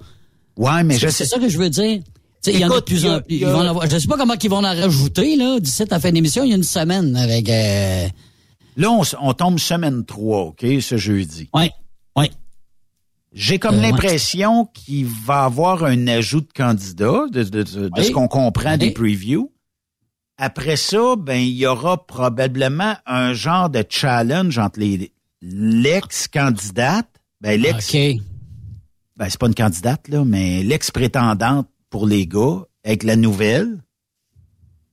Ouais, mais je sais. C'est ça que je veux dire. Il y en a de plus en plus. Je ne sais pas comment ils vont en rajouter, là, d'ici à la fin de l'émission, il y a une semaine avec... Là, on tombe semaine 3, OK, ce jeudi. Oui. J'ai comme l'impression qu'il va y avoir un ajout de candidats, de ce qu'on comprend des previews. Après ça, il y aura probablement un genre de challenge entre l'ex-candidate, c'est pas une candidate, là, mais l'ex-prétendante pour les gars, avec la nouvelle.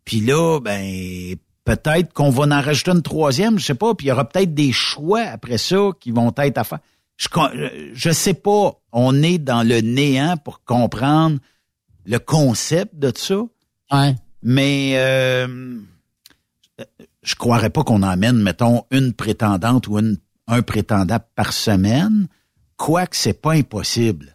Puis là, peut-être qu'on va en rajouter une 3e, je sais pas, puis il y aura peut-être des choix après ça qui vont être à faire. Je sais pas, on est dans le néant pour comprendre le concept de ça. Ouais. Mais je croirais pas qu'on emmène, mettons, une prétendante ou un prétendant par semaine, quoique c'est pas impossible.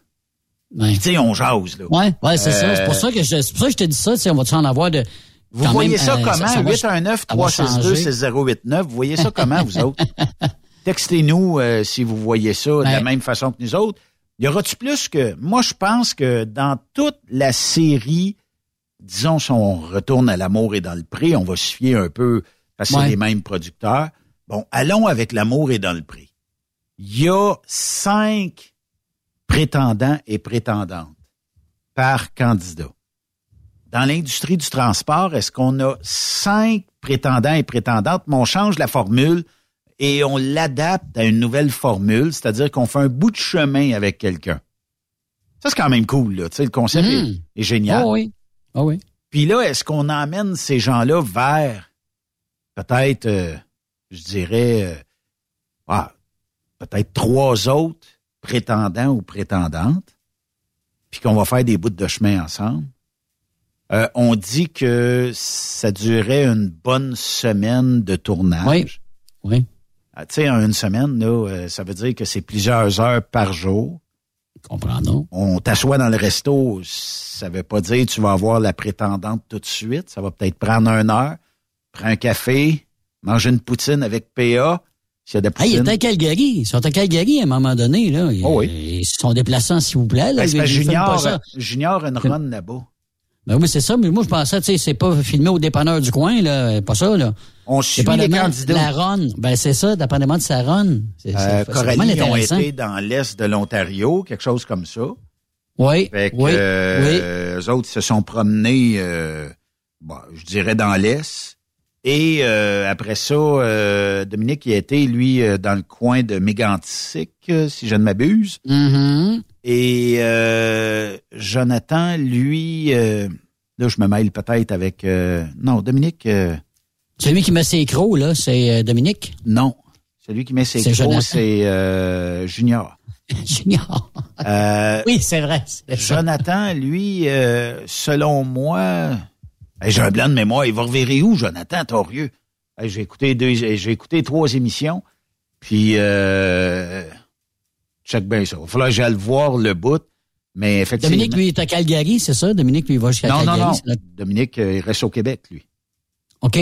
Tu sais, on jase, là. Ouais, c'est ça. C'est pour ça que je te dis ça, tu sais, on va-tu en avoir de... Vous voyez ça comment? 819-362-6089, vous voyez ça comment, vous autres? Textez-nous si vous voyez ça de la même façon que nous autres. Y aura-tu plus que... Moi, je pense que dans toute la série, disons, si on retourne à l'amour et dans le prix, on va se fier un peu parce que c'est les mêmes producteurs. Bon, allons avec l'amour et dans le prix. Il y a 5 prétendants et prétendantes par candidat. Dans l'industrie du transport, est-ce qu'on a 5 prétendants et prétendantes, mais on change la formule et on l'adapte à une nouvelle formule, c'est-à-dire qu'on fait un bout de chemin avec quelqu'un. Ça, c'est quand même cool, là. Tu sais, le concept est génial. Oh oui. Oh oui. Puis là, est-ce qu'on emmène ces gens-là vers, peut-être, je dirais, peut-être 3 autres prétendants ou prétendantes, puis qu'on va faire des bouts de chemin ensemble? On dit que ça durait une bonne semaine de tournage. Oui, oui. Tu sais, une semaine, là, ça veut dire que c'est plusieurs heures par jour. Comprenons. On t'assoit dans le resto, ça veut pas dire que tu vas avoir la prétendante tout de suite. Ça va peut-être prendre 1 heure. Prends un café, mange une poutine avec PA. S'il y a ils étaient à Calgary. Ils sont à Calgary à un moment donné, là. Ils se sont déplacés, s'il vous plaît. Là, c'est Junior a une run là-bas. Ben oui, c'est ça, mais moi, je pensais, tu sais, c'est pas filmé au dépanneur du coin, là, pas ça, là. On suit les candidats. La run, ben c'est ça, dépendamment de sa run. C'est Coralie, ils ont été dans l'est de l'Ontario, quelque chose comme ça. Oui, fait que, oui. Eux autres se sont promenés, je dirais dans l'est. Et après ça, Dominique, il a été, lui, dans le coin de Mégantic, si je ne m'abuse. Mm-hmm. Et Jonathan, lui, là, je me mêle peut-être avec... non, Dominique... celui qui met ses crocs, là, c'est Dominique? Non, celui qui met ses crocs, c'est Junior. Junior. Oui, c'est vrai. C'est Jonathan, lui, selon moi... Hey, j'ai un blanc de mémoire. Il va revirer où, Jonathan Torieux? Hey, j'ai écouté 3 émissions, puis... check bien ça. Il va falloir que j'aille voir le bout, mais effectivement... Dominique, lui, est à Calgary, c'est ça? Dominique, lui, il va jusqu'à Calgary? Non, non, non. Dominique, il reste au Québec, lui. OK.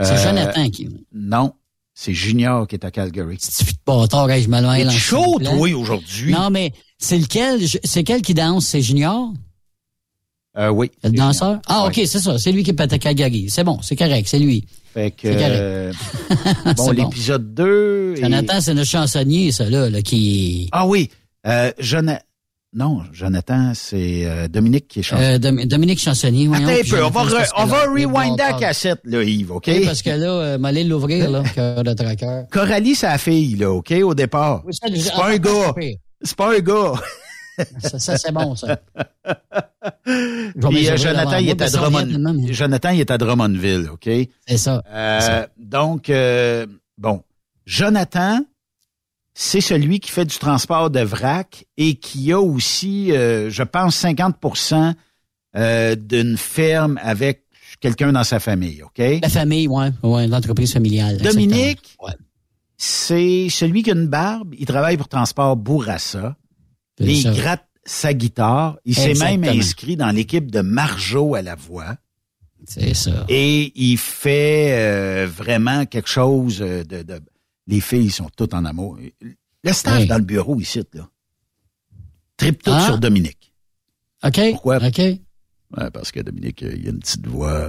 C'est Jonathan qui... Non, c'est Junior qui est à Calgary. C'est de bâtard, je me l'en ai lancé. C'est chaud, toi, aujourd'hui. Non, mais c'est quel qui danse? C'est Junior? Oui. Le danseur? Ah, OK, c'est ça. C'est lui qui est à Calgary. C'est bon, c'est correct, c'est lui. Fait que, bon, l'épisode 2... Jonathan, c'est notre chansonnier, ça, là, qui... Ah oui, Jonathan, c'est Dominique qui est chansonnier. Dominique chansonnier, oui. Attends un peu, on va rewinder la cassette, là, Yves, OK? Oui, parce que là, m'allez l'ouvrir, là, cœur de traqueur. Coralie, c'est la fille, là, OK, au départ. Oui, c'est pas un gars. C'est pas un gars. Ça, c'est bon, ça. Puis, Jonathan, il est à Drummondville, OK? C'est ça. Donc, bon, Jonathan, c'est celui qui fait du transport de vrac et qui a aussi, je pense, 50% d'une ferme avec quelqu'un dans sa famille, OK? La famille, oui, l'entreprise familiale. Dominique, c'est celui qui a une barbe, il travaille pour Transport Bourassa. Il gratte sa guitare. Il s'est même inscrit dans l'équipe de Marjo à la voix. C'est ça. Et il fait vraiment quelque chose de... Les filles sont toutes en amour. Le staff dans le bureau ici, là, tripe tout sur Dominique. OK. Pourquoi? OK. Ouais, parce que Dominique, il a une petite voix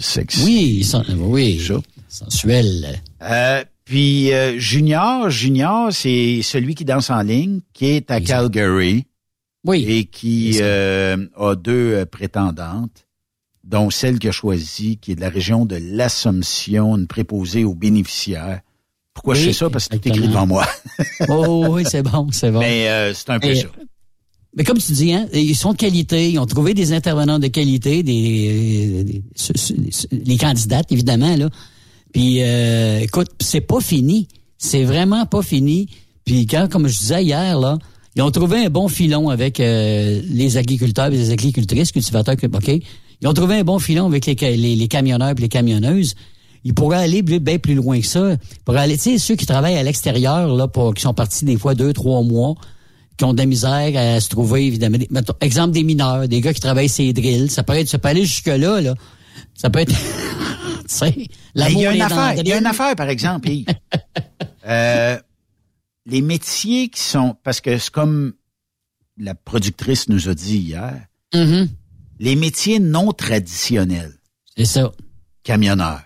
sexy. Oui, sensuelle. Puis Junior, c'est celui qui danse en ligne, qui est à Calgary et qui a 2 prétendantes, dont celle qu'il a choisie, qui est de la région de l'Assomption, une préposée aux bénéficiaires. Pourquoi je sais ça? Parce que tout est écrit devant moi. Oh oui, c'est bon. Mais c'est un peu ça. Mais comme tu dis, hein, ils sont de qualité, ils ont trouvé des intervenants de qualité, les candidates, évidemment, là. Puis, écoute, c'est pas fini. C'est vraiment pas fini. Puis, comme je disais hier, là, ils ont trouvé un bon filon avec les agriculteurs et les agricultrices, cultivateurs, OK? Ils ont trouvé un bon filon avec les camionneurs et les camionneuses. Ils pourraient aller bien plus loin que ça. Ils pourraient aller, tu sais, ceux qui travaillent à l'extérieur, là, qui sont partis des fois 2-3 mois, qui ont de la misère à se trouver, évidemment. Exemple des mineurs, des gars qui travaillent ces drills. Ça peut aller jusque-là, là. Ça peut être... Il y a une affaire, par exemple. Les métiers qui sont... Parce que c'est comme la productrice nous a dit hier, mm-hmm. les métiers non traditionnels. C'est ça. Camionneurs,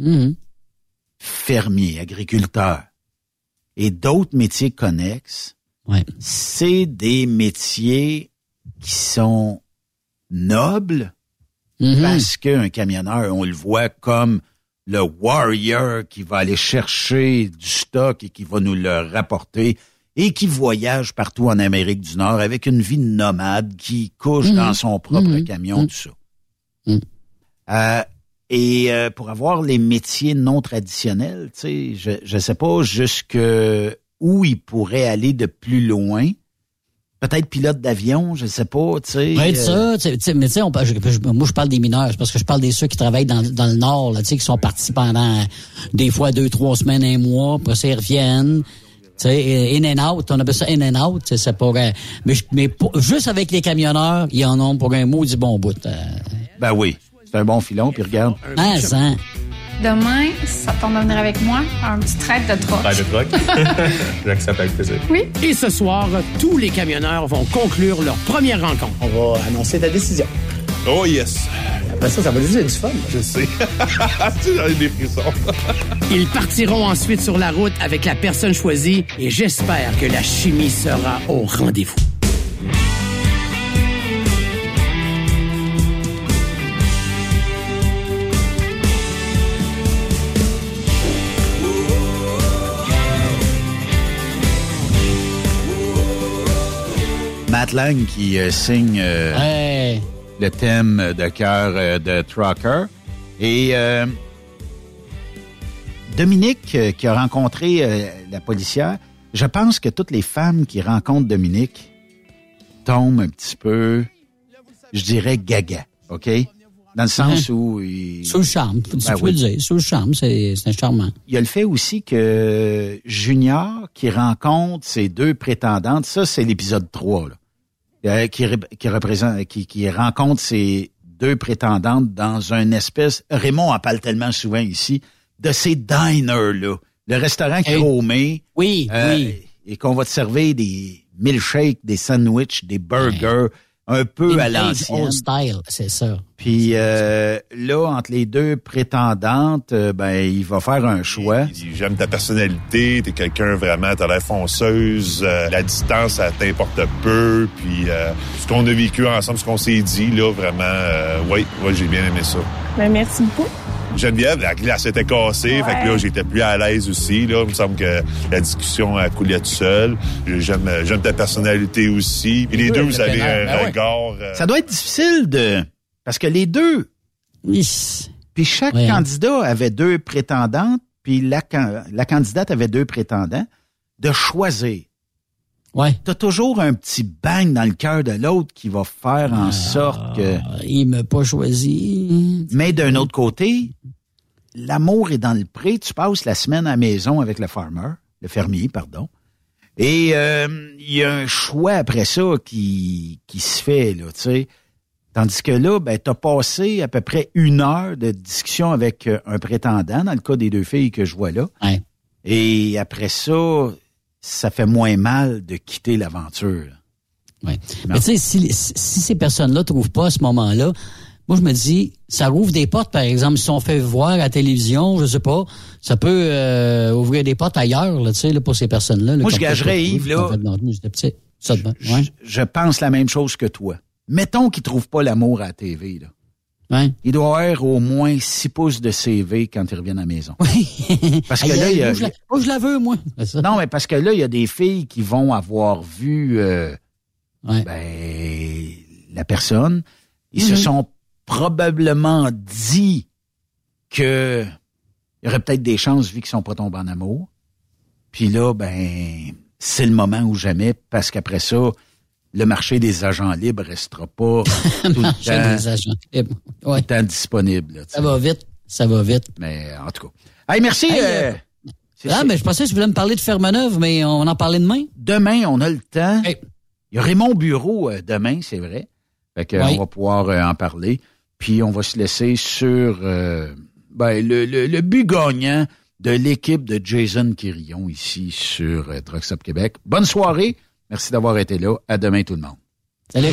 mm-hmm. fermiers, agriculteurs et d'autres métiers connexes, ouais. c'est des métiers qui sont nobles mm-hmm. parce qu'un camionneur, on le voit comme le warrior qui va aller chercher du stock et qui va nous le rapporter et qui voyage partout en Amérique du Nord avec une vie nomade qui couche mmh. dans son propre mmh. camion, mmh. tout ça. Mmh. Et pour avoir les métiers non traditionnels, tu sais, je sais pas jusque où ils pourraient aller de plus loin. Peut-être pilote d'avion, je sais pas, tu sais. Ouais, ça, mais tu sais, moi je parle des mineurs, c'est parce que je parle des ceux qui travaillent dans le Nord, là, tu sais, qui sont partis pendant des fois 2-3 semaines, un mois, après ça ils reviennent. Tu sais, in and out, on appelle ça in and out, c'est pour mais juste avec les camionneurs, ils en ont pour un maudit bon bout. Ben oui, c'est un bon filon, puis regarde. Ah, ça. Demain, ça tombe à venir avec moi, un petit traite de troc. Traite de troc. J'accepte avec plaisir. Oui. Et ce soir, tous les camionneurs vont conclure leur première rencontre. On va annoncer ta décision. Oh yes! Après ça, ça va juste être du fun. Je sais. J'en ai des frissons. Ils partiront ensuite sur la route avec la personne choisie et j'espère que la chimie sera au rendez-vous. Matt Lang qui signe... hey. Le thème de cœur de Trucker. Et Dominique, qui a rencontré la policière, je pense que toutes les femmes qui rencontrent Dominique tombent un petit peu, je dirais, gaga, OK? Dans le sens où... Sous le charme, tu peux le dire. Sous le charme, c'est charmant. Il y a le fait aussi que Junior, qui rencontre ses deux prétendantes, ça, c'est l'épisode 3, là. Qui rencontre ses deux prétendantes dans une espèce, Raymond en parle tellement souvent ici, de ces diners-là. Le restaurant chromé. Oui, oui. Et qu'on va te servir des milkshakes, des sandwichs, des burgers, un peu à l'ancienne. Style, c'est ça. Puis là, entre les deux prétendantes, il va faire un choix. J'aime ta personnalité, t'es quelqu'un vraiment, t'as l'air fonceuse, la distance, ça t'importe peu, puis ce qu'on a vécu ensemble, ce qu'on s'est dit, là, vraiment, j'ai bien aimé ça. Ben, merci beaucoup. Geneviève, la glace était cassée, fait que là, j'étais plus à l'aise aussi, là. Il me semble que la discussion a coulé toute seule. J'aime ta personnalité aussi. Puis les deux, vous avez un regard... Ça doit être difficile de... Parce que les deux, puis chaque candidat avait deux prétendantes, puis la candidate avait deux prétendants, de choisir. Ouais. T'as toujours un petit bang dans le cœur de l'autre qui va faire en sorte que... Il m'a pas choisi. Mais d'un autre côté, l'amour est dans le pré. Tu passes la semaine à la maison avec le fermier. Et il y a un choix après ça qui se fait, là, tu sais. Tandis que là, t'as passé à peu près 1 heure de discussion avec un prétendant, dans le cas des deux filles que je vois là. Ouais. Et après ça, ça fait moins mal de quitter l'aventure. Oui. Mais tu sais, si ces personnes-là trouvent pas à ce moment-là, moi, je me dis, ça rouvre des portes, par exemple. Si on fait voir à la télévision, je sais pas, ça peut ouvrir des portes ailleurs, là, tu sais, là, pour ces personnes-là. Moi, je gagerais Yves, là. Je pense la même chose que toi. Mettons qu'ils trouvent pas l'amour à la TV, là. Ouais. Il doit avoir au moins 6 pouces de CV quand ils reviennent à la maison. Oui. Parce que là, il y a... Moi, je la veux, moi. Non, mais parce que là, il y a des filles qui vont avoir vu la personne. Ils se sont probablement dit que il y aurait peut-être des chances vu qu'ils sont pas tombés en amour. Puis là, c'est le moment ou jamais, parce qu'après ça... Le marché des agents libres restera pas tout le temps, des agents libres. Ouais. Tout le temps disponible. Là, ça va vite. Mais en tout cas. Hey, merci. Je pensais que tu voulais me parler de Ferme-Neuve, mais on en parlait demain. Demain, on a le temps. Hey. Il y a Raymond Bureau demain, c'est vrai. Fait que on va pouvoir en parler. Puis on va se laisser sur le but gagnant de l'équipe de Jason Quirion ici sur Truck Stop Québec. Bonne soirée. Merci d'avoir été là. À demain, tout le monde. Salut.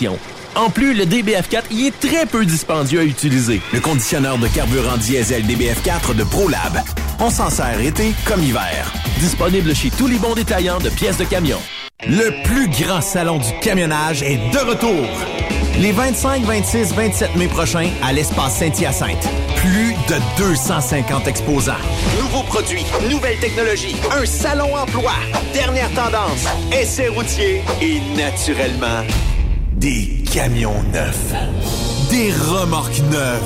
En plus, le DBF4 y est très peu dispendieux à utiliser. Le conditionneur de carburant diesel DBF4 de ProLab. On s'en sert été comme hiver. Disponible chez tous les bons détaillants de pièces de camion. Le plus grand salon du camionnage est de retour. Les 25, 26, 27 mai prochains à l'Espace Saint-Hyacinthe. Plus de 250 exposants. Nouveaux produits, nouvelles technologies, un salon emploi, dernière tendance, essais routiers et naturellement... des camions neufs, des remorques neuves,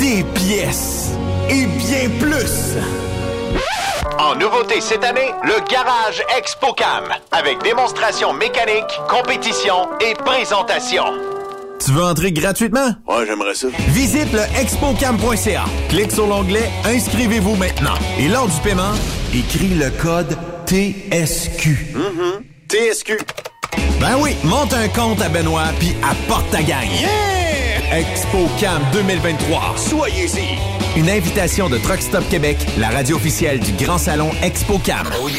des pièces et bien plus! En nouveauté cette année, le Garage ExpoCam, avec démonstration mécanique, compétition et présentation. Tu veux entrer gratuitement? Ouais, j'aimerais ça. Visite le expocam.ca. Clique sur l'onglet « Inscrivez-vous maintenant ». Et lors du paiement, écris le code TSQ. TSQ. Ben oui, monte un compte à Benoît puis apporte ta gagne. Yeah! ExpoCam 2023. Soyez-y. Une invitation de Truck Stop Québec, la radio officielle du Grand Salon ExpoCam. Oh yeah!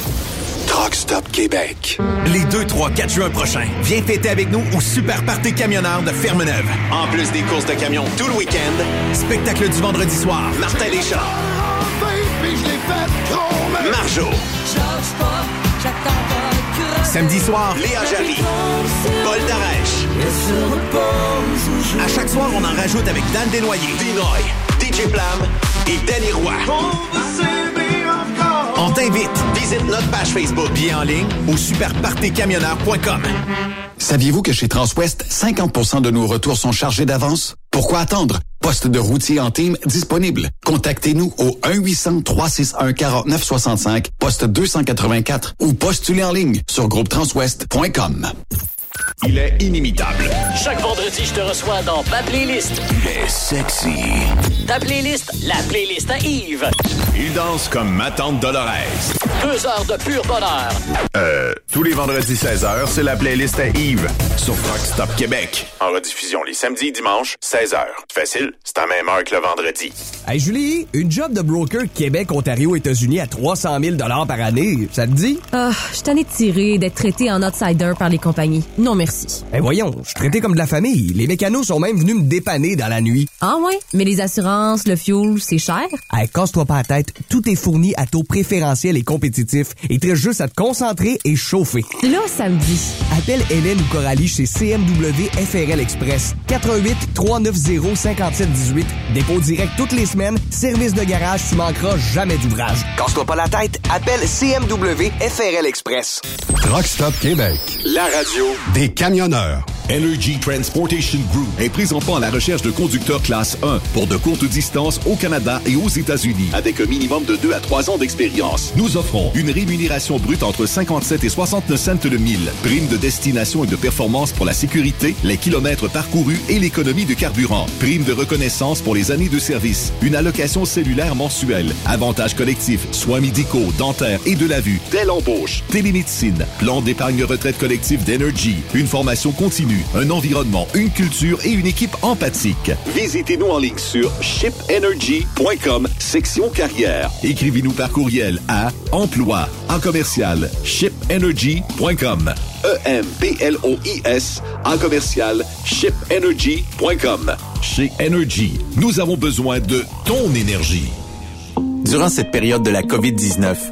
Truck Stop Québec. Les 2, 3, 4 juin prochains, viens fêter avec nous au Super Party Camionneur de Ferme-Neuve. En plus des courses de camions tout le week-end, spectacle du vendredi soir, Martin Deschamps, Marjo, samedi soir, Léa Jarry, Paul Darèche. À chaque soir, on en rajoute avec Dan Desnoyers, Dinoy, DJ Plam et Danny Roy. On t'invite. Visite notre page Facebook bien en ligne ou superpartycamionneur.com. Saviez-vous que chez Transwest, 50% de nos retours sont chargés d'avance? Pourquoi attendre? Poste de routier en team disponible. Contactez-nous au 1-800-361-4965, poste 284 ou postulez en ligne sur groupetranswest.com. Il est inimitable. Chaque vendredi, je te reçois dans ma playlist. Il est sexy. Ta playlist, la playlist à Yves. Il danse comme ma tante Dolores. 2 heures de pur bonheur. Tous les vendredis 16h, c'est la playlist à Yves. Sur Truck Stop Québec. En rediffusion les samedis et dimanches, 16h. Facile, c'est à même heure que le vendredi. Hey Julie, une job de broker Québec, Ontario, États-Unis à 300 000 $ par année, ça te dit? Je suis tannée de tirer d'être traitée en outsider par les compagnies. Non, merci. Ben voyons, je suis traité comme de la famille. Les mécanos sont même venus me dépanner dans la nuit. Ah ouais? Mais les assurances, le fuel, c'est cher? Hey, casse-toi pas la tête. Tout est fourni à taux préférentiel et compétitif. Il te reste juste à te concentrer et chauffer. Là, ça me dit. Appelle Hélène ou Coralie chez CMW FRL Express. 418-390-5718. Dépôt direct toutes les semaines. Service de garage, tu manqueras jamais d'ouvrage. Casse-toi pas la tête. Appelle CMW FRL Express. Truck Stop Québec. La radio des camionneurs. Energy Transportation Group est présentement à la recherche de conducteurs classe 1 pour de courtes distances au Canada et aux États-Unis avec un minimum de 2 à 3 ans d'expérience. Nous offrons une rémunération brute entre 57 et 69 cents le mille, prime de destination et de performance pour la sécurité, les kilomètres parcourus et l'économie de carburant, prime de reconnaissance pour les années de service, une allocation cellulaire mensuelle, avantages collectifs, soins médicaux, dentaires et de la vue, dès l'embauche, télémédecine, plan d'épargne retraite collective d'Energy, une formation continue, un environnement, une culture et une équipe empathique. Visitez-nous en ligne sur shipenergy.com, section carrière. Écrivez-nous par courriel à emploi@shipenergy.com. emplois@shipenergy.com. Chez Energy, nous avons besoin de ton énergie. Durant cette période de la COVID-19,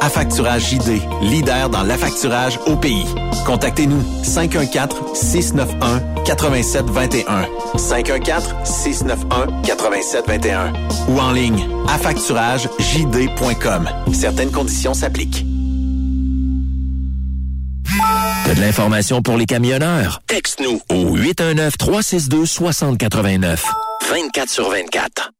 Affacturage JD, leader dans l'affacturage au pays. Contactez-nous 514-691-8721. 514-691-8721. Ou en ligne, affacturagejd.com. Certaines conditions s'appliquent. T'as de l'information pour les camionneurs? Texte-nous au 819-362-6089. 24/24.